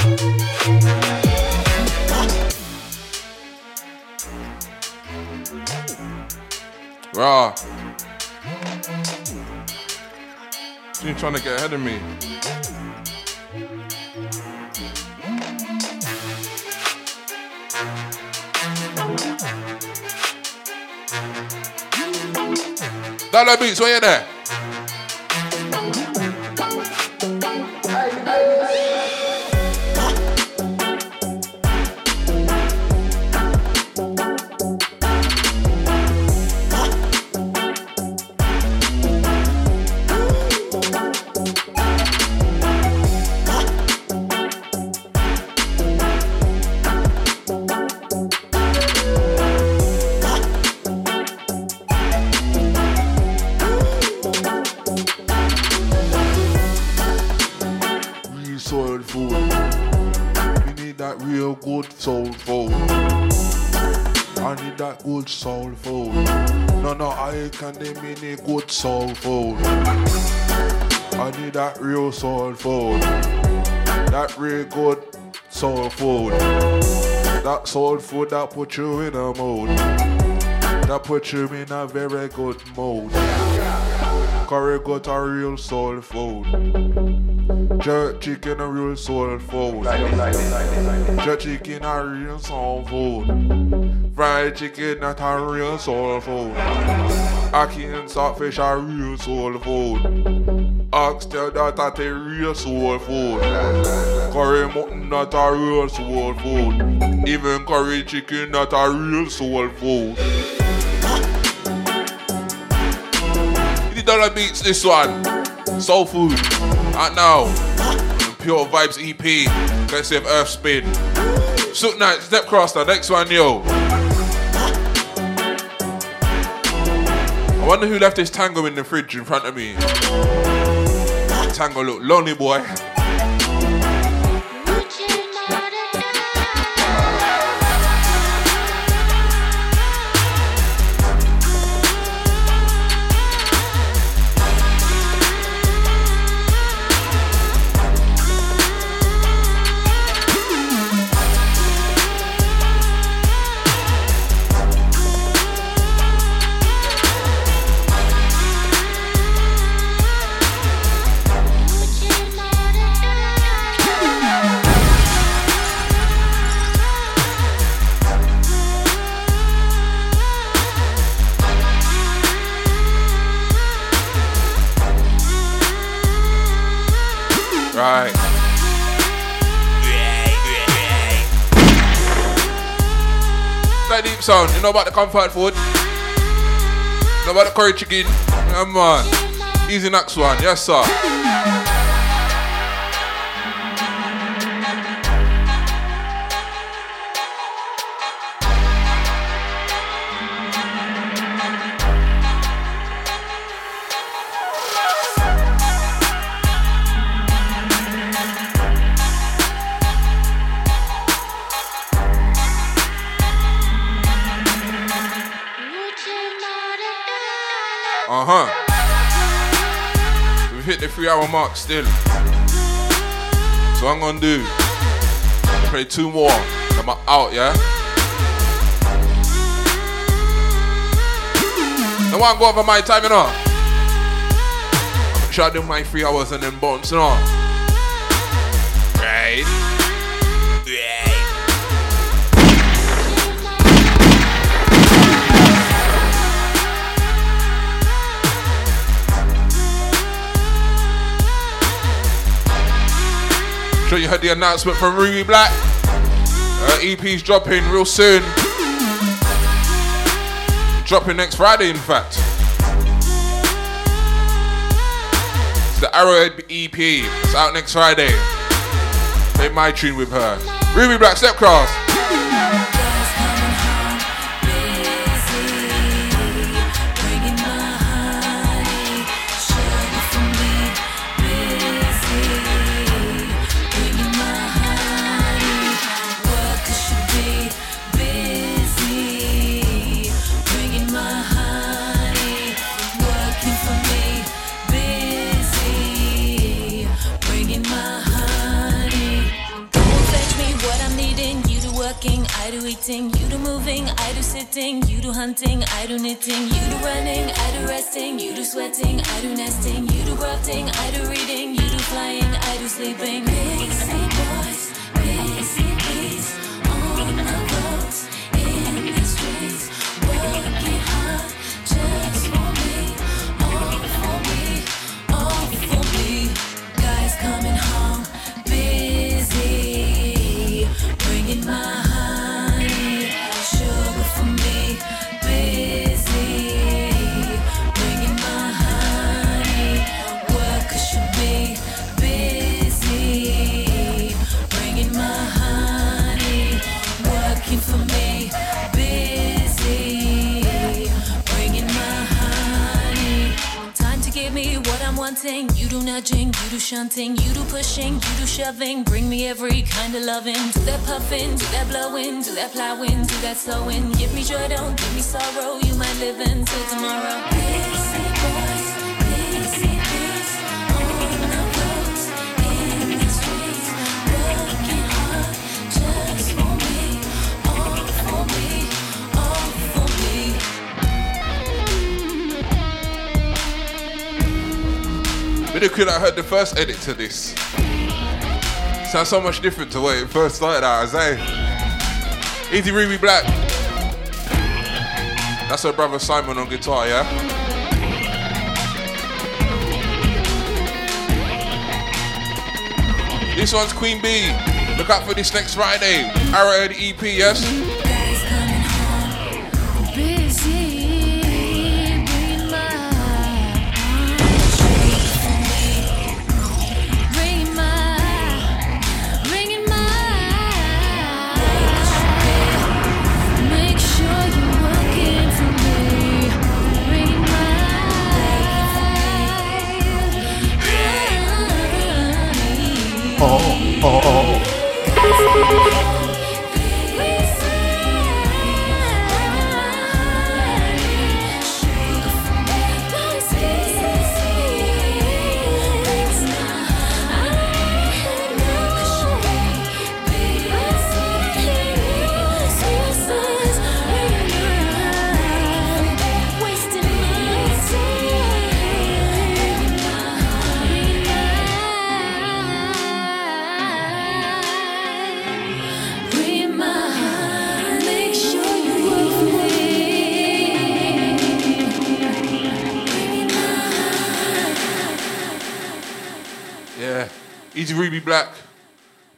Rah. She's trying to get ahead of me. Dollar Beats, where you there? Soulful. No, I can't name any good soulful. I need that real soulful. That real good soulful. That soul food that put you in a mood, that put you in a very good mood. Curry got a real soul food. Jerk chicken a real soul food. Jerk chicken a real soul food. Fried chicken not a real soul food. Aki and saltfish a real soul food. Oxtail that a real soul food. Curry mutton not a real soul food. Even curry chicken not a real soul food. Dollar Beats, this one, Soul Food, out now, Pure Vibes EP, let's have Earth Spin, Soot Night, Step Crosser, next one, yo. I wonder who left this tango in the fridge in front of me. Tango look lonely, boy. Sound. You know about the comfort food? You know about the curry chicken? Yeah, man. Easy next one. Yes, sir. We've hit the 3 hour mark still. So I'm gonna do play two more and I'm out, yeah? I wanna go over my time, you know? I'm gonna try to do my 3 hours and then bounce, you know? Right? Sure you heard the announcement from Ruby Black. EP's dropping real soon. Dropping next Friday, in fact. It's the Arrowhead EP. It's out next Friday. Play my tune with her. Ruby Black, Step Cross. You do moving, I do sitting, you do hunting, I do knitting, you do running, I do resting, you do sweating, I do nesting, you do crafting, I do reading, you do flying, I do sleeping. Busy boys, busy bees, on the roads, in the streets, working hard, just for me, all for me. Guys coming home, busy, bringing my you do nudging, you do shunting, you do pushing, you do shoving, bring me every kind of loving, do that puffing, do that blowing, do that plowing, do that sewing, give me joy, don't give me sorrow, you might live until tomorrow. Busy boys, busy bees, on the roads, in the streets, working hard, just for me, Ridiculous. I heard the first edit to this. Sounds so much different to what it first started out as, eh? Easy Ruby Black. That's her brother Simon on guitar, yeah? This one's Queen B. Look out for this next Friday. Arrowhead EP, yes?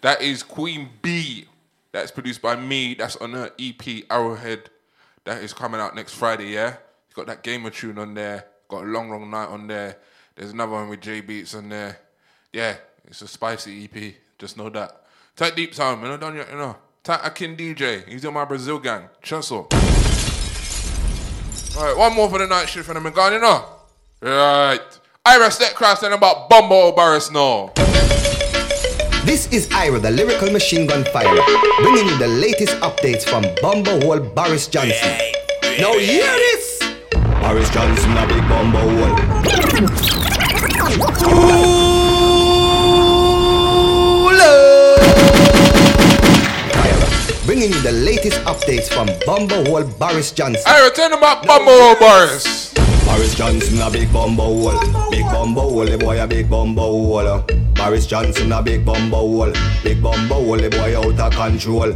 That is Queen B. That's produced by me. That's on her EP, Arrowhead. That is coming out next Friday, yeah? It's got that Gamer tune on there. Got a Long, Long Night on there. There's another one with J Beats on there. Yeah, it's a spicy EP. Just know that. Tight Deep Sound, man. I don't know. Tight Akin DJ. He's on my Brazil gang. Chancel. All right, one more for the night shift and I'm gone, you know? Right. Ira Steckcraft and about Bumbo Barris now. This is Ira, the lyrical machine gun firer, bringing you the latest updates from Bumblehole Boris Johnson. Now hear this! Boris Johnson, a big Bumblehole. Ira, bringing you the latest updates from Bumblehole Boris Johnson. Ira, tell them about Bumblehole Boris. Boris Johnson, a big Bumblehole. Big Bumblehole, the boy a big Bumblehole. Boris Johnson a big Bumblehole. Big Bumblehole, the boy out of control.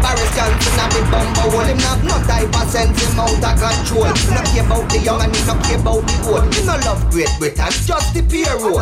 Boris Johnson a big Bumblehole. Him not no diversense, him out of control. He no care about the young and he no care about the old. He no love Great Britain, just the payroll.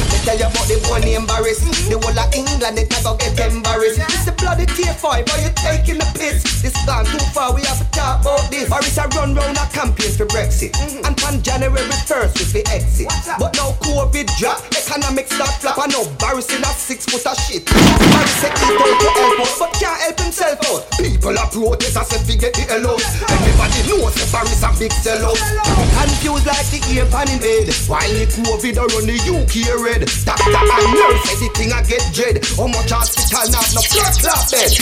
If they tell you about the boy named Boris, the whole of England it a go get embarrassed. This a bloody T5, are you taking the piss? This gone too far, we have to talk about this. Boris a run round a campaign for Brexit, and on January 1st with the exit. But now COVID drop, economics start. I know Boris in a 6 foot of shit. Boris said he don't go help us, but can't help himself out. People are protest as if he get the hell out. Everybody knows that Boris a big sellout. Confused like the ape on him head. While the COVID are on the UK red. Doctor and nurse said the thing I get dread. How much hospital not no blood clot bed. Boris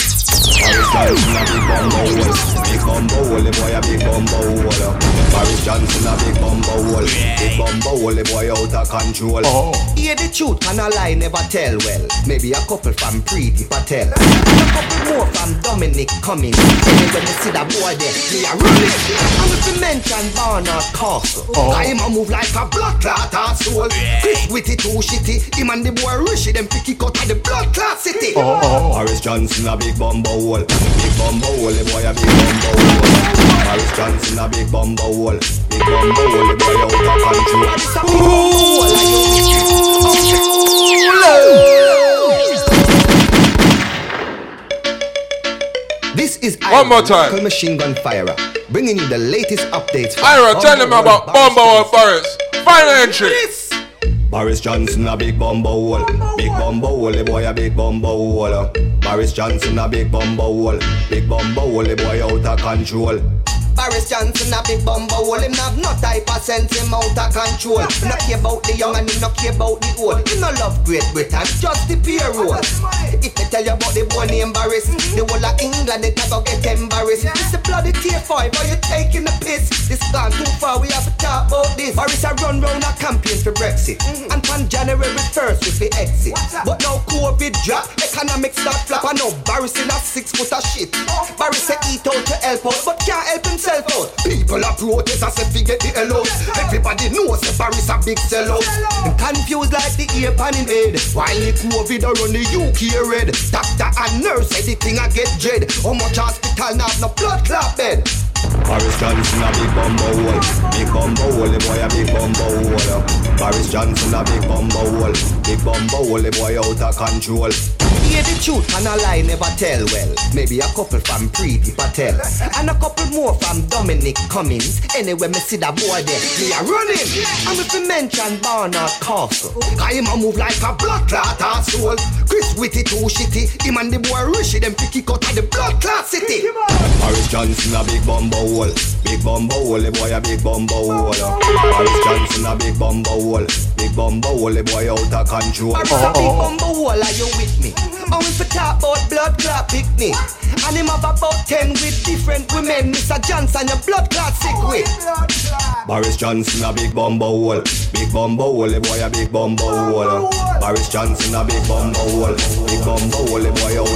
Johnson a big Bumblehole. Big Bumblehole, the boy a big Bumblehole. Boris Johnson a big Bumblehole. Big Bumblehole, the boy out of control. Hear the truth, and a lie never tell well. Maybe a couple from Preeti Patel, a couple more from Dominic Cummings. When you see that boy there, they are running. I'm if you mention Barnard Castle, I am a move like a blood clot asshole. Chris Whitty too shitty, him and the boy Rishi them picky cut at the blood clot city. Boris Johnson a big Bumblehole. Big Bumblehole, the boy a big Bumblehole. Boris Johnson a big Bumblehole. Big Bumblehole, the boy out of control. Ooh. This is Ira, the machine gun firer, bringing you the latest updates. Ira, tell them about Bumblehole Boris. Final entry. Boris Johnson a big Bumblehole. Big Bumblehole, the boy a big Bumblehole. Boris Johnson a big Bumblehole. Big Bumblehole, the boy out of control. Boris Johnson a big Bumblehole. Him have no type of sense, him out of control. He no care about the young and he no care about the old. He no love Great Britain, just the payroll. If they tell you about the boy named Boris, the whole of England it a go get embarrassed. This a bloody T5, are you taking the piss? This gone too far, we have to talk about this. Boris a run round a campaign for Brexit, and on January 1st with the exit. But now COVID drop, economics start flop, and now Boris in a 6 foot of shit. Boris a eat out to help out, but can't help himself. Out. People are protest as if he get the hell out. Everybody knows that Boris a big sellout. Confused accused like the ape on him head. While the COVID are on the UK red. Doctor and nurse says the thing I get dread. How much hospital not no blood clot bed? Boris Johnson a big bumbo hole. Big bumbo hole, the boy a big bumbo hole. Boris Johnson a big bumbo hole. Big bumbo hole, the boy out of control. Hear the truth and a lie never tell well. Maybe a couple from Preeti Patel and a couple more from Dominic Cummings. Anyway, me see that boy there, me a running. And if we mention Barnard Castle, cause him a move like a blood clot asshole. Chris Whitty too shitty, him and the boy Rishi them picky cut of the blood clot city. Boris Johnson a big bumbo hole. Big bumbo hole, the boy a big bumbo hole. Boris Johnson a big bumbo hole. Big bumbo hole, the boy out of control. Boris a big bumbo hole, are you with me? And we for talk about blood clot picnic. And him have about 10 with different women. Mr. Johnson, your blood clot sick with. Boris Johnson a big bumbo hole. Big bumbo hole, the boy a big bumbo hole. Boris Johnson a big bumbo hole. Big bumbo hole, the boy out.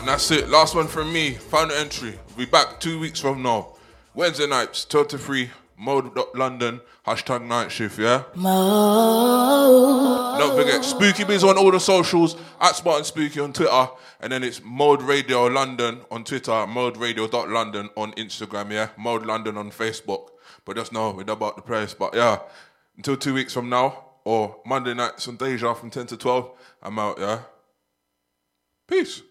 And that's it, last one from me. Final entry, we'll be back 2 weeks from now. Wednesday nights, 12 to 3. Mode.London, hashtag night shift, yeah? Mode. Don't forget, Spooky Biz on all the socials, at Spartan Spooky on Twitter, and then it's Mode Radio London on Twitter, moderadio.london on Instagram, yeah? Mode London on Facebook. But just know, we dub out the place. But yeah, until 2 weeks from now, or Monday nights on Deja from 10 to 12, I'm out, yeah? Peace.